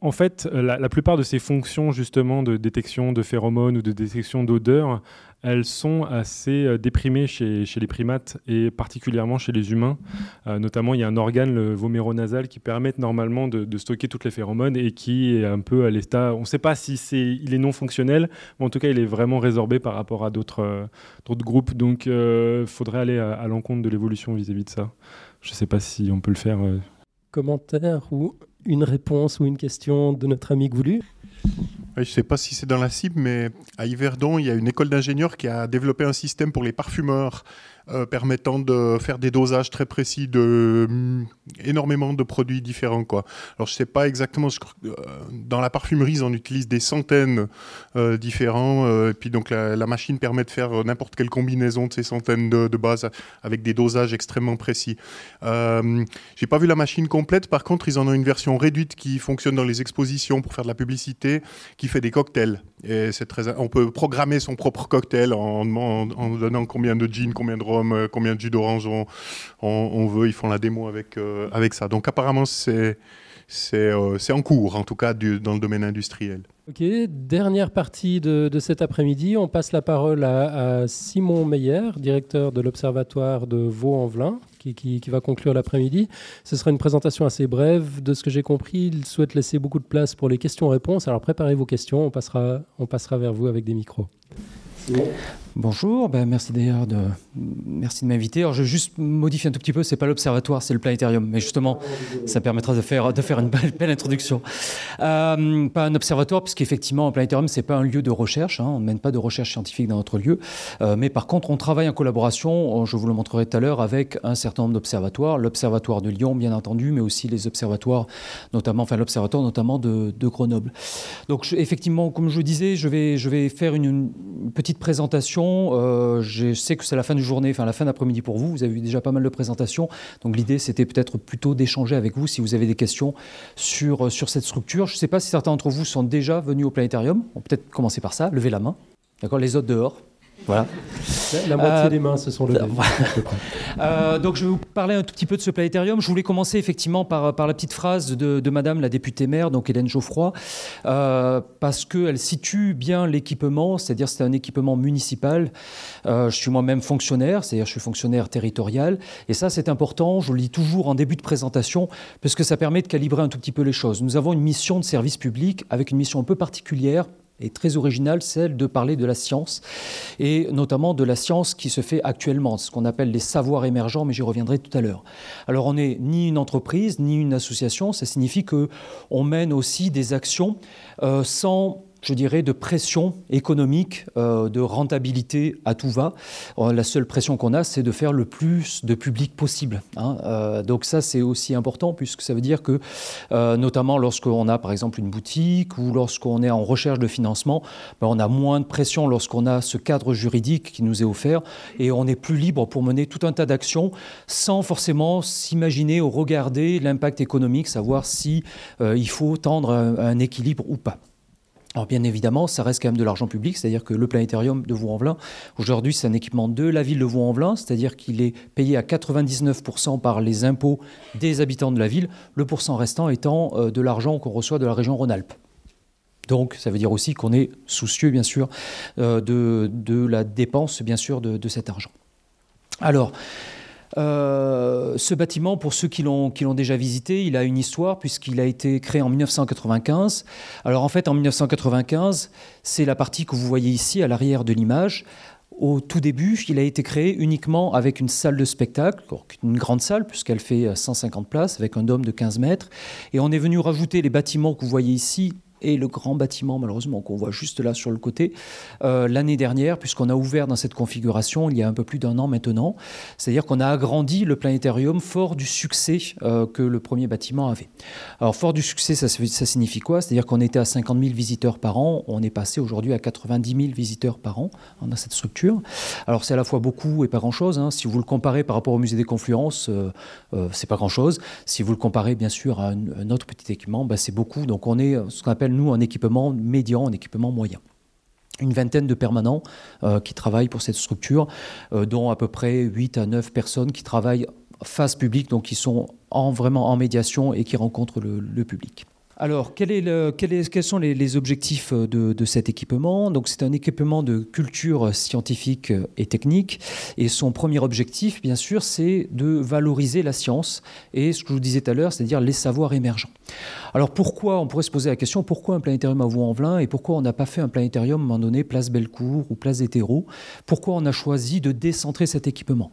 En fait, la, la plupart de ces fonctions justement de détection de phéromones ou de détection d'odeurs, elles sont assez déprimées chez, chez les primates et particulièrement chez les humains. Euh, notamment, il y a un organe, le voméronasal, qui permet normalement de, de stocker toutes les phéromones et qui est un peu à l'état... On ne sait pas si c'est, il est non fonctionnel, mais en tout cas, il est vraiment résorbé par rapport à d'autres, euh, d'autres groupes. Donc, il euh, faudrait aller à, à l'encontre de l'évolution vis-à-vis de ça. Je ne sais pas si on peut le faire... Euh... Commentaire ou... une réponse ou une question de notre ami Goulu? Je ne sais pas si c'est dans la cible, mais à Yverdon, il y a une école d'ingénieurs qui a développé un système pour les parfumeurs euh, permettant de faire des dosages très précis de euh, énormément de produits différents, quoi. Alors, je ne sais pas exactement. Je, euh, dans la parfumerie, ils en utilisent des centaines euh, différents. Euh, et puis, donc, la, la machine permet de faire n'importe quelle combinaison de ces centaines de, de bases avec des dosages extrêmement précis. Euh, je n'ai pas vu la machine complète. Par contre, ils en ont une version réduite qui fonctionne dans les expositions pour faire de la publicité, qui fait des cocktails. Et c'est très... On peut programmer son propre cocktail en, en, en donnant combien de gin, combien de rhum, combien de jus d'orange on, on, on veut. Ils font la démo avec, euh, avec ça. Donc apparemment, c'est, c'est, euh, c'est en cours, en tout cas du, dans le domaine industriel. Ok, dernière partie de, de cet après-midi. On passe la parole à, à Simon Meyer, directeur de l'Observatoire de Vaulx-en-Velin, Qui, qui, qui va conclure l'après-midi. Ce sera une présentation assez brève. De ce que j'ai compris, il souhaite laisser beaucoup de place pour les questions-réponses. Alors préparez vos questions, on passera, on passera vers vous avec des micros. Bon. Bonjour, ben merci d'ailleurs de, merci de m'inviter. Alors je vais juste modifier un tout petit peu, c'est pas l'observatoire, c'est le planétarium. Mais justement, ça permettra de faire, de faire une belle, belle introduction. Euh, pas un observatoire, puisqu'effectivement, un planétarium, c'est pas un lieu de recherche. Hein, on ne mène pas de recherche scientifique dans notre lieu. Euh, mais par contre, on travaille en collaboration, je vous le montrerai tout à l'heure, avec un certain nombre d'observatoires. L'observatoire de Lyon, bien entendu, mais aussi les observatoires, notamment, enfin l'observatoire notamment de, de Grenoble. Donc je, effectivement, comme je vous disais, je vais, je vais faire une, une petite présentation, euh, je sais que c'est la fin de journée, enfin la fin d'après-midi pour vous, vous avez eu déjà pas mal de présentations, donc l'idée c'était peut-être plutôt d'échanger avec vous si vous avez des questions sur, euh, sur cette structure. Je ne sais pas si certains d'entre vous sont déjà venus au planétarium, on peut peut-être commencer par ça, levez la main, d'accord, les autres dehors. Voilà. La moitié euh, des mains se sont levées. euh, donc je vais vous parler un tout petit peu de ce planétarium. Je voulais commencer effectivement par, par la petite phrase de, de Madame la députée maire, donc Hélène Geoffroy, euh, parce qu'elle situe bien l'équipement, c'est-à-dire c'est un équipement municipal. Euh, je suis moi-même fonctionnaire, c'est-à-dire je suis fonctionnaire territorial, et ça c'est important, je le dis toujours en début de présentation, parce que ça permet de calibrer un tout petit peu les choses. Nous avons une mission de service public avec une mission un peu particulière, est très originale, celle de parler de la science, et notamment de la science qui se fait actuellement, ce qu'on appelle les savoirs émergents, mais j'y reviendrai tout à l'heure. Alors on n'est ni une entreprise, ni une association, ça signifie qu'on mène aussi des actions euh, sans... je dirais, de pression économique, euh, de rentabilité à tout va. Euh, la seule pression qu'on a, c'est de faire le plus de public possible. Hein. Euh, donc ça, c'est aussi important, puisque ça veut dire que, euh, notamment lorsqu'on a, par exemple, une boutique ou lorsqu'on est en recherche de financement, ben, on a moins de pression lorsqu'on a ce cadre juridique qui nous est offert et on est plus libre pour mener tout un tas d'actions sans forcément s'imaginer ou regarder l'impact économique, savoir si euh, il faut tendre à un, à un équilibre ou pas. Alors bien évidemment, ça reste quand même de l'argent public, c'est-à-dire que le planétarium de Vaulx-en-Velin, aujourd'hui c'est un équipement de la ville de Vaulx-en-Velin, c'est-à-dire qu'il est payé à quatre-vingt-dix-neuf pour cent par les impôts des habitants de la ville, le pourcent restant étant de l'argent qu'on reçoit de la région Rhône-Alpes. Donc ça veut dire aussi qu'on est soucieux bien sûr de, de la dépense bien sûr de, de cet argent. Alors... Euh, ce bâtiment, pour ceux qui l'ont, qui l'ont déjà visité, il a une histoire puisqu'il a été créé en dix-neuf cent quatre-vingt-quinze. Alors en fait, en dix-neuf cent quatre-vingt-quinze, c'est la partie que vous voyez ici à l'arrière de l'image. Au tout début, il a été créé uniquement avec une salle de spectacle, une grande salle puisqu'elle fait cent cinquante places avec un dôme de quinze mètres. Et on est venu rajouter les bâtiments que vous voyez ici et le grand bâtiment, malheureusement, qu'on voit juste là sur le côté, euh, l'année dernière, puisqu'on a ouvert dans cette configuration il y a un peu plus d'un an maintenant. C'est-à-dire qu'on a agrandi le planétarium fort du succès euh, que le premier bâtiment avait. Alors, fort du succès, ça, ça signifie quoi? C'est-à-dire qu'on était à cinquante mille visiteurs par an, on est passé aujourd'hui à quatre-vingt-dix mille visiteurs par an hein, dans cette structure. Alors, c'est à la fois beaucoup et pas grand-chose. Hein. Si vous le comparez par rapport au musée des confluences, euh, euh, c'est pas grand-chose. Si vous le comparez, bien sûr, à un, un autre petit équipement, bah, c'est beaucoup. Donc, on est ce qu'on appelle nous en équipement médian, en équipement moyen. Une vingtaine de permanents euh, qui travaillent pour cette structure, euh, dont à peu près huit à neuf personnes qui travaillent face publique, donc qui sont en, vraiment en médiation et qui rencontrent le, le public. Alors, quel est le, quel est, quels sont les, les objectifs de, de cet équipement? Donc, c'est un équipement de culture scientifique et technique. Et son premier objectif, bien sûr, c'est de valoriser la science et ce que je vous disais tout à l'heure, c'est-à-dire les savoirs émergents. Alors, pourquoi, on pourrait se poser la question, pourquoi un planétarium à Vaulx-en-Velin et pourquoi on n'a pas fait un planétarium, à un moment donné, place Bellecour ou place des Terreaux? Pourquoi on a choisi de décentrer cet équipement?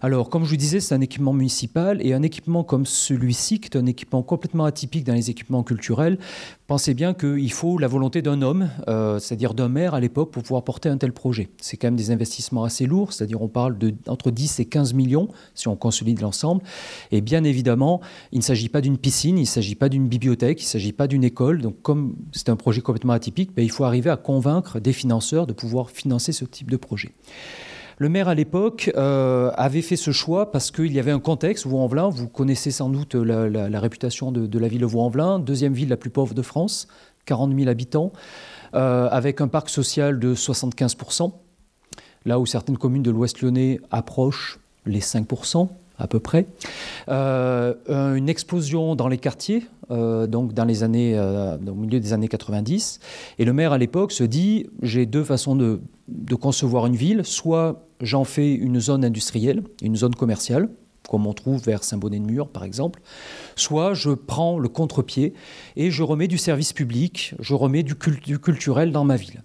Alors, comme je vous disais, c'est un équipement municipal et un équipement comme celui-ci, qui est un équipement complètement atypique dans les équipements culturels. Pensez bien qu'il faut la volonté d'un homme, euh, c'est-à-dire d'un maire à l'époque, pour pouvoir porter un tel projet. C'est quand même des investissements assez lourds, c'est-à-dire on parle d'entre dix et quinze millions, si on consolide l'ensemble. Et bien évidemment, il ne s'agit pas d'une piscine, il ne s'agit pas d'une bibliothèque, il ne s'agit pas d'une école. Donc comme c'est un projet complètement atypique, ben, il faut arriver à convaincre des financeurs de pouvoir financer ce type de projet. Le maire, à l'époque, euh, avait fait ce choix parce qu'il y avait un contexte, Vaulx-en-Velin, vous connaissez sans doute la, la, la réputation de, de la ville de Vaulx-en-Velin, deuxième ville la plus pauvre de France, quarante mille habitants, euh, avec un parc social de soixante-quinze pour cent, là où certaines communes de l'Ouest lyonnais approchent les cinq pour cent à peu près. Euh, une explosion dans les quartiers, euh, donc dans les années, euh, au milieu des années quatre-vingt-dix. Et le maire, à l'époque, se dit, j'ai deux façons de, de concevoir une ville, soit... j'en fais une zone industrielle, une zone commerciale, comme on trouve vers Saint-Bonnet-de-Mur, par exemple. Soit je prends le contre-pied et je remets du service public, je remets du, cult- du culturel dans ma ville.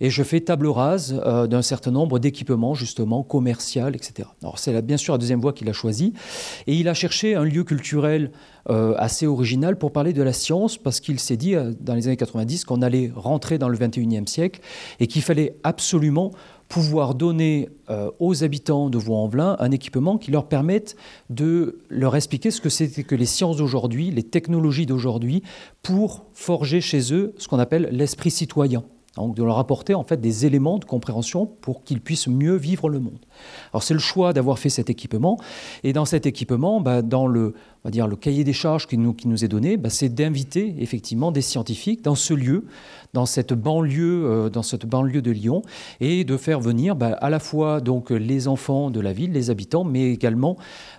Et je fais table rase euh, d'un certain nombre d'équipements, justement, commerciaux, et cetera. Alors, c'est là, bien sûr la deuxième voie qu'il a choisie. Et il a cherché un lieu culturel euh, assez original pour parler de la science, parce qu'il s'est dit, euh, dans les années quatre-vingt-dix, qu'on allait rentrer dans le vingt et unième siècle et qu'il fallait absolument... pouvoir donner euh, aux habitants de Vaulx-en-Velin un équipement qui leur permette de leur expliquer ce que c'était que les sciences d'aujourd'hui, les technologies d'aujourd'hui, pour forger chez eux ce qu'on appelle l'esprit citoyen. Donc de leur apporter en fait des éléments de compréhension pour qu'ils puissent mieux vivre le monde. Alors c'est le choix d'avoir fait cet équipement. Et dans cet équipement, bah, dans le, on va dire, le cahier des charges qui nous, qui nous est donné, bah, c'est d'inviter effectivement des scientifiques dans ce lieu, dans cette banlieue, euh, dans cette banlieue de Lyon, et de faire venir bah, à la fois donc, les enfants de la ville, les habitants, mais également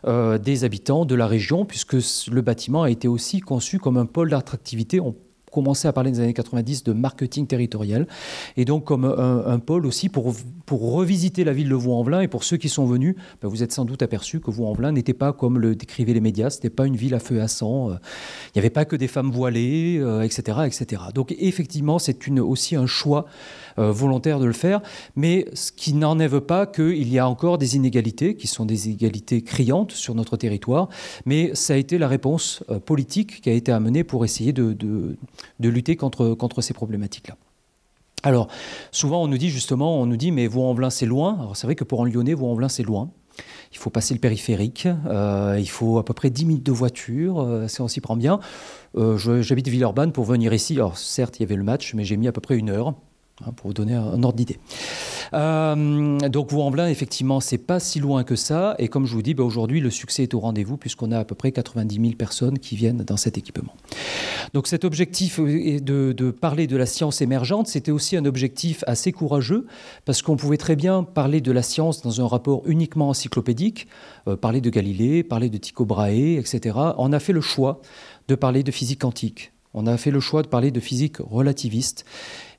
euh, des habitants de la région, puisque le bâtiment a été aussi conçu comme un pôle d'attractivité. On commencer à parler des années quatre-vingt-dix de marketing territorial, et donc comme un, un pôle aussi pour, pour revisiter la ville de Vaulx-en-Velin. Et pour ceux qui sont venus, ben vous êtes sans doute aperçus que Vaulx-en-Velin n'était pas, comme le décrivaient les médias, c'était pas une ville à feu à sang, il euh, n'y avait pas que des femmes voilées, euh, et cetera, et cetera. Donc effectivement, c'est une, aussi un choix euh, volontaire de le faire, mais ce qui n'enlève pas qu'il y a encore des inégalités, qui sont des inégalités criantes sur notre territoire, mais ça a été la réponse euh, politique qui a été amenée pour essayer de... de de lutter contre, contre ces problématiques-là. Alors, souvent, on nous dit justement, on nous dit, mais Vaulx-en-Velin, c'est loin. Alors, c'est vrai que pour un Lyonnais, Vaulx-en-Velin, c'est loin. Il faut passer le périphérique, euh, il faut à peu près dix minutes de voiture, euh, si on s'y prend bien. Euh, je, j'habite Villeurbanne pour venir ici. Alors, certes, il y avait le match, mais j'ai mis à peu près une heure. pour vous donner un ordre d'idée. Euh, donc Vaulx-en-Velin, effectivement, c'est pas si loin que ça. Et comme je vous dis, bah, aujourd'hui, le succès est au rendez-vous puisqu'on a à peu près quatre-vingt-dix mille personnes qui viennent dans cet équipement. Donc cet objectif de, de parler de la science émergente, c'était aussi un objectif assez courageux parce qu'on pouvait très bien parler de la science dans un rapport uniquement encyclopédique, euh, parler de Galilée, parler de Tycho Brahe, et cetera. On a fait le choix de parler de physique quantique. On a fait le choix de parler de physique relativiste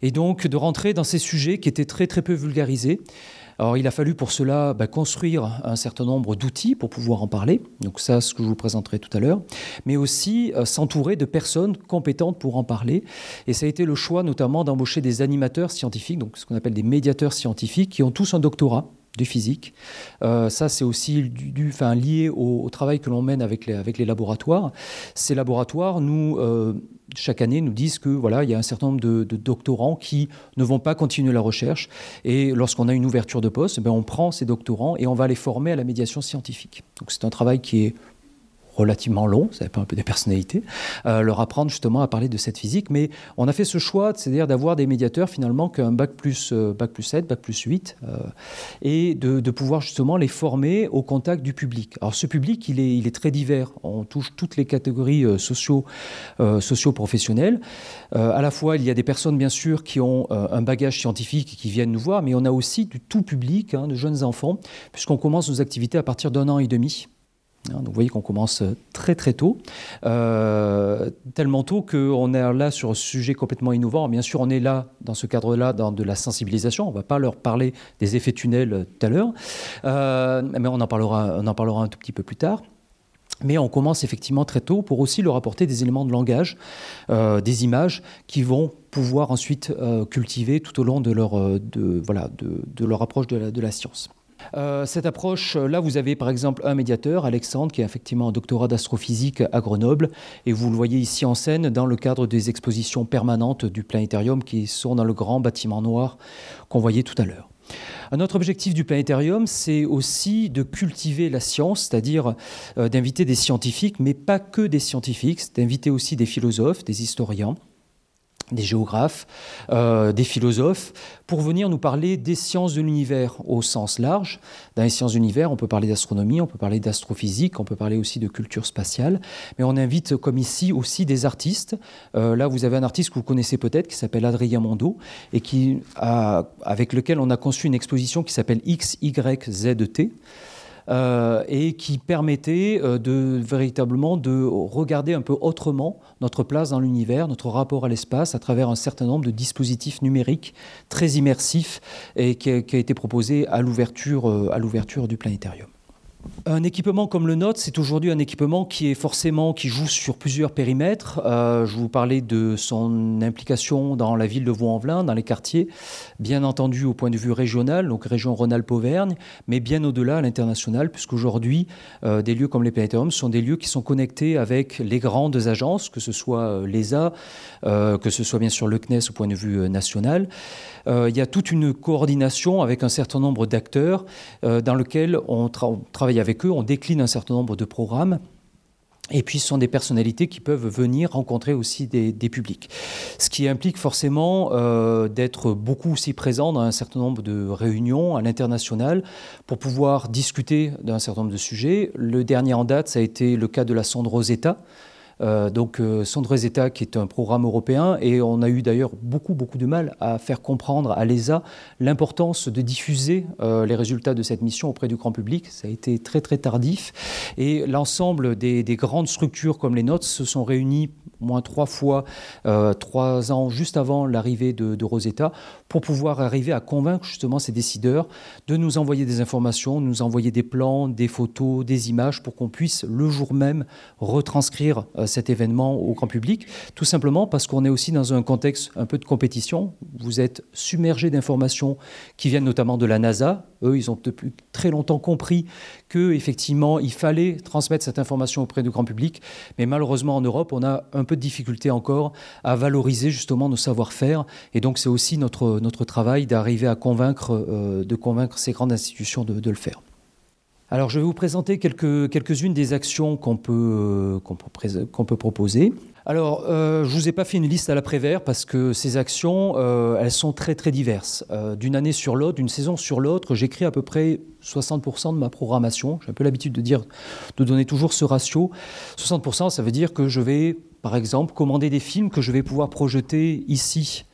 et donc de rentrer dans ces sujets qui étaient très, très peu vulgarisés. Alors, il a fallu pour cela bah, construire un certain nombre d'outils pour pouvoir en parler. Donc ça, ce que je vous présenterai tout à l'heure. Mais aussi euh, s'entourer de personnes compétentes pour en parler. Et ça a été le choix notamment d'embaucher des animateurs scientifiques, donc ce qu'on appelle des médiateurs scientifiques, qui ont tous un doctorat de physique. Euh, ça, c'est aussi du, du, enfin, lié au, au travail que l'on mène avec les, avec les laboratoires. Ces laboratoires, nous... Euh, chaque année, nous disent que voilà, il y a un certain nombre de, de doctorants qui ne vont pas continuer la recherche. Et lorsqu'on a une ouverture de poste, eh bien, on prend ces doctorants et on va les former à la médiation scientifique. Donc c'est un travail qui est relativement long, ça dépend un peu des personnalités, euh, leur apprendre justement à parler de cette physique. Mais on a fait ce choix, c'est-à-dire d'avoir des médiateurs finalement qu'un bac plus, euh, bac plus sept, bac plus huit, euh, et de, de pouvoir justement les former au contact du public. Alors ce public, il est, il est très divers. On touche toutes les catégories euh, socio, euh, socio-professionnelles. Euh, à la fois, il y a des personnes bien sûr qui ont euh, un bagage scientifique et qui viennent nous voir, mais on a aussi du tout public, hein, de jeunes enfants, puisqu'on commence nos activités à partir d'un an et demi. Donc vous voyez qu'on commence très très tôt, euh, tellement tôt qu'on est là sur un sujet complètement innovant. Bien sûr, on est là, dans ce cadre-là, dans de la sensibilisation. On ne va pas leur parler des effets tunnels tout à l'heure, euh, mais on en parlera, on en parlera un tout petit peu plus tard. Mais on commence effectivement très tôt pour aussi leur apporter des éléments de langage, euh, des images qui vont pouvoir ensuite euh, cultiver tout au long de leur, de, voilà, de, de leur approche de la, de la science. Euh, cette approche, là vous avez par exemple un médiateur, Alexandre, qui a effectivement un doctorat d'astrophysique à Grenoble, et vous le voyez ici en scène dans le cadre des expositions permanentes du Planétarium qui sont dans le grand bâtiment noir qu'on voyait tout à l'heure. Un autre objectif du Planétarium, c'est aussi de cultiver la science, c'est-à-dire euh, d'inviter des scientifiques, mais pas que des scientifiques, c'est d'inviter aussi des philosophes, des historiens, des géographes, euh, des philosophes, pour venir nous parler des sciences de l'univers au sens large. Dans les sciences de l'univers, on peut parler d'astronomie, on peut parler d'astrophysique, on peut parler aussi de culture spatiale, mais on invite, comme ici, aussi des artistes. Euh, là, vous avez un artiste que vous connaissez peut-être, qui s'appelle Adrien Mondo, et qui a, avec lequel on a conçu une exposition qui s'appelle X Y Z T, Euh, et qui permettait euh, de, véritablement de regarder un peu autrement notre place dans l'univers, notre rapport à l'espace, à travers un certain nombre de dispositifs numériques très immersifs et qui a, qui a été proposé à l'ouverture, euh, à l'ouverture du Planétarium. Un équipement comme le nôtre, c'est aujourd'hui un équipement qui est forcément, qui joue sur plusieurs périmètres. Euh, je vous parlais de son implication dans la ville de Vaulx-en-Velin, dans les quartiers, bien entendu au point de vue régional, donc région Rhône-Alpes-Auvergne, mais bien au-delà, à l'international, puisqu'aujourd'hui, euh, des lieux comme les planétariums sont des lieux qui sont connectés avec les grandes agences, que ce soit l'E S A, euh, que ce soit bien sûr le C N E S au point de vue national. Euh, il y a toute une coordination avec un certain nombre d'acteurs euh, dans lequel on, tra- on travaille avec eux, on décline un certain nombre de programmes. Et puis, ce sont des personnalités qui peuvent venir rencontrer aussi des, des publics. Ce qui implique forcément euh, d'être beaucoup aussi présent dans un certain nombre de réunions à l'international pour pouvoir discuter d'un certain nombre de sujets. Le dernier en date, ça a été le cas de la sonde Rosetta. Euh, donc, euh, sonde Rosetta, qui est un programme européen, et on a eu d'ailleurs beaucoup, beaucoup de mal à faire comprendre à l'E S A l'importance de diffuser euh, les résultats de cette mission auprès du grand public. Ça a été très, très tardif. Et l'ensemble des, des grandes structures comme les nôtres se sont réunies au moins trois fois, euh, trois ans juste avant l'arrivée de, de Rosetta, pour pouvoir arriver à convaincre justement ces décideurs de nous envoyer des informations, nous envoyer des plans, des photos, des images, pour qu'on puisse le jour même retranscrire euh, cet événement au grand public, tout simplement parce qu'on est aussi dans un contexte un peu de compétition. Vous êtes submergé d'informations qui viennent notamment de la NASA. Eux, ils ont depuis très longtemps compris qu'effectivement, il fallait transmettre cette information auprès du grand public. Mais malheureusement, en Europe, on a un peu de difficulté encore à valoriser justement nos savoir-faire. Et donc, c'est aussi notre, notre travail d'arriver à convaincre, euh, de convaincre ces grandes institutions de, de le faire. Alors, je vais vous présenter quelques, quelques-unes des actions qu'on peut, qu'on peut, qu'on peut proposer. Alors, euh, je ne vous ai pas fait une liste à l'après-vert parce que ces actions, euh, elles sont très, très diverses. Euh, d'une année sur l'autre, d'une saison sur l'autre, j'écris à peu près soixante pour cent de ma programmation. J'ai un peu l'habitude de dire, de donner toujours ce ratio. soixante pour cent, ça veut dire que je vais, par exemple, commander des films que je vais pouvoir projeter ici,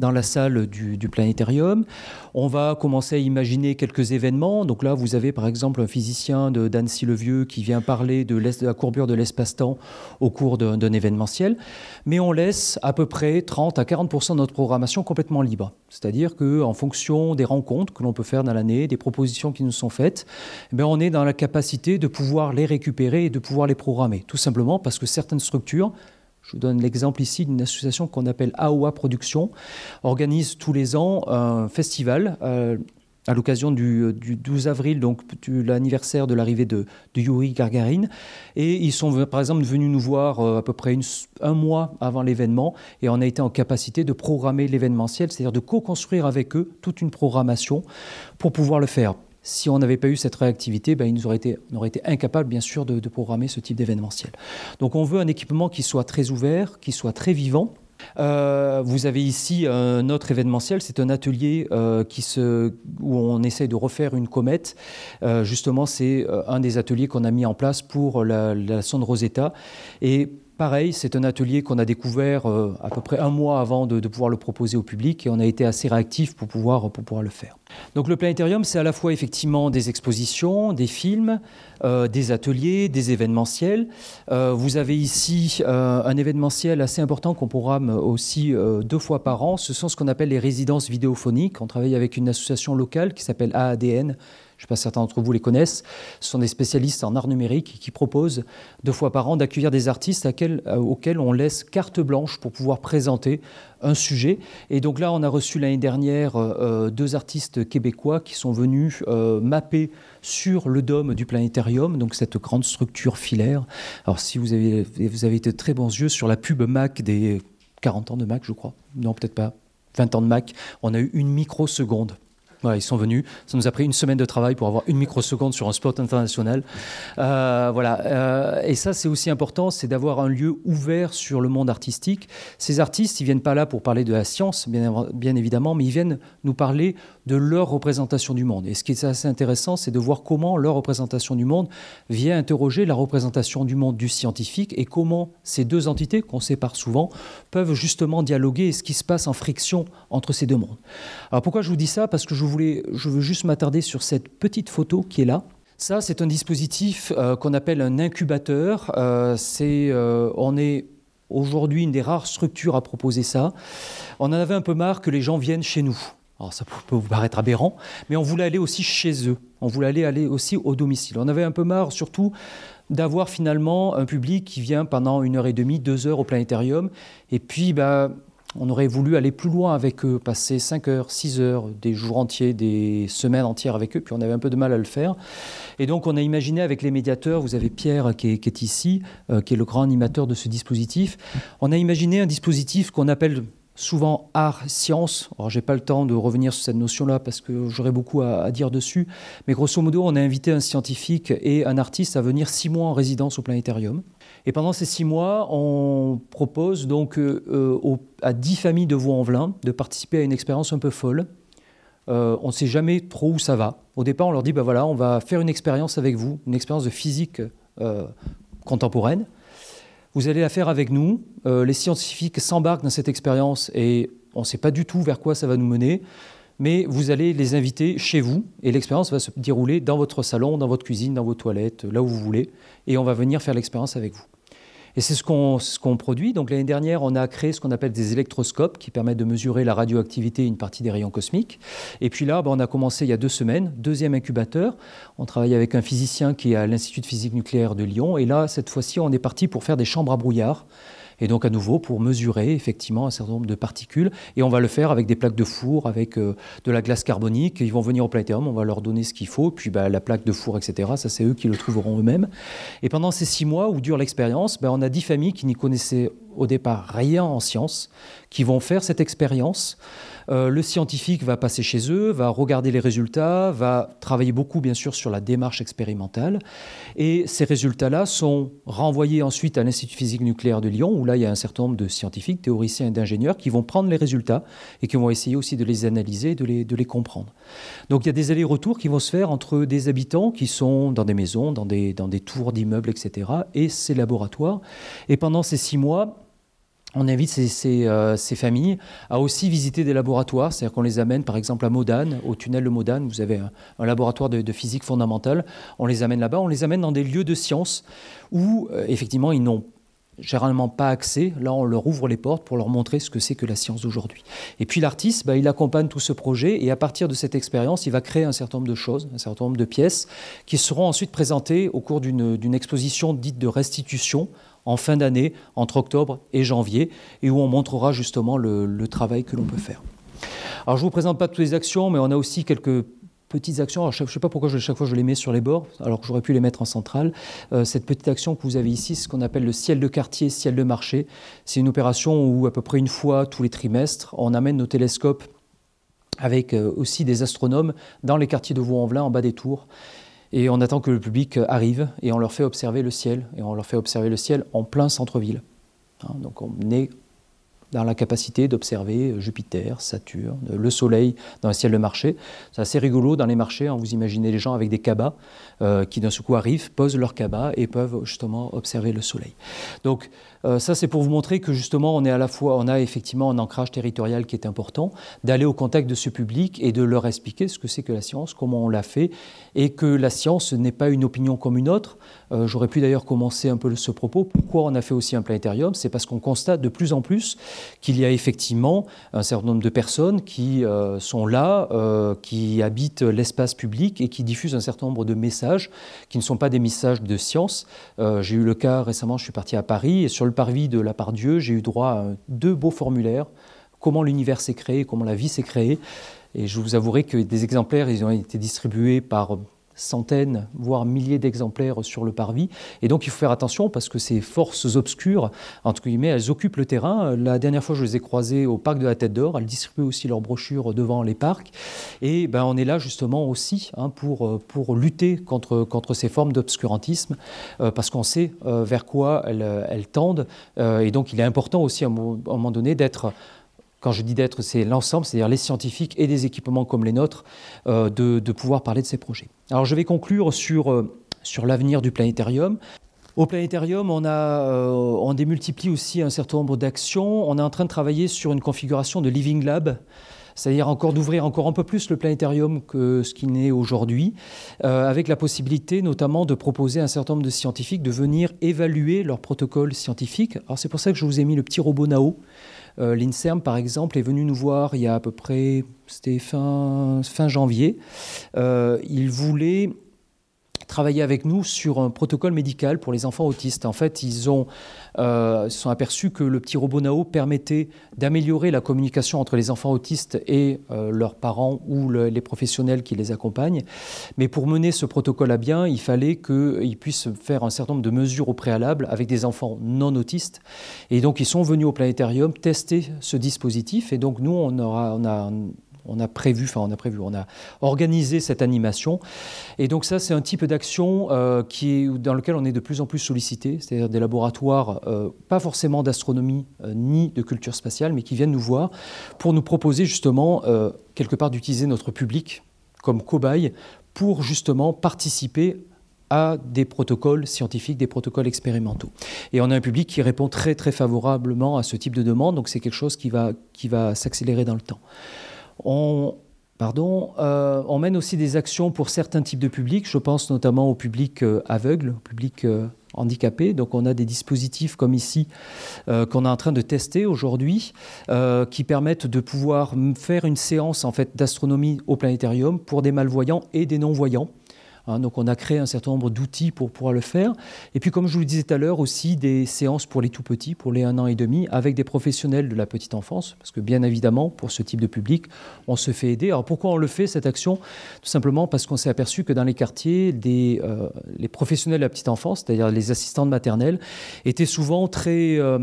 dans la salle du, du planétarium. On va commencer à imaginer quelques événements. Donc là, vous avez par exemple un physicien de, d'Annecy-le-Vieux qui vient parler de, de la courbure de l'espace-temps au cours d'un, d'un événementiel. Mais on laisse à peu près trente à quarante pour cent de notre programmation complètement libre. C'est-à-dire qu'en fonction des rencontres que l'on peut faire dans l'année, des propositions qui nous sont faites, eh bien, on est dans la capacité de pouvoir les récupérer et de pouvoir les programmer. Tout simplement parce que certaines structures, je vous donne l'exemple ici d'une association qu'on appelle A O A Productions, organise tous les ans un festival euh, à l'occasion du, du douze avril, donc de l'anniversaire de l'arrivée de, de Yuri Gagarin. Et ils sont par exemple venus nous voir euh, à peu près une, un mois avant l'événement et on a été en capacité de programmer l'événementiel, c'est-à-dire de co-construire avec eux toute une programmation pour pouvoir le faire. Si on n'avait pas eu cette réactivité, ben, ils nous auraient été, on aurait été incapables, bien sûr, de, de programmer ce type d'événementiel. Donc on veut un équipement qui soit très ouvert, qui soit très vivant. Euh, vous avez ici un autre événementiel, c'est un atelier euh, qui se, où on essaie de refaire une comète. Euh, justement, c'est un des ateliers qu'on a mis en place pour la, la sonde Rosetta. Et pareil, c'est un atelier qu'on a découvert euh, à peu près un mois avant de, de pouvoir le proposer au public et on a été assez réactifs pour pouvoir, pour pouvoir le faire. Donc le planétarium, c'est à la fois effectivement des expositions, des films, euh, des ateliers, des événementiels. Euh, vous avez ici euh, un événementiel assez important qu'on programme aussi euh, deux fois par an. Ce sont ce qu'on appelle les résidences vidéophoniques. On travaille avec une association locale qui s'appelle A A D N. Je ne sais pas si certains d'entre vous les connaissent. Ce sont des spécialistes en art numérique qui proposent deux fois par an d'accueillir des artistes à quel, à, auxquels on laisse carte blanche pour pouvoir présenter un sujet. Et donc là, on a reçu l'année dernière euh, deux artistes québécois qui sont venus euh, mapper sur le dôme du planétarium, donc cette grande structure filaire. Alors si vous avez, vous avez été très bons yeux sur la pub Mac des quarante ans de Mac, je crois. Non, peut-être pas. vingt ans de Mac. On a eu une microseconde. Voilà, ils sont venus. Ça nous a pris une semaine de travail pour avoir une microseconde sur un spot international. Euh, voilà. Euh, et ça, c'est aussi important, c'est d'avoir un lieu ouvert sur le monde artistique. Ces artistes, ils ne viennent pas là pour parler de la science, bien, bien évidemment, mais ils viennent nous parler de leur représentation du monde. Et ce qui est assez intéressant, c'est de voir comment leur représentation du monde vient interroger la représentation du monde du scientifique et comment ces deux entités, qu'on sépare souvent, peuvent justement dialoguer et ce qui se passe en friction entre ces deux mondes. Alors pourquoi je vous dis ça ? Parce que je vous Je, voulais, je veux juste m'attarder sur cette petite photo qui est là. Ça, c'est un dispositif euh, qu'on appelle un incubateur. Euh, c'est, euh, on est aujourd'hui une des rares structures à proposer ça. On en avait un peu marre que les gens viennent chez nous. Alors ça peut vous paraître aberrant, mais on voulait aller aussi chez eux. On voulait aller, aller aussi au domicile. On avait un peu marre, surtout, d'avoir finalement un public qui vient pendant une heure et demie, deux heures au planétarium. Et puis, bah, on aurait voulu aller plus loin avec eux, passer cinq heures, six heures, des jours entiers, des semaines entières avec eux, puis on avait un peu de mal à le faire. Et donc on a imaginé avec les médiateurs, vous avez Pierre qui est, qui est ici, euh, qui est le grand animateur de ce dispositif, on a imaginé un dispositif qu'on appelle souvent art-science. Alors j'ai pas le temps de revenir sur cette notion-là parce que j'aurais beaucoup à, à dire dessus, mais grosso modo on a invité un scientifique et un artiste à venir six mois en résidence au planétarium. Et pendant ces six mois, on propose donc euh, aux, à dix familles de Vaulx-en-Velin de participer à une expérience un peu folle. Euh, on ne sait jamais trop où ça va. Au départ, on leur dit bah voilà, on va faire une expérience avec vous, une expérience de physique euh, contemporaine. Vous allez la faire avec nous. Euh, les scientifiques s'embarquent dans cette expérience et on ne sait pas du tout vers quoi ça va nous mener. Mais vous allez les inviter chez vous et l'expérience va se dérouler dans votre salon, dans votre cuisine, dans vos toilettes, là où vous voulez. Et on va venir faire l'expérience avec vous. Et c'est ce qu'on, ce qu'on produit. Donc l'année dernière, on a créé ce qu'on appelle des électroscopes qui permettent de mesurer la radioactivité et une partie des rayons cosmiques. Et puis là, ben, on a commencé il y a deux semaines, deuxième incubateur. On travaille avec un physicien qui est à l'Institut de physique nucléaire de Lyon. Et là, cette fois-ci, on est parti pour faire des chambres à brouillard. Et donc à nouveau pour mesurer effectivement un certain nombre de particules. Et on va le faire avec des plaques de four, avec euh, de la glace carbonique. Ils vont venir au planétarium, on va leur donner ce qu'il faut. Puis bah, la plaque de four, et cetera. Ça, c'est eux qui le trouveront eux-mêmes. Et pendant ces six mois où dure l'expérience, bah, on a dix familles qui n'y connaissaient au départ rien en science, qui vont faire cette expérience. Euh, le scientifique va passer chez eux, va regarder les résultats, va travailler beaucoup, bien sûr, sur la démarche expérimentale. Et ces résultats-là sont renvoyés ensuite à l'Institut physique nucléaire de Lyon, où là, il y a un certain nombre de scientifiques, théoriciens et d'ingénieurs qui vont prendre les résultats et qui vont essayer aussi de les analyser, de les, de les comprendre. Donc, il y a des allers-retours qui vont se faire entre des habitants qui sont dans des maisons, dans des, dans des tours d'immeubles, et cetera, et ces laboratoires. Et pendant ces six mois, on invite ces, ces, euh, ces familles à aussi visiter des laboratoires, c'est-à-dire qu'on les amène par exemple à Modane, au tunnel de Modane, vous avez un, un laboratoire de, de physique fondamentale, on les amène là-bas, on les amène dans des lieux de science où euh, effectivement ils n'ont généralement pas accès, là on leur ouvre les portes pour leur montrer ce que c'est que la science d'aujourd'hui. Et puis l'artiste, bah, il accompagne tout ce projet et à partir de cette expérience, il va créer un certain nombre de choses, un certain nombre de pièces qui seront ensuite présentées au cours d'une, d'une exposition dite de restitution, en fin d'année, entre octobre et janvier, et où on montrera justement le, le travail que l'on peut faire. Alors, je ne vous présente pas toutes les actions, mais on a aussi quelques petites actions. Alors, je ne sais pas pourquoi je, chaque fois je les mets sur les bords, alors que j'aurais pu les mettre en centrale. Euh, cette petite action que vous avez ici, c'est ce qu'on appelle le ciel de quartier, ciel de marché. C'est une opération où, à peu près une fois tous les trimestres, on amène nos télescopes avec euh, aussi des astronomes dans les quartiers de Vaulx-en-Velin, en bas des tours. Et on attend que le public arrive et on leur fait observer le ciel. Et on leur fait observer le ciel en plein centre-ville. Hein, donc on est dans la capacité d'observer Jupiter, Saturne, le Soleil dans le ciel de marché. C'est assez rigolo dans les marchés. Hein, vous imaginez les gens avec des cabas euh, qui d'un seul coup arrivent, posent leurs cabas et peuvent justement observer le Soleil. Donc euh, ça c'est pour vous montrer que justement on est à la fois, on a effectivement un ancrage territorial qui est important, d'aller au contact de ce public et de leur expliquer ce que c'est que la science, comment on l'a fait et que la science n'est pas une opinion comme une autre. Euh, j'aurais pu d'ailleurs commencer un peu ce propos. Pourquoi on a fait aussi un planétarium? C'est parce qu'on constate de plus en plus qu'il y a effectivement un certain nombre de personnes qui euh, sont là, euh, qui habitent l'espace public et qui diffusent un certain nombre de messages qui ne sont pas des messages de science. Euh, j'ai eu le cas récemment, je suis parti à Paris et sur le parvis de la Part-Dieu, j'ai eu droit à deux beaux formulaires, comment l'univers s'est créé, comment la vie s'est créée. Et je vous avouerai que des exemplaires, ils ont été distribués par centaines, voire milliers d'exemplaires sur le parvis. Et donc, il faut faire attention parce que ces forces obscures, entre guillemets, elles occupent le terrain. La dernière fois, je les ai croisées au Parc de la Tête d'Or. Elles distribuent aussi leurs brochures devant les parcs. Et ben, on est là, justement, aussi hein, pour, pour lutter contre, contre ces formes d'obscurantisme euh, parce qu'on sait euh, vers quoi elles, elles tendent. Euh, et donc, il est important aussi, à un moment donné, d'être... Quand je dis d'être, c'est l'ensemble, c'est-à-dire les scientifiques et des équipements comme les nôtres, euh, de, de pouvoir parler de ces projets. Alors je vais conclure sur, euh, sur l'avenir du planétarium. Au planétarium, on, a, euh, on démultiplie aussi un certain nombre d'actions. On est en train de travailler sur une configuration de Living Lab, c'est-à-dire encore d'ouvrir encore un peu plus le planétarium que ce qui n'est aujourd'hui, euh, avec la possibilité notamment de proposer à un certain nombre de scientifiques de venir évaluer leur protocole scientifique. Alors c'est pour ça que je vous ai mis le petit robot N A O. Euh, L'INSERM, par exemple, est venu nous voir il y a à peu près, c'était fin, fin janvier. Euh, il voulait travailler avec nous sur un protocole médical pour les enfants autistes. En fait, ils ont, euh, se sont aperçus que le petit robot N A O permettait d'améliorer la communication entre les enfants autistes et euh, leurs parents ou le, les professionnels qui les accompagnent. Mais pour mener ce protocole à bien, il fallait qu'ils puissent faire un certain nombre de mesures au préalable avec des enfants non autistes. Et donc, ils sont venus au planétarium tester ce dispositif. Et donc, nous, on aura... On a, On a prévu, enfin on a prévu, on a organisé cette animation. Et donc ça, c'est un type d'action euh, qui est, dans lequel on est de plus en plus sollicité, c'est-à-dire des laboratoires, euh, pas forcément d'astronomie euh, ni de culture spatiale, mais qui viennent nous voir pour nous proposer justement, euh, quelque part, d'utiliser notre public comme cobaye pour justement participer à des protocoles scientifiques, des protocoles expérimentaux. Et on a un public qui répond très, très favorablement à ce type de demande, donc c'est quelque chose qui va, qui va s'accélérer dans le temps. On, pardon, euh, on mène aussi des actions pour certains types de publics, je pense notamment au public euh, aveugle, au public euh, handicapé. Donc on a des dispositifs comme ici euh, qu'on est en train de tester aujourd'hui euh, qui permettent de pouvoir faire une séance en fait, d'astronomie au planétarium pour des malvoyants et des non-voyants. Hein, donc on a créé un certain nombre d'outils pour pouvoir le faire. Et puis comme je vous le disais tout à l'heure, aussi des séances pour les tout-petits, pour les un an et demi, avec des professionnels de la petite enfance, parce que bien évidemment, pour ce type de public, on se fait aider. Alors pourquoi on le fait, cette action ? Tout simplement parce qu'on s'est aperçu que dans les quartiers, des, euh, les professionnels de la petite enfance, c'est-à-dire les assistantes maternelles, étaient souvent très... Euh,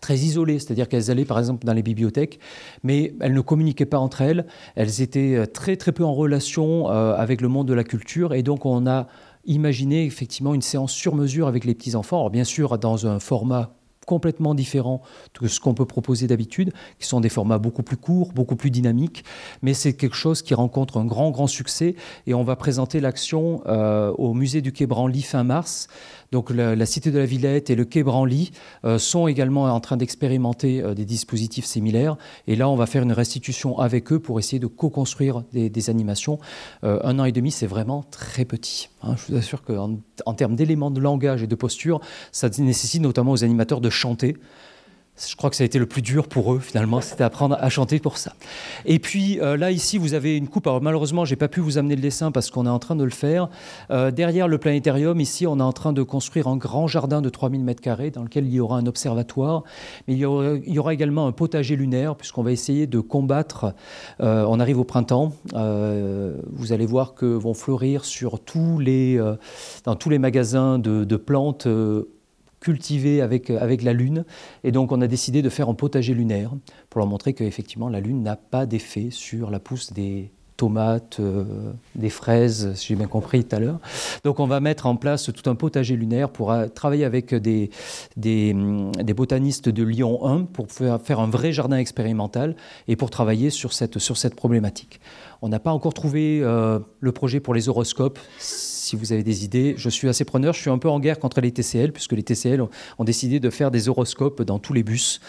très isolées, c'est-à-dire qu'elles allaient par exemple dans les bibliothèques, mais elles ne communiquaient pas entre elles, elles étaient très très peu en relation euh, avec le monde de la culture, et donc on a imaginé effectivement une séance sur mesure avec les petits-enfants, alors bien sûr dans un format complètement différent de ce qu'on peut proposer d'habitude, qui sont des formats beaucoup plus courts, beaucoup plus dynamiques, mais c'est quelque chose qui rencontre un grand, grand succès, et on va présenter l'action euh, au musée du Quai Branly fin mars. Donc la, la Cité de la Villette et le Quai Branly euh, sont également en train d'expérimenter euh, des dispositifs similaires, et là on va faire une restitution avec eux pour essayer de co-construire des, des animations. Euh, un an et demi, c'est vraiment très petit, hein. Je vous assure qu'en en termes d'éléments de langage et de posture, ça nécessite notamment aux animateurs de chanter. Je crois que ça a été le plus dur pour eux, finalement, c'était apprendre à chanter pour ça. Et puis euh, là, ici, vous avez une coupe. Alors malheureusement, je n'ai pas pu vous amener le dessin parce qu'on est en train de le faire. Euh, derrière le planétarium, ici, on est en train de construire un grand jardin de trois mille mètres carrés dans lequel il y aura un observatoire. Mais il y aura, il y aura également un potager lunaire puisqu'on va essayer de combattre. Euh, on arrive au printemps. Euh, vous allez voir que vont fleurir sur tous les, euh, dans tous les magasins de, de plantes euh, cultivé avec, avec la Lune, et donc on a décidé de faire un potager lunaire pour leur montrer qu'effectivement la Lune n'a pas d'effet sur la pousse des tomates, euh, des fraises, si j'ai bien compris tout à l'heure. Donc on va mettre en place tout un potager lunaire pour à, travailler avec des, des, des botanistes de Lyon un pour faire, faire un vrai jardin expérimental et pour travailler sur cette, sur cette problématique. On n'a pas encore trouvé euh, le projet pour les horoscopes. Si vous avez des idées, je suis assez preneur. Je suis un peu en guerre contre les T C L, puisque les T C L ont, ont décidé de faire des horoscopes dans tous les bus.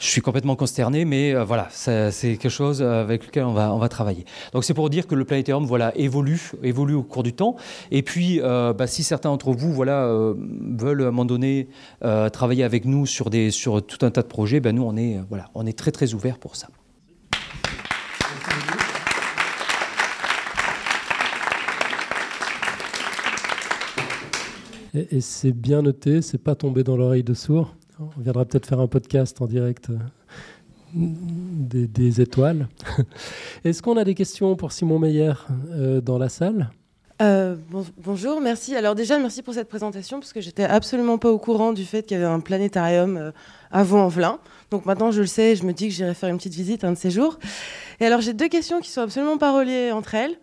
Je suis complètement consterné, mais euh, voilà, ça, c'est quelque chose avec lequel on va, on va travailler. Donc c'est pour dire que le planétarium voilà, évolue, évolue au cours du temps. Et puis, euh, bah, si certains d'entre vous voilà, euh, veulent à un moment donné euh, travailler avec nous sur, des, sur tout un tas de projets, bah, nous, on est, euh, voilà, on est très, très ouverts pour ça. Et c'est bien noté, c'est pas tombé dans l'oreille de sourd. On viendra peut-être faire un podcast en direct des, des étoiles. Est-ce qu'on a des questions pour Simon Meyer euh, dans la salle ? Euh, bon, bonjour, merci. Alors déjà, merci pour cette présentation, parce que j'étais absolument pas au courant du fait qu'il y avait un planétarium euh, à Vaulx-en-Velin. Donc maintenant, je le sais, et je me dis que j'irai faire une petite visite un de ces jours. Et alors, j'ai deux questions qui sont absolument pas reliées entre elles.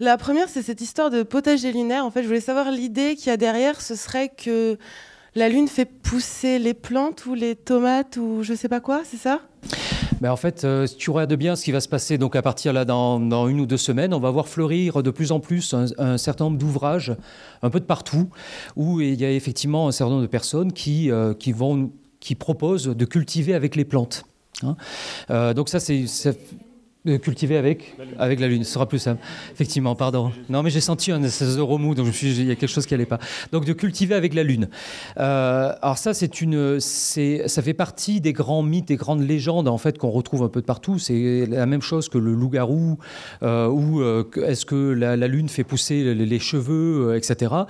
La première, c'est cette histoire de potager lunaire. En fait, je voulais savoir l'idée qu'il y a derrière, ce serait que la Lune fait pousser les plantes ou les tomates ou je sais pas quoi, c'est ça ? Ben en fait, euh, tu regardes bien ce qui va se passer donc à partir là dans, dans une ou deux semaines, on va voir fleurir de plus en plus un, un certain nombre d'ouvrages un peu de partout où il y a effectivement un certain nombre de personnes qui, euh, qui, vont, qui proposent de cultiver avec les plantes. Hein euh, donc ça, c'est... c'est... cultiver avec la, avec la Lune, ce sera plus simple. Effectivement, pardon. Non, mais j'ai senti un remous, donc je me suis dit, il y a quelque chose qui n'allait pas. Donc, de cultiver avec la Lune. Euh, alors ça, c'est une, c'est, ça fait partie des grands mythes, des grandes légendes, en fait, qu'on retrouve un peu de partout. C'est la même chose que le loup-garou, euh, ou euh, est-ce que la, la Lune fait pousser les, les cheveux, euh, et cetera.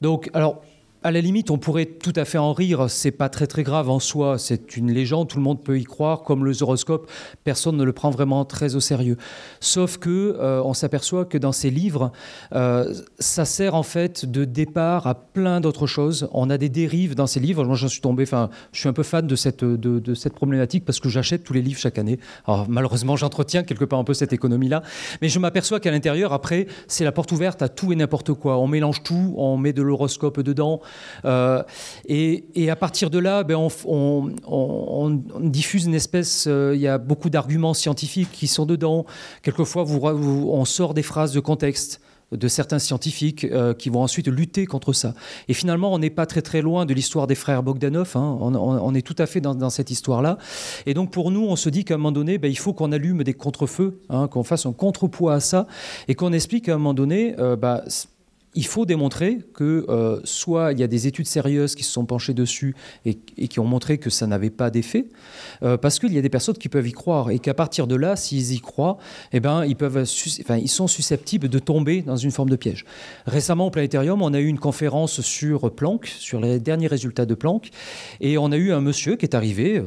Donc, alors... à la limite, on pourrait tout à fait en rire, c'est pas très très grave en soi, c'est une légende, tout le monde peut y croire, comme le horoscope, personne ne le prend vraiment très au sérieux. Sauf qu'on euh, s'aperçoit que dans ces livres, euh, ça sert en fait de départ à plein d'autres choses, on a des dérives dans ces livres, moi j'en suis tombé, enfin, je suis un peu fan de cette, de, de cette problématique parce que j'achète tous les livres chaque année, alors malheureusement j'entretiens quelque part un peu cette économie-là, mais je m'aperçois qu'à l'intérieur, après, c'est la porte ouverte à tout et n'importe quoi, on mélange tout, on met de l'horoscope dedans, Euh, et, et à partir de là, ben on, on, on, on diffuse une espèce. Il euh, y a beaucoup d'arguments scientifiques qui sont dedans. Quelquefois, vous, vous, on sort des phrases de contexte de certains scientifiques euh, qui vont ensuite lutter contre ça. Et finalement, on n'est pas très très loin de l'histoire des frères Bogdanov. Hein. On, on, on est tout à fait dans, dans cette histoire-là. Et donc pour nous, on se dit qu'à un moment donné, ben, il faut qu'on allume des contre-feux, hein, qu'on fasse un contrepoids à ça, et qu'on explique qu'à un moment donné, euh, bah, il faut démontrer que euh, soit il y a des études sérieuses qui se sont penchées dessus et, et qui ont montré que ça n'avait pas d'effet, euh, parce qu'il y a des personnes qui peuvent y croire et qu'à partir de là, s'ils y croient, eh ben, ils, peuvent, enfin, ils sont susceptibles de tomber dans une forme de piège. Récemment, au Planétarium, on a eu une conférence sur Planck, sur les derniers résultats de Planck, et on a eu un monsieur qui est arrivé,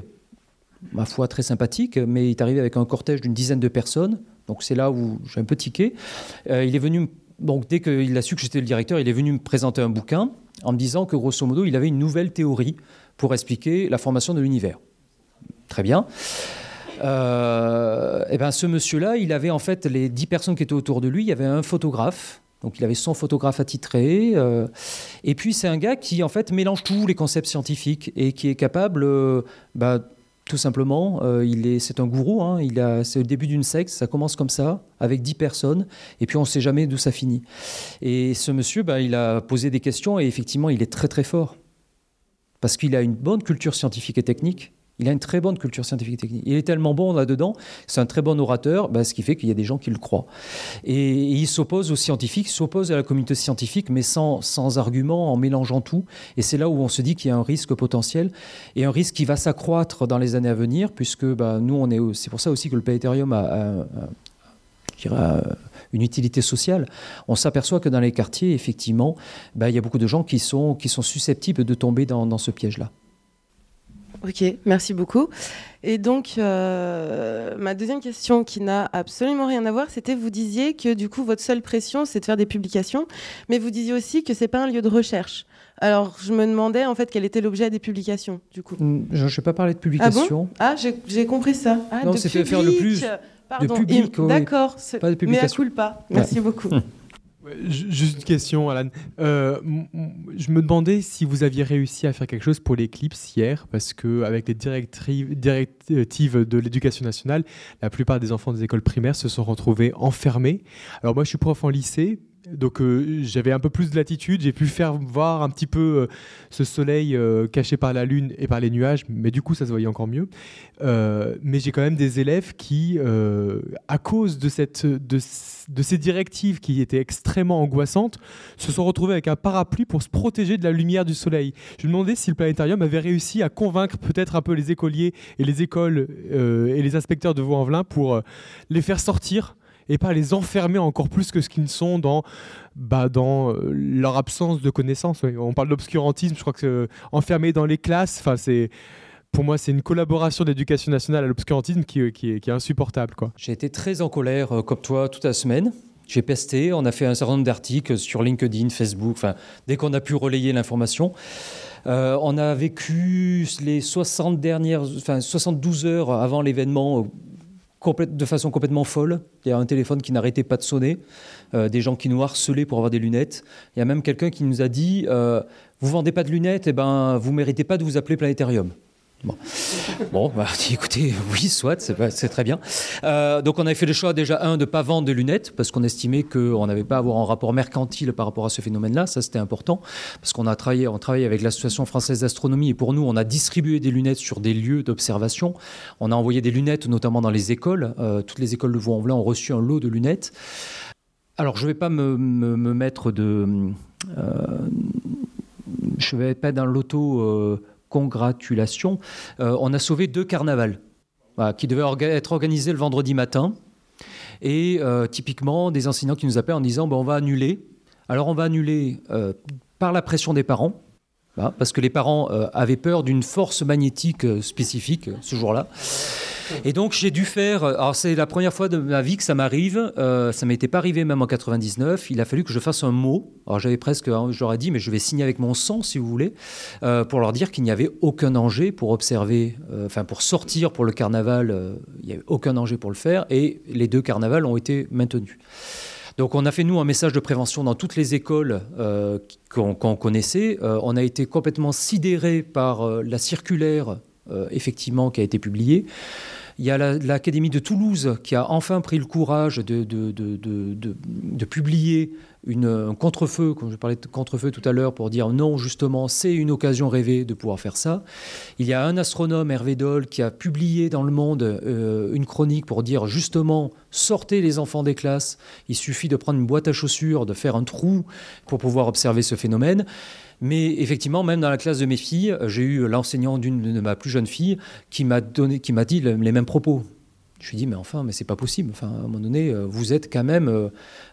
ma foi très sympathique, mais il est arrivé avec un cortège d'une dizaine de personnes, donc c'est là où j'ai un peu tiqué. Euh, il est venu me Donc, dès qu'il a su que j'étais le directeur, il est venu me présenter un bouquin en me disant que, grosso modo, il avait une nouvelle théorie pour expliquer la formation de l'univers. très bien. Euh, et ben ce monsieur-là, il avait en fait les dix personnes qui étaient autour de lui, il y avait un photographe, donc il avait son photographe attitré, euh, et puis c'est un gars qui en fait mélange tous les concepts scientifiques et qui est capable, euh, bah, tout simplement, euh, il est, c'est un gourou, hein, il a, c'est le début d'une secte, ça commence comme ça, avec dix personnes, et puis on ne sait jamais d'où ça finit. Et ce monsieur, bah, il a posé des questions, et effectivement, il est très très fort, parce qu'il a une bonne culture scientifique et technique. Il a une très bonne culture scientifique et technique. Il est tellement bon là-dedans, c'est un très bon orateur, bah, ce qui fait qu'il y a des gens qui le croient. Et, et il s'oppose aux scientifiques, il s'oppose à la communauté scientifique, mais sans, sans argument, en mélangeant tout. Et c'est là où on se dit qu'il y a un risque potentiel, et un risque qui va s'accroître dans les années à venir, puisque bah, nous, on est, c'est pour ça aussi que le planétarium a, a, a, je dirais, a une utilité sociale. On s'aperçoit que dans les quartiers, effectivement, bah, il y a beaucoup de gens qui sont, qui sont susceptibles de tomber dans, dans ce piège-là. Ok, merci beaucoup. Et donc, euh, ma deuxième question qui n'a absolument rien à voir, c'était, vous disiez que du coup, votre seule pression, c'est de faire des publications, mais vous disiez aussi que c'est pas un lieu de recherche. Alors, je me demandais en fait quel était l'objet des publications, du coup. Je n'ai pas parlé de publications. Ah bon ? Ah, j'ai, j'ai compris ça. Ah, non, c'était faire le plus. Pardon. De public, et, oui. D'accord, c'est... pas de publications. Mais à culpa. Merci ouais. beaucoup. Juste une question, Alan. Euh, je me demandais si vous aviez réussi à faire quelque chose pour l'éclipse hier, parce qu'avec les directri- directives de l'éducation nationale, la plupart des enfants des écoles primaires se sont retrouvés enfermés. Alors moi, je suis prof en lycée, donc euh, j'avais un peu plus de latitude, j'ai pu faire voir un petit peu euh, ce soleil euh, caché par la lune et par les nuages, mais du coup ça se voyait encore mieux. Euh, mais j'ai quand même des élèves qui, euh, à cause de, cette, de, de ces directives qui étaient extrêmement angoissantes, se sont retrouvés avec un parapluie pour se protéger de la lumière du soleil. Je me demandais si le planétarium avait réussi à convaincre peut-être un peu les écoliers et les écoles euh, et les inspecteurs de Vaulx-en-Velin pour euh, les faire sortir et pas les enfermer encore plus que ce qu'ils sont dans, bah, dans leur absence de connaissances. Ouais. On parle d'obscurantisme, je crois que euh, enfermer dans les classes, c'est, pour moi, c'est une collaboration de l'éducation nationale à l'obscurantisme qui, qui, est, qui est insupportable, quoi. J'ai été très en colère, euh, comme toi, toute la semaine. J'ai pesté, on a fait un certain nombre d'articles sur LinkedIn, Facebook, dès qu'on a pu relayer l'information. Euh, on a vécu les soixante dernières, soixante-douze heures avant l'événement, euh, de façon complètement folle. Il y a un téléphone qui n'arrêtait pas de sonner, euh, des gens qui nous harcelaient pour avoir des lunettes. Il y a même quelqu'un qui nous a dit euh, « Vous ne vendez pas de lunettes, eh ben, vous ne méritez pas de vous appeler Planétarium ». Bon, bon bah, écoutez, oui, soit, c'est, c'est très bien. Euh, donc on avait fait le choix déjà, un, de ne pas vendre de lunettes, parce qu'on estimait qu'on n'avait pas à avoir un rapport mercantile par rapport à ce phénomène-là, ça c'était important, parce qu'on a travaillé, on travaille avec l'Association française d'astronomie, et pour nous, on a distribué des lunettes sur des lieux d'observation, on a envoyé des lunettes notamment dans les écoles, euh, toutes les écoles de Vaulx-en-Velin ont reçu un lot de lunettes. Alors je ne vais pas me, me, me mettre de... Euh, je ne vais pas dans l'auto... Euh, Congratulations, euh, on a sauvé deux carnavals voilà, qui devaient orga- être organisés le vendredi matin. Et euh, typiquement, des enseignants qui nous appellent en disant ben, « on va annuler ». Alors on va annuler euh, par la pression des parents, voilà, parce que les parents euh, avaient peur d'une force magnétique euh, spécifique euh, ce jour-là. Et donc j'ai dû faire... Alors c'est la première fois de ma vie que ça m'arrive. Euh, ça ne m'était pas arrivé même en quatre-vingt-dix-neuf. Il a fallu que je fasse un mot. Alors j'avais presque... J'aurais dit, mais je vais signer avec mon sang, si vous voulez, euh, pour leur dire qu'il n'y avait aucun danger pour observer... Euh, enfin, pour sortir pour le carnaval, euh, il n'y avait aucun danger pour le faire. Et les deux carnavals ont été maintenus. Donc on a fait, nous, un message de prévention dans toutes les écoles euh, qu'on, qu'on connaissait. Euh, on a été complètement sidérés par euh, la circulaire, euh, effectivement, qui a été publiée. Il y a la, l'Académie de Toulouse qui a enfin pris le courage de, de, de, de, de, de publier une, un contre-feu, comme je parlais de contre-feu tout à l'heure, pour dire non, justement, c'est une occasion rêvée de pouvoir faire ça. Il y a un astronome, Hervé Doll, qui a publié dans Le Monde euh, une chronique pour dire justement, sortez les enfants des classes, il suffit de prendre une boîte à chaussures, de faire un trou pour pouvoir observer ce phénomène. Mais effectivement, même dans la classe de mes filles, j'ai eu l'enseignant d'une de ma plus jeune fille qui m'a donné, qui m'a dit le, les mêmes propos. Je lui ai dit, mais enfin, mais c'est pas possible. Enfin, à un moment donné, vous êtes quand même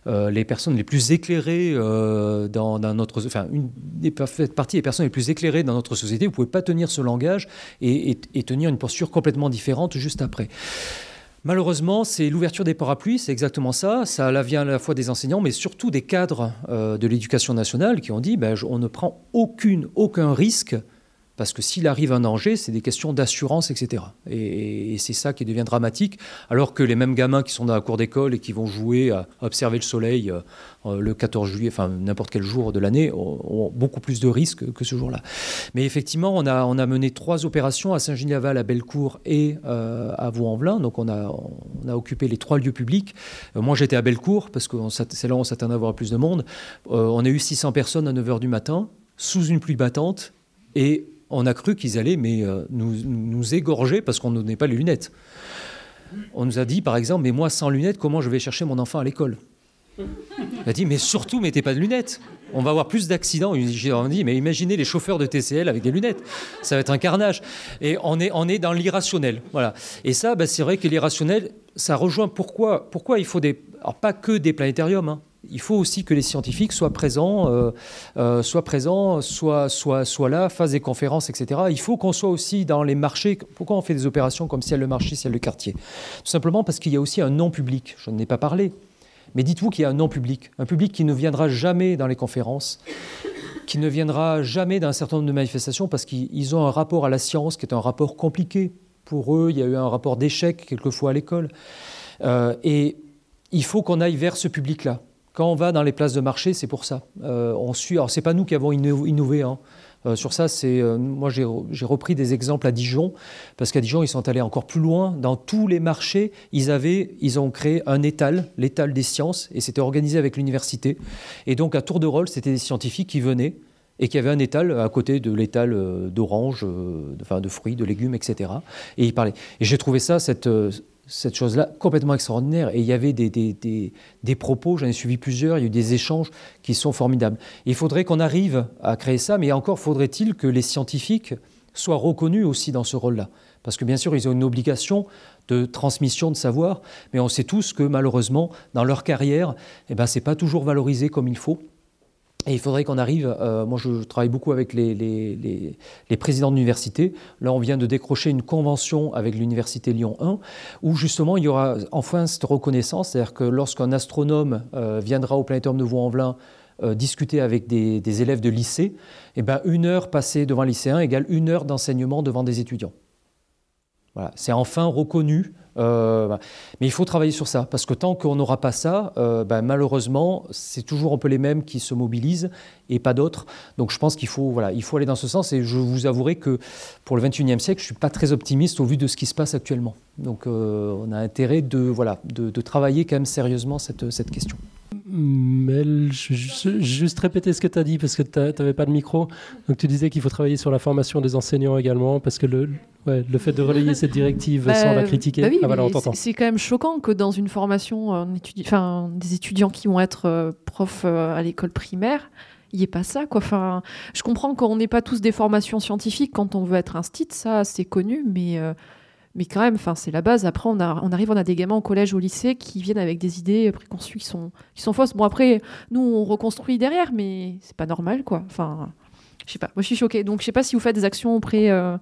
euh, les personnes les plus éclairées euh, dans, dans notre... Enfin, une des partie des personnes les plus éclairées dans notre société. Vous ne pouvez pas tenir ce langage et, et, et tenir une posture complètement différente juste après. Malheureusement, c'est l'ouverture des parapluies, c'est exactement ça. Ça vient à la fois des enseignants, mais surtout des cadres euh, de l'éducation nationale qui ont dit ben, « on ne prend aucune, aucun risque parce que s'il arrive un danger, c'est des questions d'assurance, et cetera. Et, et c'est ça qui devient dramatique, alors que les mêmes gamins qui sont dans la cour d'école et qui vont jouer à observer le soleil euh, le quatorze juillet, enfin n'importe quel jour de l'année, ont, ont beaucoup plus de risques que ce jour-là. Mais effectivement, on a, on a mené trois opérations à Saint-Geniaval, à Bellecour et euh, à Vaulx-en-Velin. Donc on a, on a occupé les trois lieux publics. Euh, moi, j'étais à Bellecour, parce que on, c'est là où on s'attendait à avoir plus de monde. Euh, on a eu six cents personnes à neuf heures du matin, sous une pluie battante, et on a cru qu'ils allaient mais, euh, nous, nous égorger parce qu'on ne donnait pas les lunettes. On nous a dit, par exemple, mais moi, sans lunettes, comment je vais chercher mon enfant à l'école ? On a dit, mais surtout, mettez pas de lunettes. On va avoir plus d'accidents. On a dit, mais imaginez les chauffeurs de T C L avec des lunettes. Ça va être un carnage. Et on est, on est dans l'irrationnel. Voilà. Et ça, bah, c'est vrai que l'irrationnel, ça rejoint pourquoi, pourquoi il faut des... Alors, pas que des planétariums, hein. Il faut aussi que les scientifiques soient présents, euh, euh, soient, présents soient, soient, soient là, fassent des conférences, et cetera. Il faut qu'on soit aussi dans les marchés. Pourquoi on fait des opérations comme ciel le marché, ciel le quartier ? Tout simplement parce qu'il y a aussi un non-public. Je n'en ai pas parlé. Mais dites-vous qu'il y a un non-public. Un public qui ne viendra jamais dans les conférences, qui ne viendra jamais dans un certain nombre de manifestations parce qu'ils ont un rapport à la science qui est un rapport compliqué. Pour eux, il y a eu un rapport d'échec quelquefois à l'école. Euh, et il faut qu'on aille vers ce public-là. Quand on va dans les places de marché, c'est pour ça. Euh, on suit. Alors, c'est pas nous qui avons inno- innové. Hein. Euh, sur ça, c'est euh, moi j'ai, j'ai repris des exemples à Dijon, parce qu'à Dijon ils sont allés encore plus loin. Dans tous les marchés, ils avaient, ils ont créé un étal, l'étal des sciences, et c'était organisé avec l'université. Et donc à tour de rôle, c'était des scientifiques qui venaient et qui avaient un étal à côté de l'étal euh, d'oranges, euh, de, enfin de fruits, de légumes, et cetera. Et ils parlaient. Et j'ai trouvé ça cette euh, cette chose-là, complètement extraordinaire. Et il y avait des, des, des, des propos, j'en ai suivi plusieurs, il y a eu des échanges qui sont formidables. Et il faudrait qu'on arrive à créer ça, mais encore faudrait-il que les scientifiques soient reconnus aussi dans ce rôle-là. Parce que bien sûr, ils ont une obligation de transmission de savoir, mais on sait tous que malheureusement, dans leur carrière, eh ben, ce n'est pas toujours valorisé comme il faut. Et il faudrait qu'on arrive, euh, moi je travaille beaucoup avec les, les, les, les présidents d'université, là on vient de décrocher une convention avec l'université Lyon un, où justement il y aura enfin cette reconnaissance, c'est-à-dire que lorsqu'un astronome euh, viendra au planétarium de Vaulx-en-Velin euh, discuter avec des, des élèves de lycée, et ben une heure passée devant un lycéen égale une heure d'enseignement devant des étudiants. Voilà, c'est enfin reconnu. Euh, mais il faut travailler sur ça, parce que tant qu'on n'aura pas ça, euh, ben malheureusement, c'est toujours un peu les mêmes qui se mobilisent et pas d'autres. Donc je pense qu'il faut, voilà, il faut aller dans ce sens. Et je vous avouerai que pour le vingt et unième siècle, je ne suis pas très optimiste au vu de ce qui se passe actuellement. Donc euh, on a intérêt de, voilà, de, de travailler quand même sérieusement cette, cette question. Mel, je vais juste répéter ce que tu as dit, parce que tu n'avais pas de micro. Donc tu disais qu'il faut travailler sur la formation des enseignants également, parce que le... Ouais, le fait de relayer cette directive bah, sans la critiquer, bah oui, ah, voilà, on t'entend. C'est quand même choquant que dans une formation, euh, étudi... enfin, des étudiants qui vont être euh, profs euh, à l'école primaire, il n'y ait pas ça. Quoi. Enfin, je comprends qu'on n'ait pas tous des formations scientifiques quand on veut être un stit, ça c'est connu, mais, euh, mais quand même, c'est la base. Après, on, a, on arrive, on a des gamins au collège, au lycée qui viennent avec des idées préconçues qui sont, qui sont fausses. Bon, après, nous on reconstruit derrière, mais c'est pas normal. Quoi. Enfin, je sais pas, moi je suis choquée. Donc je sais pas si vous faites des actions auprès. Euh,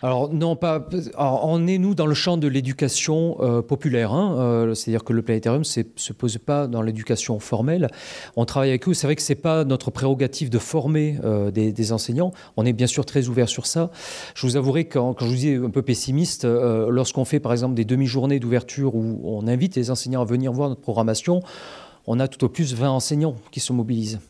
Alors non, pas. Alors, on est nous dans le champ de l'éducation euh, populaire, hein, euh, c'est-à-dire que le planétarium ne se pose pas dans l'éducation formelle. On travaille avec eux. C'est vrai que c'est pas notre prérogative de former euh, des, des enseignants. On est bien sûr très ouvert sur ça. Je vous avouerai quand, quand je vous dis un peu pessimiste, euh, lorsqu'on fait par exemple des demi-journées d'ouverture où on invite les enseignants à venir voir notre programmation, on a tout au plus vingt enseignants qui se mobilisent.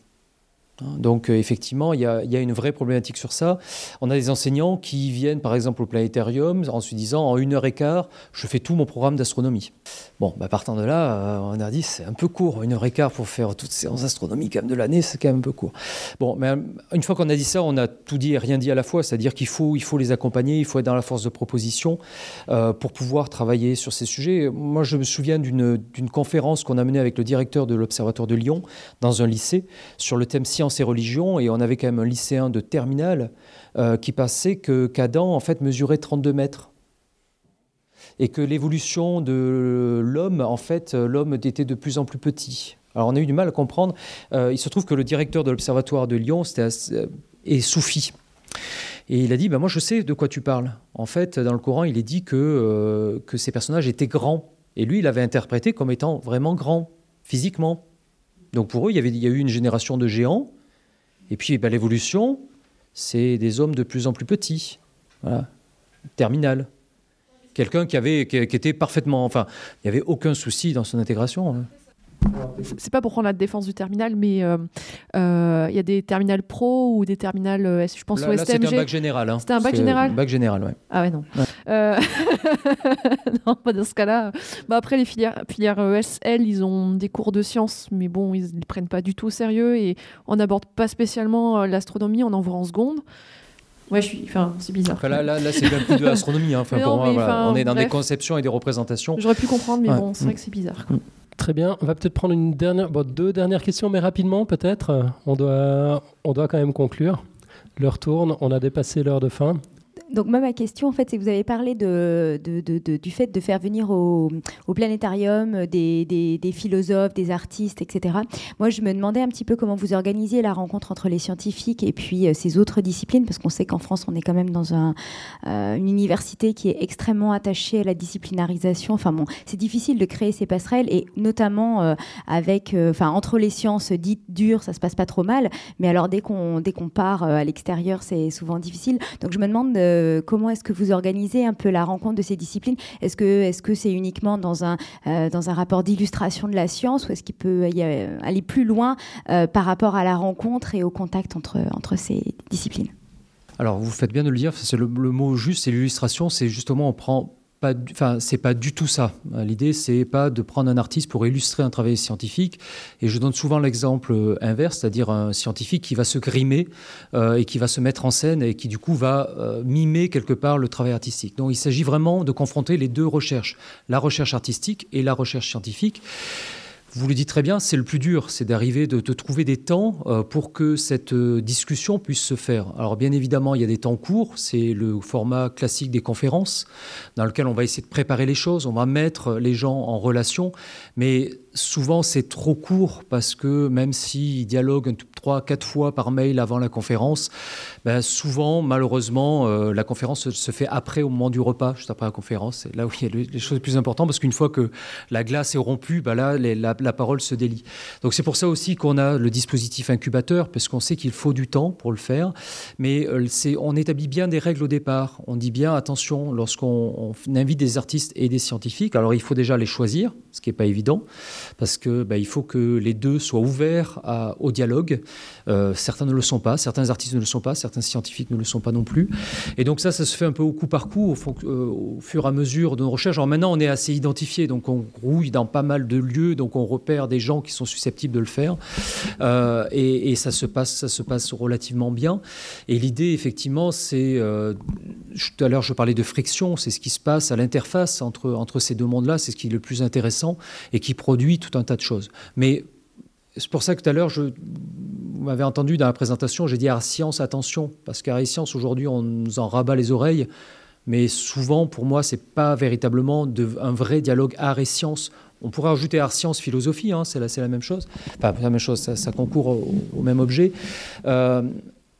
Donc, euh, effectivement, il y, y a une vraie problématique sur ça. On a des enseignants qui viennent, par exemple, au planétarium en se disant, en une heure et quart, je fais tout mon programme d'astronomie. Bon, bah, partant de là, euh, on a dit, c'est un peu court. Une heure et quart pour faire toutes ces séances d'astronomie quand même de l'année, c'est quand même un peu court. Bon, mais une fois qu'on a dit ça, on a tout dit et rien dit à la fois. C'est-à-dire qu'il faut, il faut les accompagner, il faut être dans la force de proposition euh, pour pouvoir travailler sur ces sujets. Moi, je me souviens d'une, d'une conférence qu'on a menée avec le directeur de l'Observatoire de Lyon dans un lycée sur le thème science et religion, et on avait quand même un lycéen de terminale euh, qui passait que qu'Adam en fait mesurait trente-deux mètres et que l'évolution de l'homme, en fait l'homme était de plus en plus petit. Alors on a eu du mal à comprendre. Euh, il se trouve que le directeur de l'Observatoire de Lyon c'était assez, euh, est soufi. Et il a dit bah, « moi je sais de quoi tu parles ». En fait dans le Coran il est dit que, euh, que ces personnages étaient grands et lui il avait interprété comme étant vraiment grand physiquement. Donc pour eux, il y, avait, il y a eu une génération de géants, et puis ben, l'évolution, c'est des hommes de plus en plus petits, voilà, terminal. Quelqu'un qui avait, qui, qui était parfaitement, enfin, il n'y avait aucun souci dans son intégration. Hein. C'est pas pour prendre la défense du terminal, mais il euh, euh, y a des terminales pro ou des terminales, euh, je pense, là, au S T M G. Là, c'était un bac général. Hein. C'était un bac c'est général. Un bac général, ouais. Ah ouais, non. Ouais. Euh... non, pas dans ce cas-là. Bah, après, les filières, filières E S L, ils ont des cours de sciences, mais bon, ils ne les prennent pas du tout au sérieux et on n'aborde pas spécialement l'astronomie, on en voit en seconde. Ouais, je suis. Enfin, c'est bizarre. Après, là, là, là c'est bien plus de l'astronomie. Hein. Enfin, non, pour moi, voilà. On est dans bref. Des conceptions et des représentations. J'aurais pu comprendre, mais ouais. Bon, c'est vrai que c'est bizarre. Quoi. Très bien. On va peut-être prendre une dernière, bon, deux dernières questions, mais rapidement, peut-être. On doit, on doit quand même conclure. L'heure tourne. On a dépassé l'heure de fin. Donc, moi, ma question, en fait, c'est que vous avez parlé de, de, de, de, du fait de faire venir au, au planétarium des, des, des philosophes, des artistes, et cetera. Moi, je me demandais un petit peu comment vous organisiez la rencontre entre les scientifiques et puis euh, ces autres disciplines, parce qu'on sait qu'en France, on est quand même dans un, euh, une université qui est extrêmement attachée à la disciplinarisation. Enfin bon, c'est difficile de créer ces passerelles, et notamment euh, avec, euh, enfin, entre les sciences dites dures, ça se passe pas trop mal, mais alors dès qu'on, dès qu'on part euh, à l'extérieur, c'est souvent difficile. Donc, je me demande... Euh, Comment est-ce que vous organisez un peu la rencontre de ces disciplines ? Est-ce que, est-ce que c'est uniquement dans un, euh, dans un rapport d'illustration de la science, ou est-ce qu'il peut y aller plus loin euh, par rapport à la rencontre et au contact entre, entre ces disciplines ? Alors, vous faites bien de le dire, c'est le, le mot juste, c'est l'illustration, c'est justement, on prend pas, enfin, c'est pas du tout ça. L'idée, c'est pas de prendre un artiste pour illustrer un travail scientifique. Et je donne souvent l'exemple inverse, c'est-à-dire un scientifique qui va se grimer euh, et qui va se mettre en scène et qui, du coup, va euh, mimer quelque part le travail artistique. Donc, il s'agit vraiment de confronter les deux recherches, la recherche artistique et la recherche scientifique. Vous le dites très bien, c'est le plus dur, c'est d'arriver, de, de trouver des temps euh, pour que cette euh, discussion puisse se faire. Alors bien évidemment, il y a des temps courts, c'est le format classique des conférences, dans lequel on va essayer de préparer les choses, on va mettre les gens en relation, mais souvent c'est trop court parce que même s'ils dialoguent trois, quatre fois par mail avant la conférence, ben souvent, malheureusement, euh, la conférence se fait après, au moment du repas, juste après la conférence, c'est là où il y a les choses les plus importantes, parce qu'une fois que la glace est rompue, ben là, les, la la parole se délie. Donc c'est pour ça aussi qu'on a le dispositif incubateur, parce qu'on sait qu'il faut du temps pour le faire, mais c'est, on établit bien des règles au départ. On dit bien, attention, lorsqu'on on invite des artistes et des scientifiques, alors il faut déjà les choisir, ce qui n'est pas évident, parce que bah, il faut que les deux soient ouverts à, au dialogue. Euh, certains ne le sont pas, certains artistes ne le sont pas, certains scientifiques ne le sont pas non plus. Et donc ça, ça se fait un peu au coup par coup, au, euh, au fur et à mesure de nos recherches. Alors maintenant, on est assez identifié, donc on grouille dans pas mal de lieux, donc on repère des gens qui sont susceptibles de le faire euh, et, et ça se passe, ça se passe relativement bien. Et l'idée, effectivement, c'est euh, tout à l'heure je parlais de friction, c'est ce qui se passe à l'interface entre entre ces deux mondes-là, c'est ce qui est le plus intéressant et qui produit tout un tas de choses. Mais c'est pour ça que tout à l'heure, je, vous m'avez entendu dans la présentation, j'ai dit à science attention, parce qu'à science aujourd'hui on nous en rabat les oreilles. Mais souvent, pour moi, ce n'est pas véritablement de, un vrai dialogue art et science. On pourrait ajouter art, science, philosophie, hein, c'est, la, c'est la même chose. Enfin, la même chose, ça, ça concourt au, au même objet. Euh,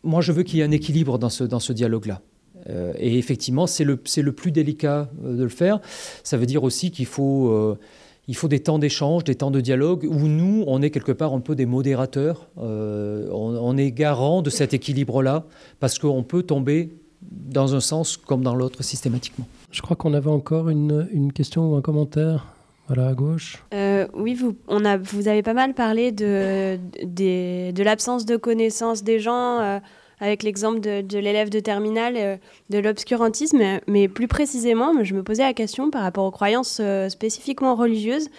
moi, je veux qu'il y ait un équilibre dans ce, dans ce dialogue-là. Euh, et effectivement, c'est le, c'est le plus délicat euh, de le faire. Ça veut dire aussi qu'il faut... Euh, Il faut des temps d'échange, des temps de dialogue, où nous, on est quelque part un peu des modérateurs. Euh, on, on est garant de cet équilibre-là, parce qu'on peut tomber dans un sens comme dans l'autre systématiquement. Je crois qu'on avait encore une, une question ou un commentaire, voilà, à gauche. Euh, oui, vous, on a, vous avez pas mal parlé de, de, de l'absence de connaissance des gens, euh, avec l'exemple de, de l'élève de terminale, euh, de l'obscurantisme, mais plus précisément, je me posais la question par rapport aux croyances euh, spécifiquement religieuses.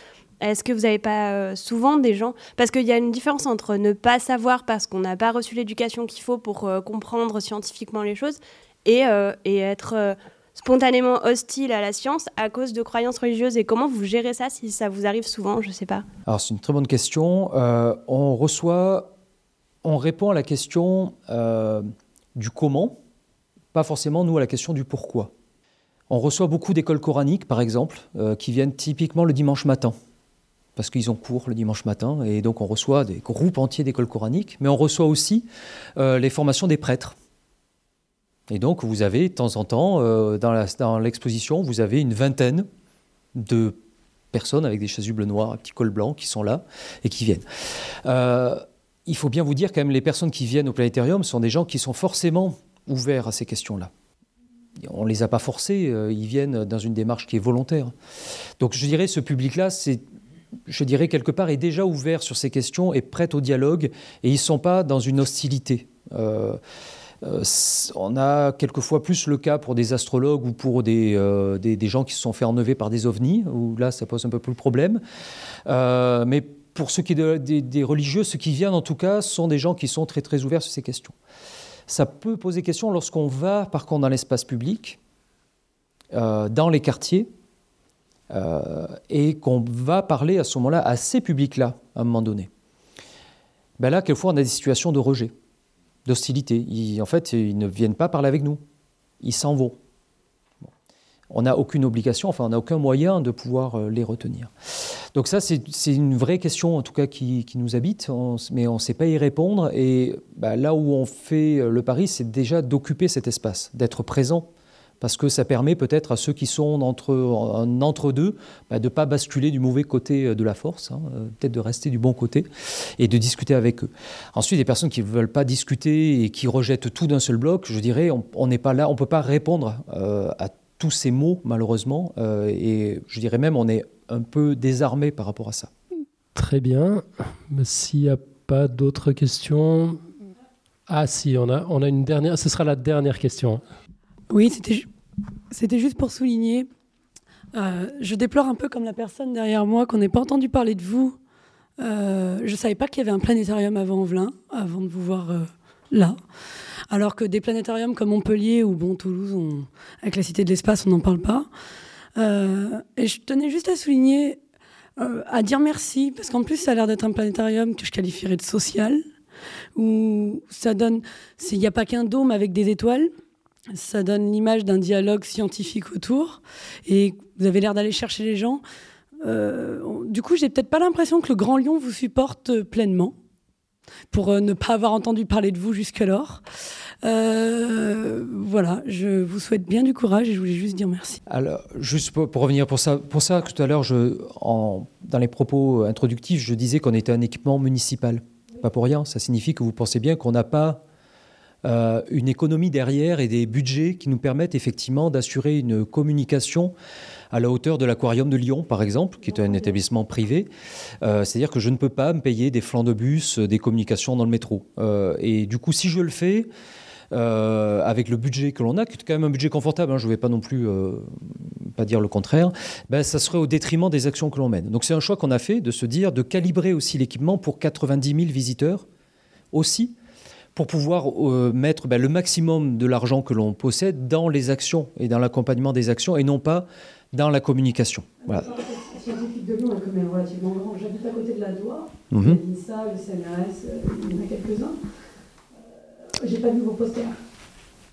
Est-ce que vous n'avez pas euh, souvent des gens... Parce qu'il y a une différence entre ne pas savoir parce qu'on n'a pas reçu l'éducation qu'il faut pour euh, comprendre scientifiquement les choses, Et, euh, et être euh, spontanément hostile à la science à cause de croyances religieuses. Et comment vous gérez ça, si ça vous arrive souvent, je ne sais pas. Alors c'est une très bonne question. Euh, on reçoit, on répond à la question euh, du comment, pas forcément nous à la question du pourquoi. On reçoit beaucoup d'écoles coraniques, par exemple, euh, qui viennent typiquement le dimanche matin, parce qu'ils ont cours le dimanche matin, et donc on reçoit des groupes entiers d'écoles coraniques, mais on reçoit aussi euh, les formations des prêtres. Et donc, vous avez, de temps en temps, euh, dans, la, dans l'exposition, vous avez une vingtaine de personnes avec des chasubles noirs, un petit col blanc, qui sont là et qui viennent. Euh, il faut bien vous dire quand même, les personnes qui viennent au planétarium sont des gens qui sont forcément ouverts à ces questions-là. On ne les a pas forcés, ils viennent dans une démarche qui est volontaire. Donc je dirais ce public-là, c'est, je dirais quelque part, est déjà ouvert sur ces questions, est prêt au dialogue, et ils ne sont pas dans une hostilité. Euh, euh, on a quelquefois plus le cas pour des astrologues ou pour des, euh, des, des gens qui se sont fait enlever par des ovnis, où là ça pose un peu plus le problème. Euh, mais pour ceux qui de, des, des religieux, ceux qui viennent en tout cas, sont des gens qui sont très très ouverts sur ces questions. Ça peut poser question lorsqu'on va, par contre, dans l'espace public, euh, dans les quartiers, euh, et qu'on va parler à ce moment-là à ces publics-là, à un moment donné. Ben là, quelquefois, on a des situations de rejet, d'hostilité. Ils, en fait, ils ne viennent pas parler avec nous. Ils s'en vont. Bon. On n'a aucune obligation, enfin, on n'a aucun moyen de pouvoir les retenir. Donc ça, c'est, c'est une vraie question, en tout cas, qui, qui nous habite, on, mais on ne sait pas y répondre. Et bah, là où on fait le pari, c'est déjà d'occuper cet espace, d'être présent, parce que ça permet peut-être à ceux qui sont entre, en, entre deux bah, de ne pas basculer du mauvais côté de la force, hein, peut-être de rester du bon côté et de discuter avec eux. Ensuite, les personnes qui ne veulent pas discuter et qui rejettent tout d'un seul bloc, je dirais, on n'est pas là, on ne peut pas répondre euh, à tous ces mots, malheureusement, euh, et je dirais même on est un peu désarmé par rapport à ça. Très bien. S'il n'y a pas d'autres questions... Ah si, on a, on a une dernière... Ce sera la dernière question. Oui, c'était, c'était juste pour souligner. Euh, je déplore un peu comme la personne derrière moi qu'on n'ait pas entendu parler de vous. Euh, je ne savais pas qu'il y avait un planétarium à Vaulx-en-Velin, avant de vous voir euh, là. Alors que des planétariums comme Montpellier ou bon, Toulouse, on, avec la Cité de l'Espace, on n'en parle pas. Euh, et je tenais juste à souligner, euh, à dire merci, parce qu'en plus ça a l'air d'être un planétarium que je qualifierais de social, où ça donne, il n'y a pas qu'un dôme avec des étoiles, ça donne l'image d'un dialogue scientifique autour, et vous avez l'air d'aller chercher les gens. Euh, du coup, j'ai peut-être pas l'impression que le Grand Lyon vous supporte pleinement, pour euh, ne pas avoir entendu parler de vous jusqu'alors. Euh, voilà, je vous souhaite bien du courage et je voulais juste dire merci. Alors, juste pour, pour revenir, pour ça, pour ça tout à l'heure, je, en, dans les propos introductifs, je disais qu'on était un équipement municipal. Pas pour rien, ça signifie que vous pensez bien qu'on n'a pas euh, une économie derrière et des budgets qui nous permettent effectivement d'assurer une communication à la hauteur de l'Aquarium de Lyon, par exemple, qui est un établissement privé. Euh, c'est-à-dire que je ne peux pas me payer des flancs de bus, des communications dans le métro. Euh, et du coup, si je le fais... Euh, avec le budget que l'on a, qui est quand même un budget confortable, hein, je ne vais pas non plus euh, pas dire le contraire, ben, ça serait au détriment des actions que l'on mène. Donc c'est un choix qu'on a fait de se dire de calibrer aussi l'équipement pour quatre-vingt-dix mille visiteurs aussi, pour pouvoir euh, mettre ben, le maximum de l'argent que l'on possède dans les actions et dans l'accompagnement des actions et non pas dans la communication. Voilà. La scientifique de Lyon est quand même relativement grande. J'habite à côté de la Doua, mm-hmm. l'INSA, le C N R S, il y en a quelques-uns. J'ai pas vu vos posters.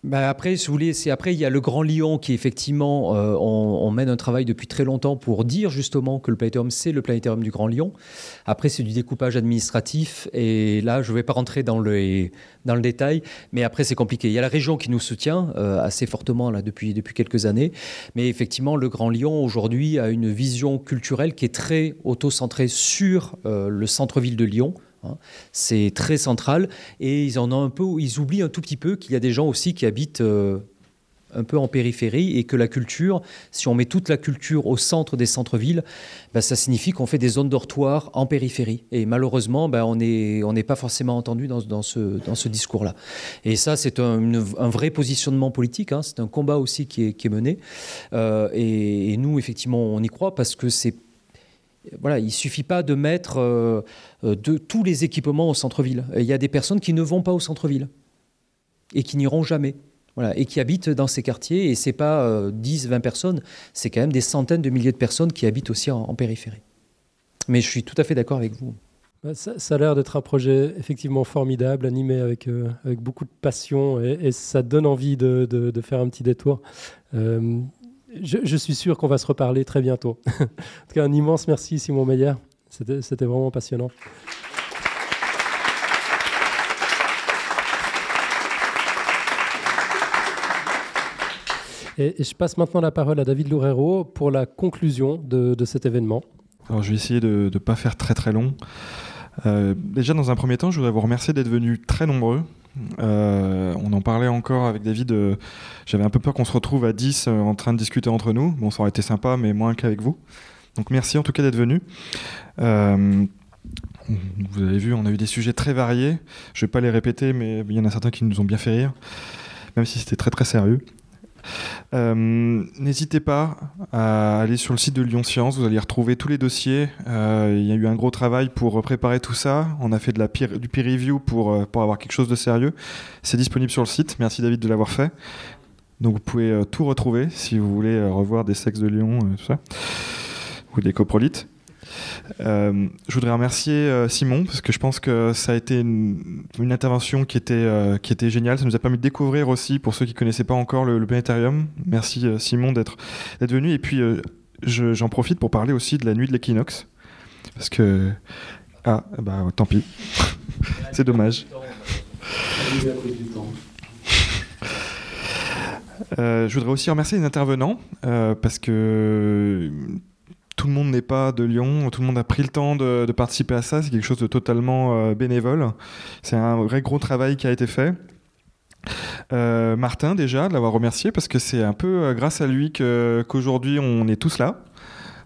Bah après, si vous voulez, c'est après il y a le Grand Lyon qui effectivement, euh, on, on mène un travail depuis très longtemps pour dire justement que le planétarium c'est le planétarium du Grand Lyon. Après, c'est du découpage administratif et là, je vais pas rentrer dans le dans le détail, mais après c'est compliqué. Il y a la région qui nous soutient euh, assez fortement là depuis depuis quelques années, mais effectivement le Grand Lyon aujourd'hui a une vision culturelle qui est très auto-centrée sur euh, le centre-ville de Lyon. C'est très central et ils en ont un peu, ils oublient un tout petit peu qu'il y a des gens aussi qui habitent euh, un peu en périphérie et que la culture, si on met toute la culture au centre des centres-villes, ben ça signifie qu'on fait des zones dortoirs en périphérie. Et malheureusement, ben on n'est on n'est pas forcément entendu dans, dans, ce, dans ce discours-là. Et ça, c'est un, une, un vrai positionnement politique, hein, c'est un combat aussi qui est, qui est mené. Euh, et, et nous, effectivement, on y croit parce que c'est voilà, il ne suffit pas de mettre euh, de, tous les équipements au centre-ville. Il y a des personnes qui ne vont pas au centre-ville et qui n'iront jamais, voilà, et qui habitent dans ces quartiers. Et ce n'est pas euh, dix, vingt personnes, c'est quand même des centaines de milliers de personnes qui habitent aussi en, en périphérie. Mais je suis tout à fait d'accord avec vous. Ça, ça a l'air d'être un projet effectivement formidable, animé avec, euh, avec beaucoup de passion et, et ça donne envie de, de, de faire un petit détour. Euh... Je, je suis sûr qu'on va se reparler très bientôt. En tout cas, un immense merci, Simon Meyer. C'était, c'était vraiment passionnant. Et, et je passe maintenant la parole à David Loureiro pour la conclusion de, de cet événement. Alors, je vais essayer de ne pas faire très très long. Euh, déjà, dans un premier temps, je voudrais vous remercier d'être venus très nombreux. Euh, on en parlait encore avec David. Euh, j'avais un peu peur qu'on se retrouve à dix euh, en train de discuter entre nous. Bon, ça aurait été sympa, mais moins qu'avec vous. Donc merci en tout cas d'être venus. Euh, vous avez vu, on a eu des sujets très variés. Je ne vais pas les répéter, mais il y en a certains qui nous ont bien fait rire, même si c'était très très sérieux. Euh, n'hésitez pas à aller sur le site de Lyon Science, vous allez retrouver tous les dossiers. Euh, il y a eu un gros travail pour préparer tout ça, on a fait de la peer, du peer review pour, pour avoir quelque chose de sérieux. C'est disponible sur le site, merci David de l'avoir fait. Donc vous pouvez euh, tout retrouver si vous voulez euh, revoir des sexes de Lyon euh, tout ça, ou des coprolites. Euh, je voudrais remercier euh, Simon parce que je pense que ça a été une, une intervention qui était, euh, qui était géniale. Ça nous a permis de découvrir aussi, pour ceux qui ne connaissaient pas encore le, le planétarium. Merci euh, Simon d'être, d'être venu. Et puis euh, je, j'en profite pour parler aussi de la nuit de l'équinoxe parce que ah bah tant pis, c'est dommage. Euh, je voudrais aussi remercier les intervenants euh, parce que tout le monde n'est pas de Lyon, tout le monde a pris le temps de, de participer à ça, c'est quelque chose de totalement euh, bénévole. C'est un vrai gros travail qui a été fait. Euh, Martin, déjà, de l'avoir remercié, parce que c'est un peu euh, grâce à lui que, qu'aujourd'hui on est tous là.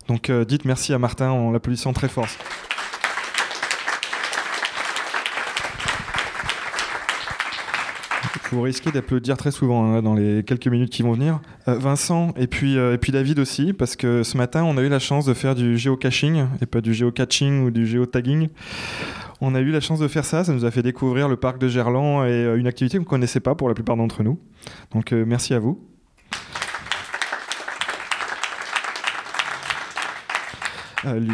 Donc euh, dites merci à Martin en l'applaudissant très fort. Vous risquez d'applaudir très souvent hein, dans les quelques minutes qui vont venir. Euh, Vincent et puis, euh, et puis David aussi, parce que ce matin, on a eu la chance de faire du géocaching, et pas du géocatching ou du géotagging. On a eu la chance de faire ça, ça nous a fait découvrir le parc de Gerland et euh, une activité qu'on ne connaissait pas pour la plupart d'entre nous. Donc euh, merci à vous. Euh, lui.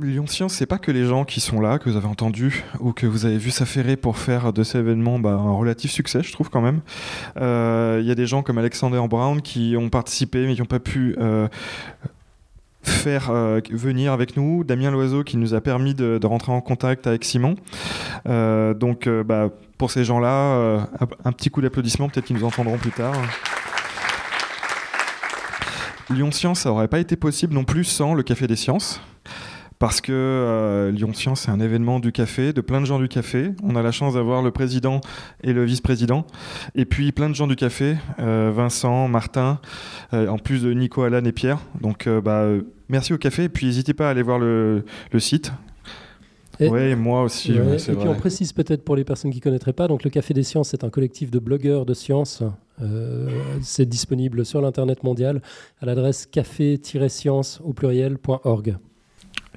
Lyon Science, c'est pas que les gens qui sont là, que vous avez entendus ou que vous avez vu s'affairer pour faire de cet événement bah, un relatif succès, je trouve quand même. Il euh, y a des gens comme Alexander Brown qui ont participé mais qui n'ont pas pu euh, faire euh, venir avec nous. Damien Loiseau qui nous a permis de, de rentrer en contact avec Simon. Euh, donc euh, bah, pour ces gens-là, euh, un petit coup d'applaudissement, peut-être qu'ils nous entendront plus tard. Lyon Science, ça n'aurait pas été possible non plus sans le Café des Sciences. Parce que euh, Lyon Science, c'est un événement du café, de plein de gens du café. On a la chance d'avoir le président et le vice-président. Et puis plein de gens du café, euh, Vincent, Martin, euh, en plus de Nico, Alan et Pierre. Donc euh, bah, euh, merci au café. Et puis n'hésitez pas à aller voir le, le site. Oui, moi aussi. Ouais, ouais, c'est et vrai. Puis on précise peut-être pour les personnes qui ne connaîtraient pas, donc le Café des Sciences, c'est un collectif de blogueurs de sciences. Euh, c'est disponible sur l'Internet mondial à l'adresse café-science au pluriel point org.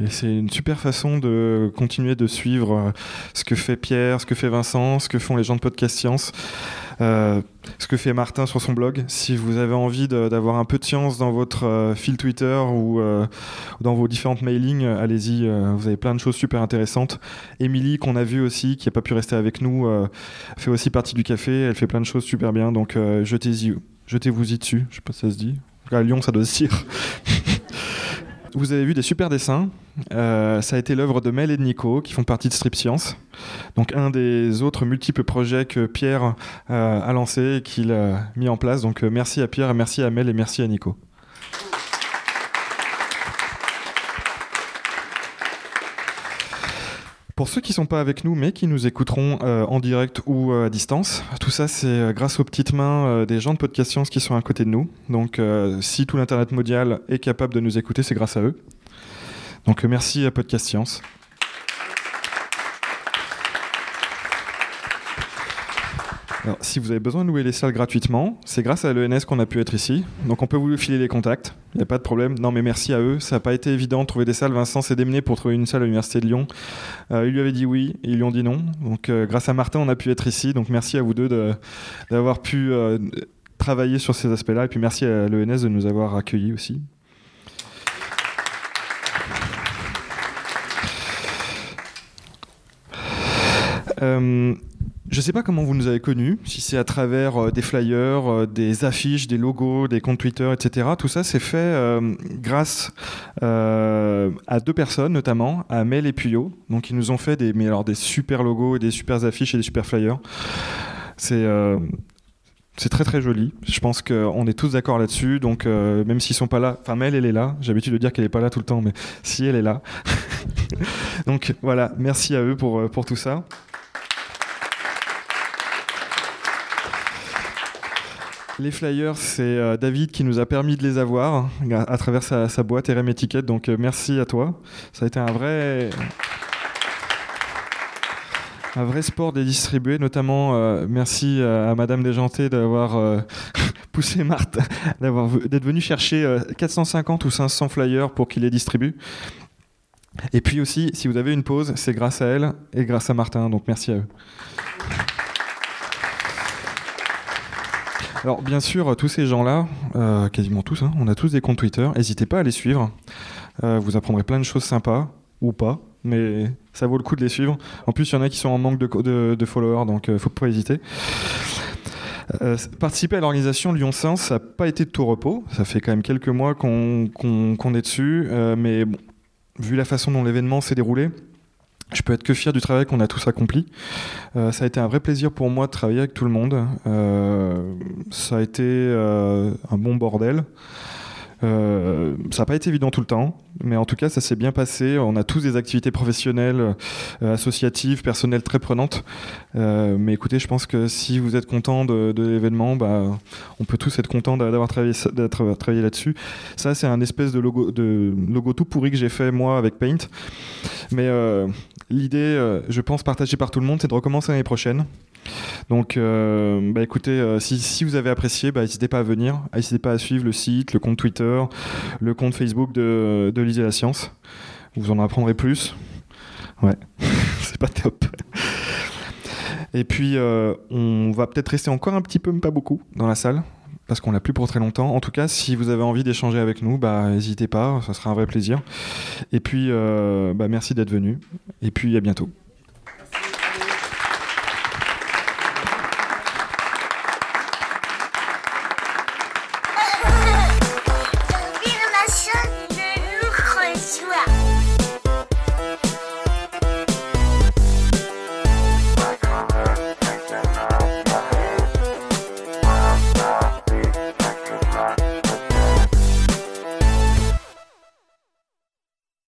Et c'est une super façon de continuer de suivre ce que fait Pierre, ce que fait Vincent, ce que font les gens de Podcast Science, euh, ce que fait Martin sur son blog. Si vous avez envie de, d'avoir un peu de science dans votre fil Twitter ou euh, dans vos différentes mailings, allez-y, euh, vous avez plein de choses super intéressantes. Émilie, qu'on a vue aussi, qui n'a pas pu rester avec nous, euh, fait aussi partie du café, elle fait plein de choses super bien, donc euh, jetez-y, jetez-vous-y dessus, je sais pas si ça se dit. À Lyon, ça doit se dire. Vous avez vu des super dessins, euh, ça a été l'œuvre de Mel et de Nico qui font partie de Strip Science, donc un des autres multiples projets que Pierre euh, a lancé et qu'il a mis en place, donc euh, merci à Pierre, merci à Mel et merci à Nico. Pour ceux qui ne sont pas avec nous, mais qui nous écouteront euh, en direct ou euh, à distance, tout ça c'est grâce aux petites mains euh, des gens de Podcast Science qui sont à côté de nous. Donc euh, si tout l'Internet mondial est capable de nous écouter, c'est grâce à eux. Donc euh, merci à Podcast Science. Alors, si vous avez besoin de louer les salles gratuitement, c'est grâce à l'E N S qu'on a pu être ici. Donc on peut vous filer les contacts, il n'y a pas de problème. Non mais merci à eux, ça n'a pas été évident de trouver des salles. Vincent s'est démené pour trouver une salle à l'Université de Lyon. Euh, ils lui avaient dit oui, ils lui ont dit non. Donc euh, grâce à Martin, on a pu être ici. Donc merci à vous deux de, d'avoir pu euh, travailler sur ces aspects-là. Et puis merci à l'E N S de nous avoir accueillis aussi. Euh... Je ne sais pas comment vous nous avez connus, si c'est à travers euh, des flyers, euh, des affiches, des logos, des comptes Twitter, et cetera. Tout ça, c'est fait euh, grâce euh, à deux personnes, notamment à Mel et Puyot. Donc, ils nous ont fait des, mais alors, des super logos, et des super affiches et des super flyers. C'est, euh, C'est très très joli. Je pense qu'on est tous d'accord là-dessus. Donc euh, même s'ils sont pas là, enfin mais elle, elle est là. J'ai l'habitude de dire qu'elle est pas là tout le temps, mais si elle est là. Donc voilà, merci à eux pour pour tout ça. Les flyers, c'est euh, David qui nous a permis de les avoir à, à travers sa, sa boîte R M Étiquette. Donc euh, merci à toi. Ça a été un vrai. Un vrai sport des distribués, notamment euh, merci à Madame Desjanté d'avoir euh, poussé Marthe, d'avoir, d'être venue chercher euh, quatre cent cinquante ou cinq cents flyers pour qu'il les distribue. Et puis aussi, si vous avez une pause, c'est grâce à elle et grâce à Martin, donc merci à eux. Alors bien sûr, tous ces gens-là, euh, quasiment tous, hein, on a tous des comptes Twitter, n'hésitez pas à les suivre, euh, vous apprendrez plein de choses sympas, ou pas. Mais ça vaut le coup de les suivre. En plus, il y en a qui sont en manque de, de, de followers, donc il euh, ne faut pas hésiter. Euh, participer à l'organisation Lyon Science, ça n'a pas été de tout repos. Ça fait quand même quelques mois qu'on, qu'on, qu'on est dessus. Euh, mais bon, vu la façon dont l'événement s'est déroulé, je peux être que fier du travail qu'on a tous accompli. Euh, ça a été un vrai plaisir pour moi de travailler avec tout le monde. Euh, ça a été euh, un bon bordel. Euh, ça n'a pas été évident tout le temps, mais en tout cas ça s'est bien passé. On a tous des activités professionnelles, euh, associatives, personnelles très prenantes, euh, mais écoutez, je pense que si vous êtes content de, de l'événement, bah, on peut tous être contents d'avoir travaillé, d'avoir travaillé là-dessus. Ça, c'est un espèce de logo, de logo tout pourri que j'ai fait moi avec Paint, mais euh, l'idée, euh, je pense partagée par tout le monde, c'est de recommencer l'année prochaine. Donc euh, bah écoutez, euh, si, si vous avez apprécié, bah, n'hésitez pas à venir, n'hésitez pas à suivre le site, le compte Twitter, le compte Facebook de, de Lisez la science, vous en apprendrez plus. Ouais, c'est pas top. Et puis euh, on va peut-être rester encore un petit peu, mais pas beaucoup, dans la salle, parce qu'on l'a plus pour très longtemps. En tout cas, si vous avez envie d'échanger avec nous, bah, n'hésitez pas, ça sera un vrai plaisir. Et puis euh, bah, merci d'être venu, et puis à bientôt.